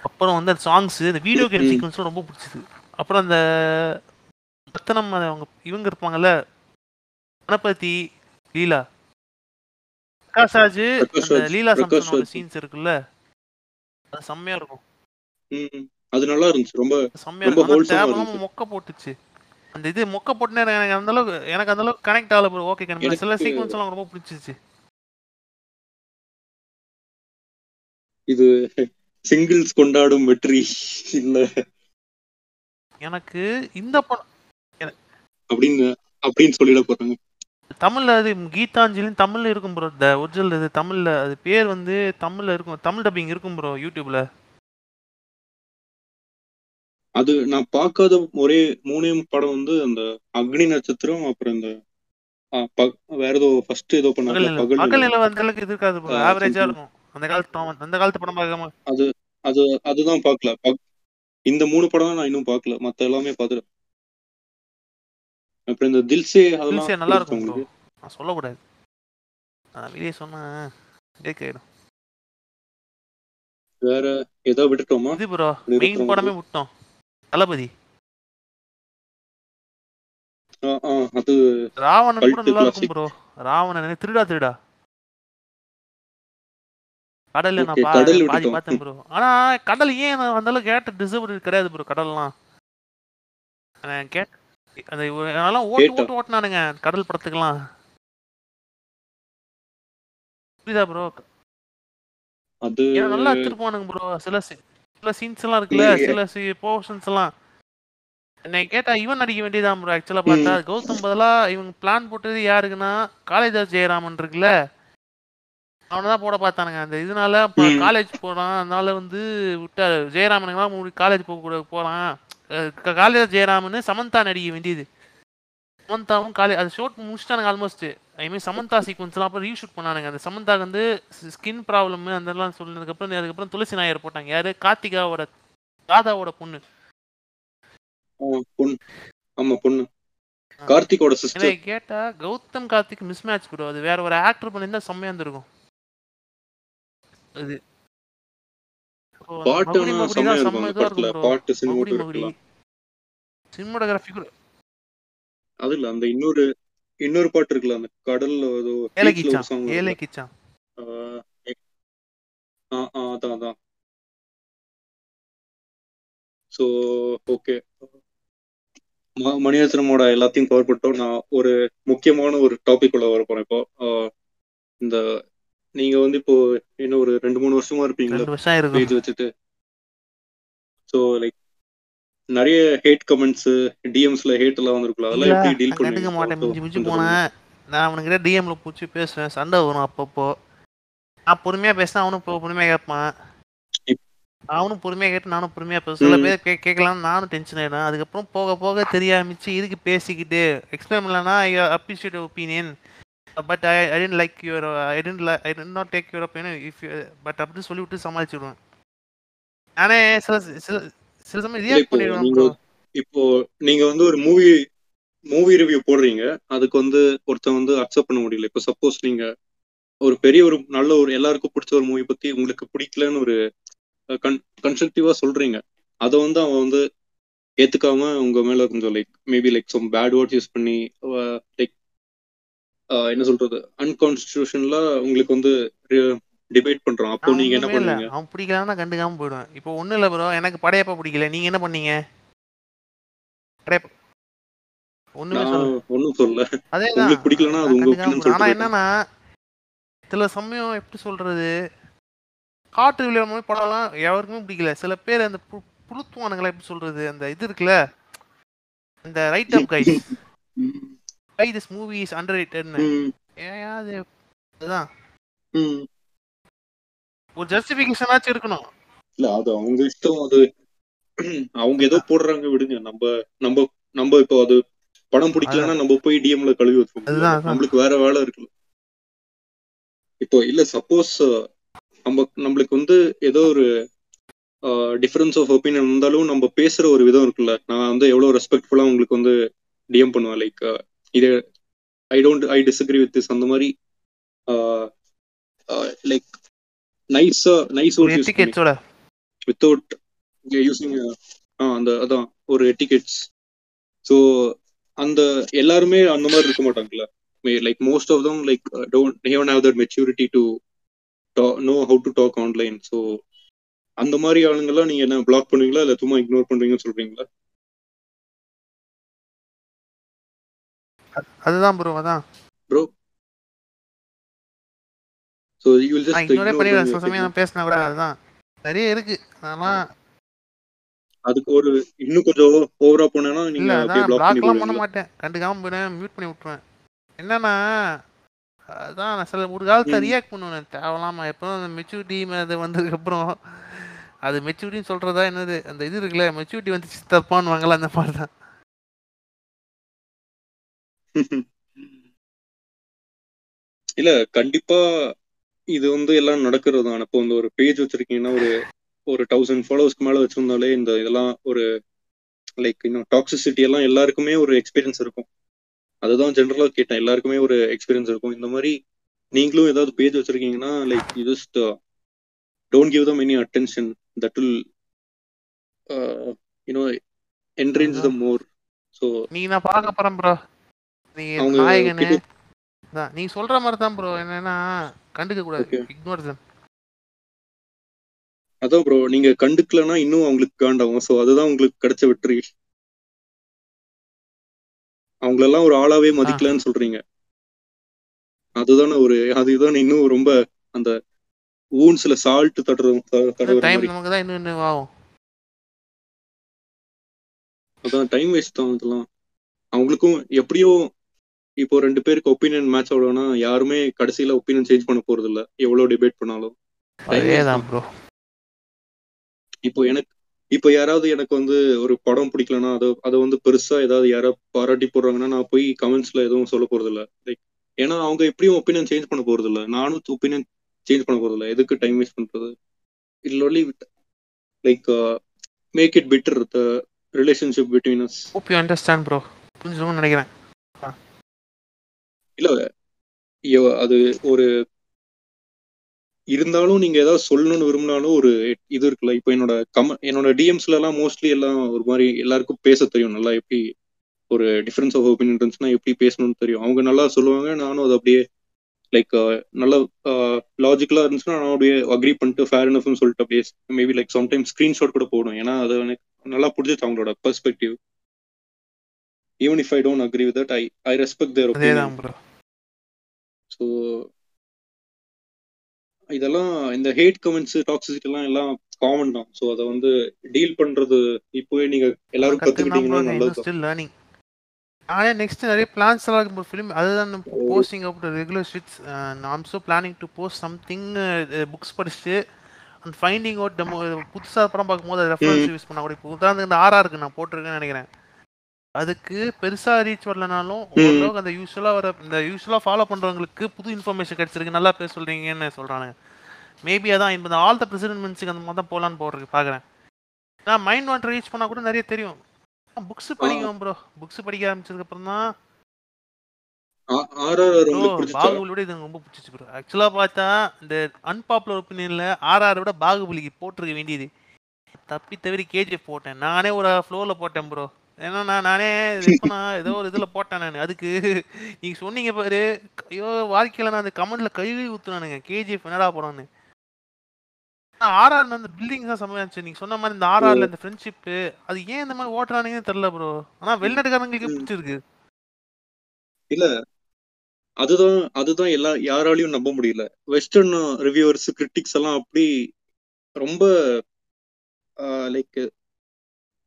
அப்புறம் வந்து அந்த சாங்ஸு, இந்த வீடியோ கேம் சீக்வன்ஸும் ரொம்ப பிடிச்சிது. அப்புறம் அந்த ரத்தனம் அவங்க இவங்க இருப்பாங்கல்ல, கணபதி, லீலா, பிரகாஷாஜு, அந்த லீலா சம்சனோட சீன்ஸ் இருக்குல்ல, அது செம்மையாக இருக்கும். அது நல்லா இருந்துச்சு, ரொம்ப செம்மையாக இருக்கும். தேவையில்லாமல் மொக்க போட்டுச்சு அந்த இது. மொக்க போட்டுனே எனக்கு அந்த அளவுக்கு எனக்கு அந்த அளவுக்கு கனெக்ட் ஆகல ப்ரோ. ஓகே கண்ணு சில சீக்வென்ஸ் எல்லாம் ரொம்ப பிடிச்சிச்சு. இது சிங்கிள்ஸ் கொண்டாடும் வெற்றி இல்ல எனக்கு இந்த படம் அப்படின்னு அப்படின்னு சொல்லிட போறாங்க. தமிழ்ல அது கீதாஞ்சலின்னு தமிழ்ல இருக்கும் ப்ரோ. த ஒரிஜினல் இது தமிழ்ல, அது பேர் வந்து தமிழ்ல இருக்கும், தமிழ் டப்பிங் இருக்கும் ப்ரோ யூடியூப்ல. அது நான் பார்க்காத ஒரே மூணே படம் வந்து அந்த அக்னி நட்சத்திரம், அப்புறம் இந்த வேற ஏதோ ஃபர்ஸ்ட் ஏதோ பண்ணாங்க. பகல் நிலவு அந்த அளவுக்கு இது இருக்காது ப்ரோ, ஆவரேஜா இருக்கும் அந்த காலத்து அந்த காலத்து படம் பார்க்காம. அது அது அதுதான் பார்க்கல. இந்த மூணு படம் நான் இன்னும் பார்க்கல, மத்த எல்லாமே பார்த்துட்டேன். அப்புறம் இந்த தில்சே அதெல்லாம் நல்லா இருக்கும் ப்ரோ. நான் சொல்ல கூடாது, நான் வெளியே சொன்னா டேக் ஆயிடும். வேற ஏதோ விட்டுட்டோமா? இது ப்ரோ மெயின் படமே விட்டோம், தளபதி. ராவணன் கூட நல்லா இருக்கும் ப்ரோ. ராவணன் திருடா திருடா கடல்ல நான் பாதி பார்த்தேன் ப்ரோ. ஆனா கடல் ஏன் அந்த அளவுக்கு கேட்ட டிசர்வ் கிடையாது ப்ரோ. கடல்லாம் ஓட்டு ஓட்டு ஓட்டினானுங்க கடல் படத்துக்கெல்லாம். புரியுதா ப்ரோ? நல்லா திருப்பானுங்க ப்ரோ. சில சில சீன்ஸ் எல்லாம் இருக்குல்ல, சில போர்ஷன்ஸ் எல்லாம் என்ன கேட்டா இவன் நடிக்க வேண்டியதான் ப்ரோ. ஆக்சுவலா பார்த்தா கௌதம் பதிலா இவங்க பிளான் போட்டது யாருக்குன்னா காளிதாஸ் ஜெயராமன் இருக்குல்ல, அவனதான் போட பார்த்தானுங்க. அந்த இதனால காலேஜ் போறான், அதனால வந்து விட்டாரு ஜெயராமனுக்குலாம் காலேஜ் போக கூட போறான் காளிராஜ் ஜெயராமன் சமந்தா நடிக்க வேண்டியது. சமந்தாவும் காளி அது ஷூட் முடிச்சிட்டானுங்க ஆல்மோஸ்ட். ஐ மீன் சமந்தா சீக்வன்ஸ்லாம் அப்புறம் ரீஷூட் பண்ணானுங்க. அந்த சமந்தாவுக்கு வந்து ஸ்கின் ப்ராப்ளம் அதெல்லாம் சொன்னதுக்கப்புறம் அதுக்கப்புறம் துளசி நாயர் போட்டாங்க. யாரு? கார்த்திகாவோட ராதாவோட பொண்ணு. கார்த்திகோட சிஸ்டர். கேட்டா Gautham Karthik miss match bro. அது வேற ஒரு ஆக்டர் பண்ணிருந்தா செம்மையா இருந்திருக்கும். அது பாட்டுனா செம்மையா இருக்கும். பாட்டு சினிமாட்டோகிராஃபி கூட அதுல அந்த இன்னொரு இன்னொரு பாட்டு இருக்குல அந்த கடல்ல ஏதோ ஏலகிச்சா ஏலகிச்சா ஆ ஆ அதான் அதான். சோ ஓகே மணிரத்னமோட எல்லாத்தையும் கவர் பண்ணிட்டோம். நான் ஒரு முக்கியமான ஒரு டாபிக் உள்ள வர போறேன் இப்போ. இந்த நீங்க வந்து இப்போ இன்னும் ஒரு ரெண்டு மூணு வருஷமா இருப்பீங்களா பேஜ் வச்சுட்டு? ஸோ லைக் நிறைய ஹேட் கமெண்ட்ஸ் டிஎம்ஸ்ல ஹேட் எல்லாம் வந்திருக்குல, அதெல்லாம் எப்படி டீல் பண்ணீங்க? கேட்க மாட்டேன், மிஞ்சி மிஞ்சி போனேன் நான். அவனுக்கு டிஎம்ல பூச்சி பேசுவேன், சண்டை வரும் அப்பப்போ. நான் பொறுமையா பேசினா அவனும் பொறுமையா கேட்பான், அவனும் பொறுமையாக கேட்டு நானும் பொறுமையாக பேச. சில பேர் கே கேட்கலான்னு நானும் டென்ஷன் ஆகிடும். அதுக்கப்புறம் போக போக தெரியாமிச்சு இதுக்கு பேசிக்கிட்டு எக்ஸ்பிளைன் பண்ணலன்னா I appreciate opinion but I I tend like your I tend lie I tend not take your opinion if but அப்படின்னு சொல்லிவிட்டு சமாளிச்சுடுவேன். ஆனே சில சில சில சமயம் ரியாக்ட் பண்ணிடுவேன். இப்போ நீங்கள் வந்து ஒரு மூவி மூவி ரிவ்யூ போடுறீங்க, அதுக்கு வந்து ஒருத்தன் வந்து அக்செப்ட் பண்ண முடியல. இப்போ சப்போஸ் நீங்கள் ஒரு பெரிய ஒரு நல்ல ஒரு எல்லாருக்கும் பிடிச்ச ஒரு மூவி பற்றி உங்களுக்கு பிடிக்கலன்னு ஒரு கன் கன்ஸ்ட்ரக்டிவா சொல்றீங்க, அதை வந்து அவன் வந்து ஏத்துக்காம உங்க மேல கொஞ்சம் like maybe like some bad words use பண்ணி லைக் என்ன சொல்றது அன்கான்ஸ்டிடியூஷனலா உங்களுக்கு வந்து டிபேட் பண்றான், அப்போ நீங்க என்ன பண்ணுவீங்க? அவன் பிடிக்கலன்னா கண்டுக்காம போயிடுவேன். இப்போ ஒண்ணு இல்ல ப்ரோ, எனக்கு படையப்பா பிடிக்கல, நீங்க என்ன பண்ணீங்க? படையப்பா ஒண்ணுமே சொல்ல ஒண்ணும் சொல்லல, உங்களுக்கு பிடிக்கலன்னா அது உங்க ஒப்பீனியன். ஆனா என்னன்னா சில சமயம் எப்படி சொல்றது காட்டு விளையாட படம்லாம் யாருக்குமே பிடிக்கல. சில பேர் அந்த புழுத்துவானுங்களா எப்படி சொல்றது அந்த இது இருக்குல்ல அந்த write up guys I this movie is அண்டர்ரேட்டட்னு. ஏயா அது அதான் ஒரு ஜஸ்டிஃபிகேஷன் ஆச்சு இருக்கணும் இல்ல? அது அவங்க இஷ்டம், அது அவங்க ஏதோ போடுறாங்க விடுங்க. நம்ம நம்ம நம்ம இப்போ அது படம் பிடிக்கலன்னா நம்ம போய் டிஎம்ல கழுவி வச்சுக்கோம், நம்மளுக்கு வேற வேலை இருக்குல்ல. இப்போ இல்ல சப்போஸ் நம்ம நம்மளுக்கு வந்து ஏதோ ஒரு டிஃபரன்ஸ் ஆஃப் ஒப்பீனியன் இருந்தாலும் நம்ம பேசுற ஒரு விதம் இருக்குல்ல, நான் வந்து எவ்வளோ ரெஸ்பெக்ட்ஃபுல்லாக உங்களுக்கு வந்து டிஎம் பண்ணுவேன் லைக் இது I don't I disagree with this அந்த மாதிரி லைக் நைஸா நைஸ் ஒரு வித்தவுட் யூசிங் அந்த அதான் ஒரு எட்டிகெட்ஸ். ஸோ அந்த எல்லாருமே அந்த மாதிரி இருக்க மாட்டாங்கல்ல, like most of them like don't have have that maturity to know how to talk online. So அந்த மாதிரி ஆளுங்கள நீங்க என்ன பிளாக் பண்ணுவீங்களா இல்ல சும்மா இக்னோர் பண்றீங்கன்னு சொல்றீங்களா? அதுதான் bro, அதான் bro. So you will just ignore பண்ணிரலாம் சும்மா நான் பேசினா கூட. அதுதான் நிறைய இருக்கு. ஆனா அதுக்கு ஒரு இன்னும் கொஞ்சம் ஓவரா பண்ணேனா நீங்க அப்படியே பிளாக் பண்ண மாட்டேன், கண்டுக்காம போறேன், மியூட் பண்ணி விட்டுறேன். என்னன்னா அதான் சில ஒரு காலத்தை ரியாக்ட் பண்ணுவேன் தேவலாமா. எப்போ அந்த மெச்சூரிட்டி அது வந்ததுக்கப்புறம் அது மெச்சூரிட்டின்னு சொல்கிறதா என்னது அந்த இது இருக்குல்ல மெச்சூரிட்டி வந்துச்சு தப்பான்னு வாங்கலாம் அந்த மாதிரி தான். இல்லை கண்டிப்பாக இது வந்து எல்லாம் நடக்கிறது தான். இப்போ வந்து ஒரு பேஜ் வச்சுருக்கீங்கன்னா ஒரு ஒரு தௌசண்ட் ஃபாலோவர்ஸ்க்கு மேலே வச்சுருந்தாலே இந்த இதெல்லாம் ஒரு லைக் இன்னும் டாக்ஸிசிட்டி எல்லாம் எல்லாருக்குமே ஒரு எக்ஸ்பீரியன்ஸ் இருக்கும். அதுதான் ஜென்ரலாக கேட்டேன், எல்லாருக்குமே ஒரு எக்ஸ்பீரியன்ஸ் இருக்கும். இந்த மாதிரி நீங்களும் ஏதாவது பேஜ் வச்சிருக்கீங்கன்னா like you just don't give them any attention, that will you know enrich them more. So நீங்க நான் பார்க்க போறேன் ப்ரோ, நீங்க நீ சொல்ற மாதிரி தான் ப்ரோ. என்னன்னா கண்டுக்க கூடாது, இக்னோர் தம். அதான் ப்ரோ, நீங்க கண்டுக்கலன்னா இன்னும் அவங்களுக்கு காண்டாகும். ஸோ அதுதான் உங்களுக்கு கிடைச்ச வெற்றி. அவங்களெல்லாம் ஒரு ஆளாவே மதிக்கலன்னு சொல்றீங்க, அதுதானே ஒரு அதுதான் இன்னும் ரொம்ப அந்த ஊன்ஸ்ல சால்ட் தடற டைம் நமக்கு தான் இன்னும் இன்னும் ஆகும். அதான் டைம் வேஸ்ட் தான் இதெல்லாம். அவங்களுக்கும் எப்படியோ இப்போ ரெண்டு பேருக்கு ஒப்பீனியன் மேட்ச் ஆகணும்னா யாருமே கடைசியில ஒப்பீனியன் சேஞ்ச் பண்ண போறது இல்லை எவ்வளவு டிபேட் பண்ணாலும். இப்போ எனக்கு இப்ப யாராவது எனக்கு வந்து ஒரு படம் பிடிக்கலன்னா அதை அதை வந்து பெருசா ஏதாவது யாராவது பாராட்டி போடுறாங்கன்னா நான் போய் கமெண்ட்ஸ்ல எதுவும் சொல்ல போறது இல்லை. லைக் ஏன்னா அவங்க எப்படியும் ஒப்பீனியன் சேஞ்ச் பண்ண போறது இல்லை, நானும் ஒப்பீனியன் சேஞ்ச் பண்ண போறது இல்லை. எதுக்கு டைம் வேஸ்ட் பண்றது? It only like make it better the relationship between us. Hope you understand bro. புரிஞ்சுதுன்னு நினைக்கிறேன். இல்ல அது ஒரு இருந்தாலும் நீங்க ஏதாவது சொல்லணும்னு விரும்பினாலும் ஒரு இது இருக்குல்ல. இப்போ என்னோட கம என்னோட டிஎம்ஸ்ல எல்லாம் மோஸ்ட்லி எல்லாம் ஒரு மாதிரி எல்லாருக்கும் பேச தெரியும் நல்லா, எப்படி ஒரு டிஃபரன்ஸ் ஆஃப் ஒப்பீனியன் இருந்துச்சுன்னா எப்படி பேசணும்னு தெரியும். அவங்க நல்லா சொல்லுவாங்க, நானும் அது அப்படியே லைக் நல்லா லாஜிக்கலா இருந்துச்சுன்னா நான் அப்படியே அக்ரி பண்ணிட்டு ஃபேர் எனஃப்னு சொல்லிட்டு அப்படியே மேபி லைக் சம்டைம்ஸ் ஸ்கிரீன்ஷாட் கூட போடும். ஏன்னா அது எனக்கு நல்லா பிடிச்சிச்சு அவங்களோட perspective. Even if I don't agree with that, I I respect their opinion. So இதெல்லாம் இந்த ஹேட் கமெண்ட்ஸ் டாக்ஸிசிட்டி எல்லாம் எல்லாம் காமன் தான். சோ அத வந்து டீல் பண்றது இப்பவே நீங்க எல்லாரும் கத்துக்கிட்டீங்கன்னா நல்லது. Still learning. ஆனா நெக்ஸ்ட் நிறைய பிளான்ஸ் எல்லாம் இருக்கு ஒரு ஃபிலிம் அதுதான் போஸ்டிங் அப் டு ரெகுலர் ஸ்விட்ச். நான் also planning to post something books படிச்சு அண்ட் ஃபைண்டிங் அவுட் டெமோ. புதுசா படம் பார்க்கும்போது அது ரெஃபரன்ஸ் யூஸ் பண்ண கூட உதாரணத்துக்கு இந்த ஆர் ஆர் இருக்கு நான் போட்டிருக்கேன்னு நினைக்கிறேன். அதுக்கு பெருசா ரீச் வரலனாலும் ஓரளவுக்கு அந்த யூஸ்வலா வர இந்த யூஸ்வலா ஃபாலோ பண்றவங்களுக்கு புது இன்ஃபர்மேஷன் கிடைச்சிருக்கு, நல்லா பேச சொல்றீங்கன்னு சொல்றாங்க. மேபி அதான் இந்த ஆல் த பிரசிடென்ட்ஸ்க்கு அந்த மாதிரி தான் போலான்னு போடுறதுக்கு பாக்குறேன். நான் மைண்ட் வாண்டர் ரீச் பண்ணா கூட நிறைய தெரியும். புக்ஸ் படிக்கும் ப்ரோ, புக்ஸ் படிக்க ஆரம்பிச்சதுக்கு அப்புறம் தான் ஆர்ஆர் ரொம்ப பிடிச்சிச்சு. பாகுபலியோட இது ரொம்ப பிடிச்சிச்சு ப்ரோ. ஆக்சுவலா பார்த்தா இந்த அன்பாப்புலர் ஒபினியன்ல ஆர்ஆர் விட பாகுபலிக்கு போட்டிருக்க வேண்டியது தப்பி தவிர கேஜிஎஃப் போட்டேன் நானே, ஒரு ஃப்ளோர்ல போட்டேன் ப்ரோ. ஏன்னா நான் நானே எப்போனா ஏதோ ஒரு இதில் போட்டேன் நான். அதுக்கு நீங்கள் சொன்னீங்க பாரு, ஐயோ வாழ்க்கையில் நான் அந்த கமெண்டில் கழுவி ஊற்றுனானுங்க கேஜிஎஃப் என்னடா போடான்னு. ஆனால் ஆர்ஆர் அந்த பில்டிங் தான் சமையாச்சு. நீங்கள் சொன்ன மாதிரி இந்த ஆர்ஆரில் இந்த ஃப்ரெண்ட்ஷிப்பு அது ஏன் இந்த மாதிரி ஓட்டுறானுங்கன்னு தெரில ப்ரோ. ஆனால் வெளிநாட்டுக்காரங்களுக்கு பிடிச்சிருக்கு. இல்லை அதுதான் அதுதான் எல்லா யாராலையும் நம்ப முடியல. வெஸ்டர்ன் ரிவ்யூவர்ஸ் கிரிட்டிக்ஸ் எல்லாம் அப்படி ரொம்ப லைக்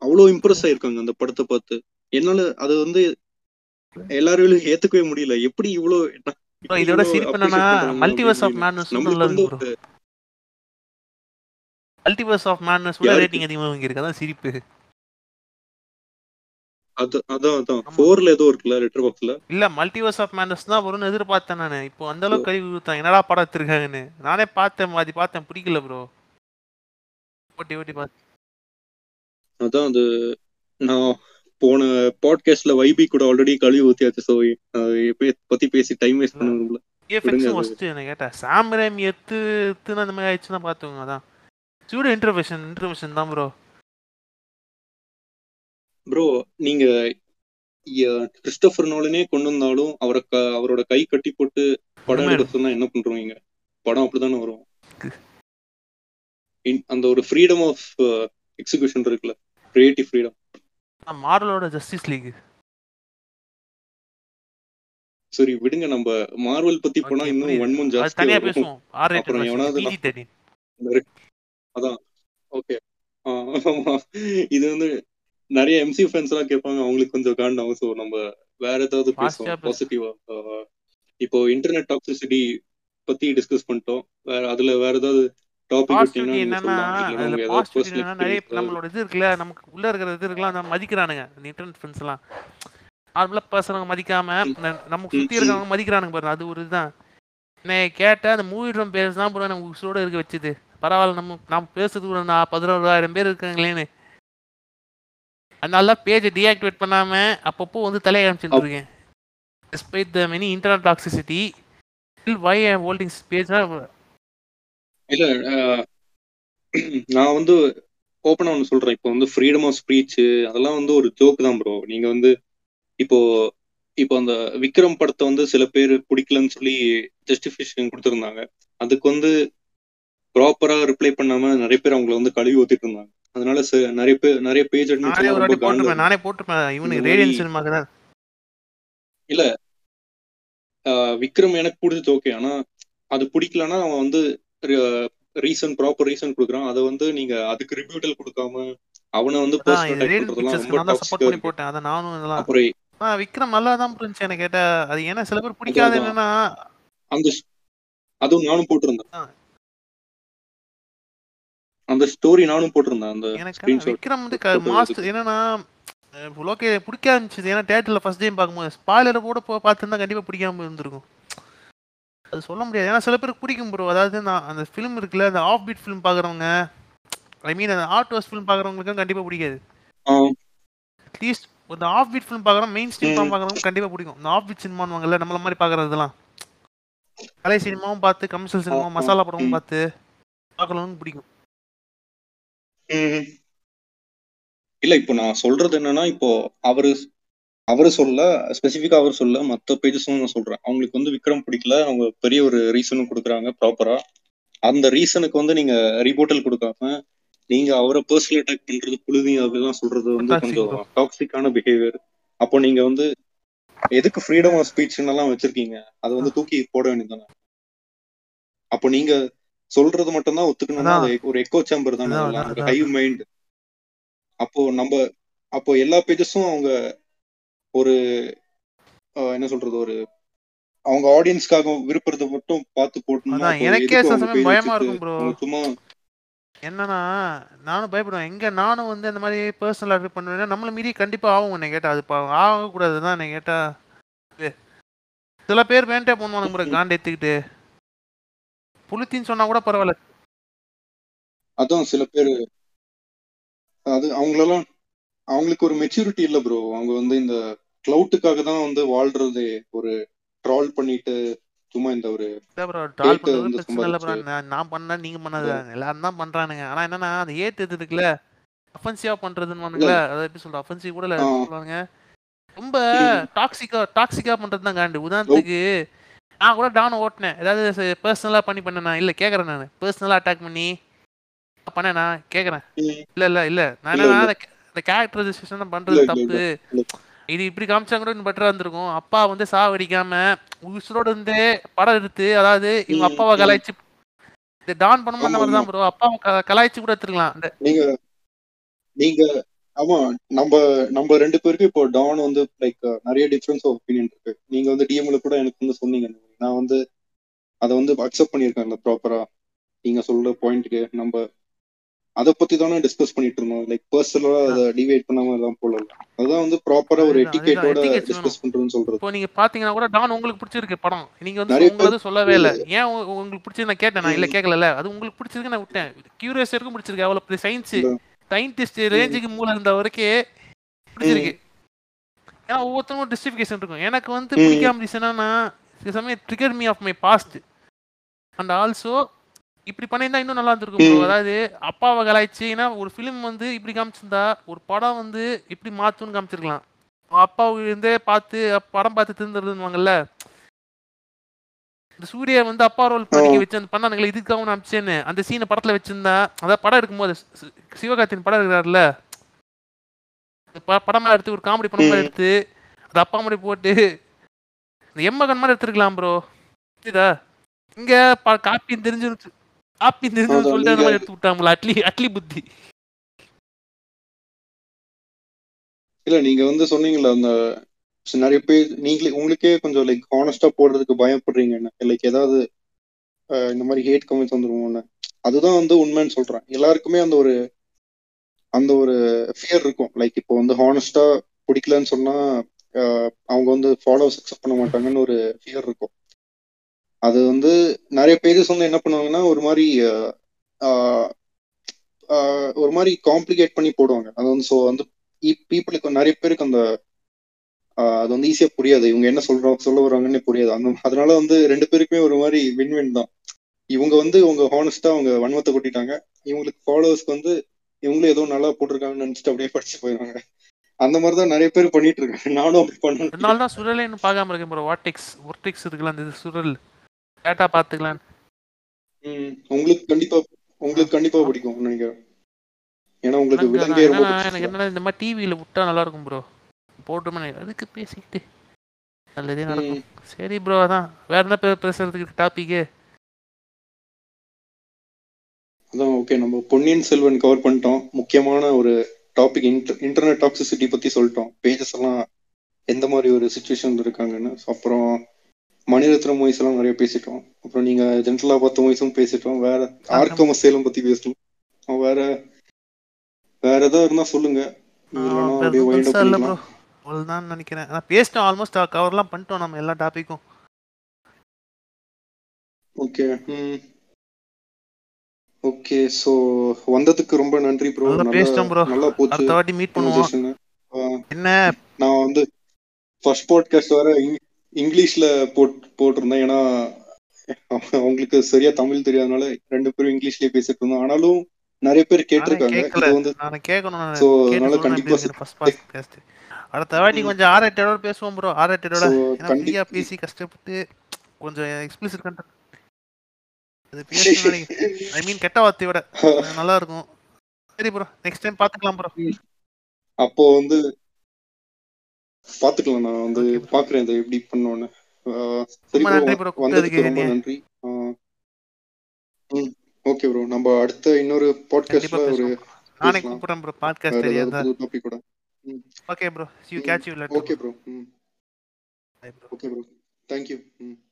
அவ்வளோ இம்ப்ரெஸ் ஆயிருக்காங்க அந்த படத்தை பார்த்து. என்னால அது வந்து எல்லாரும் ஏத்துக்கவே முடியல. எப்படி இவ்வளோ இதோட சிரிப்பு என்னன்னா மல்டிவர்ஸ் ஆஃப் மேட்னஸ் வந்து மல்டிவர்ஸ் ஆஃப் மேட்னஸ் கூட ரேட்டிங் அதிகமா இங்க இருக்கதா சிரிப்பு. அது அதான் அதான் ஃபோர்ல ஏதோ இருக்குல லெட்டர் பாக்ஸ்ல இல்ல மல்டிவர்ஸ் ஆஃப் மேட்னஸ் தான் வரும்னு எதிர்பார்த்தேன் நான். இப்போ அந்த அளவுக்கு கழிவு ஊத்துறாங்க என்னடா படம் எடுத்துருக்காங்கன்னு நானே பார்த்தேன் மாதி பார்த்தேன் பிடிக்கல ப்ரோ. ஓட்டி ஓட்டி பார்த்தேன். அதான் அது நான் போன பாட்காஸ்ட்ல வைபி கூட ஆல்ரெடி கழுவி ஊத்தியாச்சு. ஸோ எப்படி பத்தி பேசி டைம் வேஸ்ட் பண்ணுவோம்ல. எஃபெக்ட்ஸ் ஃபர்ஸ்ட் நான் கேட்டேன் சாம் ரேமி எத்து எத்துன்னு அந்த மாதிரி ஆயிடுச்சுன்னா பார்த்துக்கோங்க. அதான் ஸ்டூடியோ இன்டர்வெஷன் இன்டர்வெஷன் தான் ப்ரோ. ப்ரோ நீங்க கிறிஸ்டோபர் நோலனே கொண்டு வந்தாலும் அவரை அவரோட கை கட்டி போட்டு படம் எடுத்துனா என்ன பண்றீங்க? படம் அப்படிதானே வரும். அந்த ஒரு ஃப்ரீடம் ஆஃப் எக்ஸிகியூஷன் இருக்குல, கிரியேட்டிவ் ஃப்ரீடம். மார்வலோட ஜஸ்டிஸ் லீக் சரி விடுங்க, நம்ம மார்வல் பத்தி போனா இன்னும் ஒன் மந்த் ஜாஸ்தி தனியா பேசுவோம். ஆர் ரேட்டட் பி ஜி பதிமூன்று அதான் ஓகே. இது வந்து நிறைய எம்சி ஃபேன்ஸ்லாம் கேட்பாங்க, அவங்களுக்கு கொஞ்சம் காண்டாகும். சோ நம்ம வேற ஏதாவது பேசுவோம் பாசிட்டிவா. இப்போ இன்டர்நெட் டாக்ஸிசிட்டி பத்தி டிஸ்கஸ் பண்ணிட்டோம். வேற அதுல வேற ஏதாவது என்னன்னா நம்மளோட இது இருக்குல்ல, நமக்கு உள்ள இருக்கிற இது இருக்கலாம் மதிக்கிறானுங்க இன்டர்நெட் ஃப்ரெண்ட்ஸ் எல்லாம். நார்மலா பர்சனவங்க மதிக்காம நமக்கு சுத்தி இருக்கிறவங்க மதிக்கிறானுங்க பாருங்க. அது ஒரு இதுதான் என்ன கேட்டா அந்த மூவி ட்ரம் பேர்ஸ் தான் போறோம் நம்ம உசோட இருக்க வச்சுது. பரவாயில்ல நம்ம நம்ம பேசுறதுக்கு ஒரு நான் பதினோராயிரம் பேர் இருக்காங்களேன்னு அதனால பேஜை டீஆக்டிவேட் பண்ணாம அப்பப்போ வந்து தலையை காமிச்சுட்டு இருக்கேன். Despite the many internet toxicity still why I am holding பேஜ்னா இல்ல நான் வந்து ஓப்பனா ஒன்று சொல்றேன். இப்போ வந்து ஃப்ரீடம் ஆஃப் ஸ்பீச் அதெல்லாம் வந்து ஒரு ஜோக்கு தான் ப்ரோ. நீங்க வந்து இப்போ இப்போ அந்த விக்ரம் படத்தை வந்து சில பேர் பிடிக்கலன்னு சொல்லி ஜஸ்டிஃபிகேஷன் கொடுத்துருந்தாங்க. அதுக்கு வந்து ப்ராப்பரா ரிப்ளை பண்ணாம நிறைய பேர் அவங்களை வந்து கழுவி ஊத்திட்டு இருந்தாங்க. அதனால நிறைய பேர் நிறைய பேஜ் அட்மிஷன் நானே போட்டுப்பேன் இவனுக்கு ரேடியன் சினிமாக்கு தான் இல்ல விக்ரம் எனக்கு பிடிச்சது ஓகே. ஆனா அது பிடிக்கலன்னா அவன் வந்து ரீசன் ப்ராப்பர் ரீசன் கொடுக்குறான். அதை வந்து நீங்க அதுக்கு ரிபியூட்டல் கொடுக்காம அவனை வந்து பர்சனல் அட்டாக் பண்றதெல்லாம் ரொம்ப டாக்ஸிக் பண்ணி போட்டேன். அத நானும் இதெல்லாம் அப்புறம் ஆ விக்ரம் நல்லா தான் புரிஞ்சு எனக்கு கேட்டா அது ஏனா சில பேர் பிடிக்காத என்னன்னா அந்த அது நானும் போட்டு இருந்தேன். அந்த ஸ்டோரி நானும் போட்டுருந்தேன். அந்த எனக்கு விக்ரம் வந்து மாஸ்டர் என்னன்னா லோகே பிடிக்க ஆரம்பிச்சது. ஏன்னா தேட்டரில் ஃபர்ஸ்ட் டைம் பார்க்கும்போது ஸ்பாயிலரை கூட போய் பார்த்துருந்தா கண்டிப்பாக பிடிக்காம இருந்திருக்கும். அது சொல்ல முடியாது, ஏன்னா சில பேருக்கு பிடிக்கும் ப்ரோ. அதாவது நான் அந்த ஃபிலிம் இருக்குல்ல, அந்த ஆஃப் பீட் ஃபிலிம் பார்க்குறவங்க, ஐ மீன் அந்த ஆர்ட் ஹவுஸ் ஃபிலிம் பார்க்குறவங்களுக்கும் கண்டிப்பாக பிடிக்காது. அட்லீஸ்ட் இந்த ஆஃப் பீட் ஃபிலிம் பார்க்குறோம், மெயின் ஸ்ட்ரீம் பார்க்குறவங்க கண்டிப்பாக பிடிக்கும். இந்த ஆஃப் பீட் சினிமான்னு வாங்கல, நம்மள மாதிரி பார்க்குறதுலாம் கலை சினிமாவும் பார்த்து கமர்ஷியல் சினிமா மசாலா படமும் பார்த்து பார்க்கறவங்களுக்கு பிடிக்கும். இல்ல இப்போ நான் சொல்றது என்னன்னா, இப்போ அவரு அவரு சொல்ல ஸ்பெசிஃபிக்கா அவர் சொல்ல மற்ற பேஜஸும் நான் சொல்றேன், அவங்களுக்கு வந்து விக்ரம் பிடிக்கல, அவங்க பெரிய ஒரு ரீசனும் கொடுக்குறாங்க ப்ராப்பரா. அந்த ரீசனுக்கு வந்து நீங்க ரிபோர்ட்டல் கொடுக்காம நீங்க அவரை பர்சனல் அட்டாக் பண்றது, புழுதி அப்படிலாம் சொல்றது வந்து கொஞ்சம் டாக்ஸிக்கான பிஹேவியர். அப்போ நீங்க வந்து எதுக்கு ஃப்ரீடம் ஆஃப் ஸ்பீச்ன்னு எல்லாம் வச்சிருக்கீங்க, அதை வந்து தூக்கி போட வேண்டியதானே. அப்போ நீங்க சொல்றது மட்டும் தான் ஒத்துக்கணும்னா ஒரு எக்கோ சேம்பர் தானே, ஒரு ஹை மைண்ட். அப்போ நம்ம அப்போ எல்லா பேஜஸும் அவங்க ஒரு என்ன சொல்றது, ஒரு அவங்க ஆடியன்ஸ்க்காக விருப்பத்தை மட்டும் பார்த்து போட்டுனா எனக்கே பயமா இருக்கும் ப்ரோ. சும்மா என்னன்னா நானும் பயப்படுவேன். எங்க நானும் வந்து அந்த மாதிரி பர்சனல் அட்வைஸ் பண்ணுவேன்னா நம்மள மீறி கண்டிப்பா ஆகும். என்ன கேட்டா அது ஆக கூடாதுதான். என்ன கேட்டா சில பேர் வேண்டே பண்ணுவாங்க ப்ரோ, காண்ட எடுத்துக்கிட்டு புளுத்தின்னு சொன்னா கூட பரவாயில்ல. அதான் சில பேர் அது அவங்களெல்லாம் அவங்களுக்கு ஒரு மெச்சூரிட்டி இல்லை ப்ரோ. அவங்க வந்து இந்த கிளவுட்டுக்காக தான் வந்து வாழ்றது, ஒரு ட்ரால் பண்ணிட்டு சும்மா இந்த ஒரு ட்ரால் பண்ணுறது. நான் பண்ணா நீங்க பண்ணாத எல்லாரும் தான் பண்றானுங்க. ஆனா என்னன்னா அந்த ஏத்து எதுக்குல அஃபென்சிவா பண்றதுன்னு வானுங்களா, அதை எப்படி சொல்ற அஃபென்சிவ் கூட இல்லை சொல்லுவாங்க, ரொம்ப டாக்ஸிக்கா டாக்ஸிக்கா பண்றது தான் காண்டு. உதாரணத்துக்கு நான் கூட டான் ஓட்டினேன், ஏதாவது பர்சனலா பண்ணி பண்ணேண்ணா இல்லை கேட்கறேன், நான் பர்சனலா அட்டாக் பண்ணி பண்ணேண்ணா கேட்கறேன் இல்லை இல்லை இல்லை நான் என்ன இந்த கேரக்டரைசேஷன் பண்றது தப்பு, இது இப்படி காமிச்சா கூட இன்னும் பெட்டரா இருந்திருக்கும். அப்பா வந்து சாவடிக்காம உசுரோட இருந்து படம் எடுத்து, அதாவது இவங்க அப்பாவை கலாய்ச்சி இந்த டான் பண்ணும்போது அந்த மாதிரி தான் ப்ரோ, அப்பாவை கலாய்ச்சி கூட எடுத்துக்கலாம். அந்த நீங்க நீங்க ஆமா நம்ம நம்ம ரெண்டு பேருக்கும் இப்போ டான் வந்து லைக் நிறைய டிஃபரன்ஸ் ஆஃப் ஒப்பீனியன் இருக்கு. நீங்க வந்து டிஎம்ல கூட எனக்கு வந்து சொன்னீங்க, நான் வந்து அதை வந்து அக்செப்ட் பண்ணியிருக்கேன்ல ப்ராப்பரா. நீங்க சொல்ற பாயிண்ட்டுக்கு நம்ம அதை பத்தி தானே டிஸ்கஸ் பண்ணிட்டு இருந்தோம், லைக் பர்சனலா அதை டிவைட் பண்ணாம எல்லாம் போலாம். அதான் வந்து ப்ராப்பரா ஒரு எட்டிகேட்டோட டிஸ்கஸ் பண்றதுன்னு சொல்றது. இப்போ நீங்க பாத்தீங்கன்னா கூட டான் உங்களுக்கு பிடிச்சிருக்கு படம், நீங்க வந்து உங்களுக்கு சொல்லவே இல்லை, ஏன் உங்களுக்கு பிடிச்சது நான் கேட்டேன், நான் இல்ல கேட்கல, அது உங்களுக்கு பிடிச்சிருக்கு நான் விட்டேன், கியூரியஸ் இருக்கும் பிடிச்சிருக்கு, அவ்வளவு சயின்ஸ் சயின்டிஸ்ட் ரேஞ்சுக்கு மூல இருந்த வரைக்கும் பிடிச்சிருக்கு. ஏன்னா ஒவ்வொருத்தரும் டிஸ்டிஃபிகேஷன் இருக்கும். எனக்கு வந்து பிடிக்காம ரீசனா சில சமயம் trigger me off my past and also இப்படி பண்ணியிருந்தா இன்னும் நல்லா இருந்திருக்கும். அதாவது அப்பாவை கலாய்ச்சி, ஏன்னா ஒரு ஃபிலிம் வந்து இப்படி காமிச்சிருந்தா ஒரு படம் வந்து இப்படி மாற்றுன்னு காமிச்சிருக்கலாம். அப்பாவுக்கு இருந்தே பார்த்து படம் பார்த்து திருந்துருதுன்னுவாங்கல்ல, இந்த சூரிய வந்து அப்பா ரோல் பண்ணிக்க வச்சு அந்த பண்ணானுங்களே இதுக்காக நான் அமிச்சேன்னு அந்த சீனை படத்தில் வச்சுருந்தா, அதாவது படம் எடுக்கும்போது சிவகார்த்தின் படம் எடுக்கிறாருல, படமாக எடுத்து ஒரு காமெடி படமாக எடுத்து அது அப்பா மாதிரி போட்டு இந்த எம்மகன் மாதிரி எடுத்துருக்கலாம் ப்ரோ. இதா இங்கே காப்பின்னு தெரிஞ்சிருச்சு, காப்பி தெரிஞ்சு சொல்லிட்டு எடுத்து விட்டாங்களா, அட்லி அட்லி புத்தி இல்ல. நீங்க வந்து சொன்னீங்களா அந்த நிறைய பேர் நீங்களே உங்களுக்கே கொஞ்சம் லைக் ஹானஸ்டா போடுறதுக்கு பயப்படுறீங்க, லைக் ஏதாவது இந்த மாதிரி ஹேட் கமெண்ட்ஸ் வந்துருவோம்னு. அதுதான் வந்து உண்மைன்னு சொல்றேன். எல்லாருக்குமே அந்த ஒரு அந்த ஒரு ஃபியர் இருக்கும், லைக் இப்போ வந்து ஹானஸ்டா பிடிக்கலன்னு சொன்னா அவங்க வந்து ஃபாலோவர்ஸ் அக்செப்ட் பண்ண மாட்டாங்கன்னு ஒரு ஃபியர் இருக்கும். அது வந்து நிறைய பேஜஸ் வந்து என்ன பண்ணுவாங்கன்னா ஒரு மாதிரி ஒரு மாதிரி காம்ப்ளிகேட் பண்ணி போடுவாங்க. அது வந்து ஸோ வந்து பீப்புளுக்கு நிறைய பேருக்கு அந்த அது வந்து ஈஸியாக புரியாது, இவங்க என்ன சொல்றாங்க சொல்ல வர்றாங்கன்னு புரியாது. அந்த அதனால வந்து ரெண்டு பேருக்குமே ஒரு மாதிரி வின் வின் தான். இவங்க வந்து இவங்க ஹானஸ்டா அவங்க வன்மத்தை கொட்டிட்டாங்க, இவங்களுக்கு ஃபாலோவர்ஸ்க்கு வந்து இவங்களும் ஏதோ நல்லா போட்டிருக்காங்கன்னு நினைச்சிட்டு அப்படியே படிச்சு போயிடுவாங்க. அந்த மாதிரி தான் நிறைய பேர் பண்ணிட்டு இருக்காங்க. நானும் அப்படி பண்ணுவேன். அதனால தான் சுரலே இன்னும் பார்க்காம இருக்கேன் ப்ரோ. வாட்டிக்ஸ் ஒர்டிக்ஸ் இருக்குல்ல, அந்த சுரல் டேட்டா பார்த்துக்கலாம். ம் உங்களுக்கு கண்டிப்பா உங்களுக்கு கண்டிப்பா பிடிக்கும் நினைக்கிறேன். ஏன்னா உங்களுக்கு விலங்கே ரொம்ப பிடிக்கும். எனக்கு என்னன்னா இந்த மாதிரி டிவில விட்டா நல்லா இருக்கும் ப்ரோ, போட்டுமே அதுக்கு பேசிக்கிட்டு நல்லதே நடக்கும். சரி ப்ரோ, அதான் வேற என்ன பேசுறதுக்கு டாபிக் அதான். ஓகே, நம்ம பொன்னியின் செல்வன் கவர் பண்ணிட்டோம். முக்கியமான ஒரு டாபிக் இன்டர்நெட் டாக்ஸிசிட்டி பத்தி சொல்லிட்டோம், பேஜஸ் எல்லாம் எந்த மாதிரி ஒரு சிச்சுவேஷன்ல இருக்காங்கன்னு. அப்புறம் மணிரத்ன மூவிஸ் எல்லாம் நிறைய பேசிட்டோம். அப்புறம் நீங்க ஜென்ரலா பார்த்த மூவிஸும் பேசிட்டோம். வேற ஆர்கமஸ் சேலம் பத்தி பேசணும். வேற வேற ஏதாவது இருந்தா சொல்லுங்க. அவ்வளோதான் நினைக்கிறேன். நான் பேசிட்டேன், ஆல்மோஸ்ட் கவர்லாம் பண்ணிட்டோம் நம்ம எல்லா டாப்பிக்கும். ஓகே ஓகே சோ வந்ததுக்கு ரொம்ப நன்றி ப்ரோ. நல்லா பேசலாம் ப்ரோ. நல்லா போச்சு. அடுத்த வாட்டி மீட் பண்ணுவோம். என்ன நான் வந்து ஃபர்ஸ்ட் பாட்காஸ்ட் வர இங்கிலீஷ்ல போட் போட்டிருந்தேன் ஏன்னா அவங்களுக்கு சரியா தமிழ் தெரியாதனால ரெண்டு பேரும் இங்கிலீஷ்லயே பேசிட்டு இருந்தோம். ஆனாலும் நிறைய பேர் கேட்டிருக்காங்க. இது வந்து நான் கேட்கணும். சோ அதனால கண்டிப்பா ஃபர்ஸ்ட் பாட்காஸ்ட் அடுத்த வாட்டி கொஞ்சம் ஆர்ஐடியோட பேசுவோம் ப்ரோ. ஆர்ஐடியோட கண்டிப்பா பிசி கஷ்டப்பட்டு கொஞ்சம் எக்ஸ்பிளிசிட் கண்டென்ட் அது பேசணும். ஐ மீன் கெட்ட வார்த்தையோட நல்லா இருக்கும். சரி ப்ரோ, நெக்ஸ்ட் டைம் பாத்துக்கலாம் ப்ரோ. அப்போ வந்து பாத்துக்கலாம். நான் வந்து பாக்குறேன் இதை எப்படி பண்ணணும்னு. சரி ப்ரோ, வந்ததுக்கு ரொம்ப நன்றி. ஓகே ப்ரோ, நம்ம அடுத்த இன்னொரு பாட்காஸ்ட்ல ஒரு நாளைக்கு கூப்பிடுறேன் ப்ரோ. பாட்காஸ்ட் தெரியாத டாபிக் கூட. Okay bro, see you catch you later. Okay bro. Okay bro, thank you.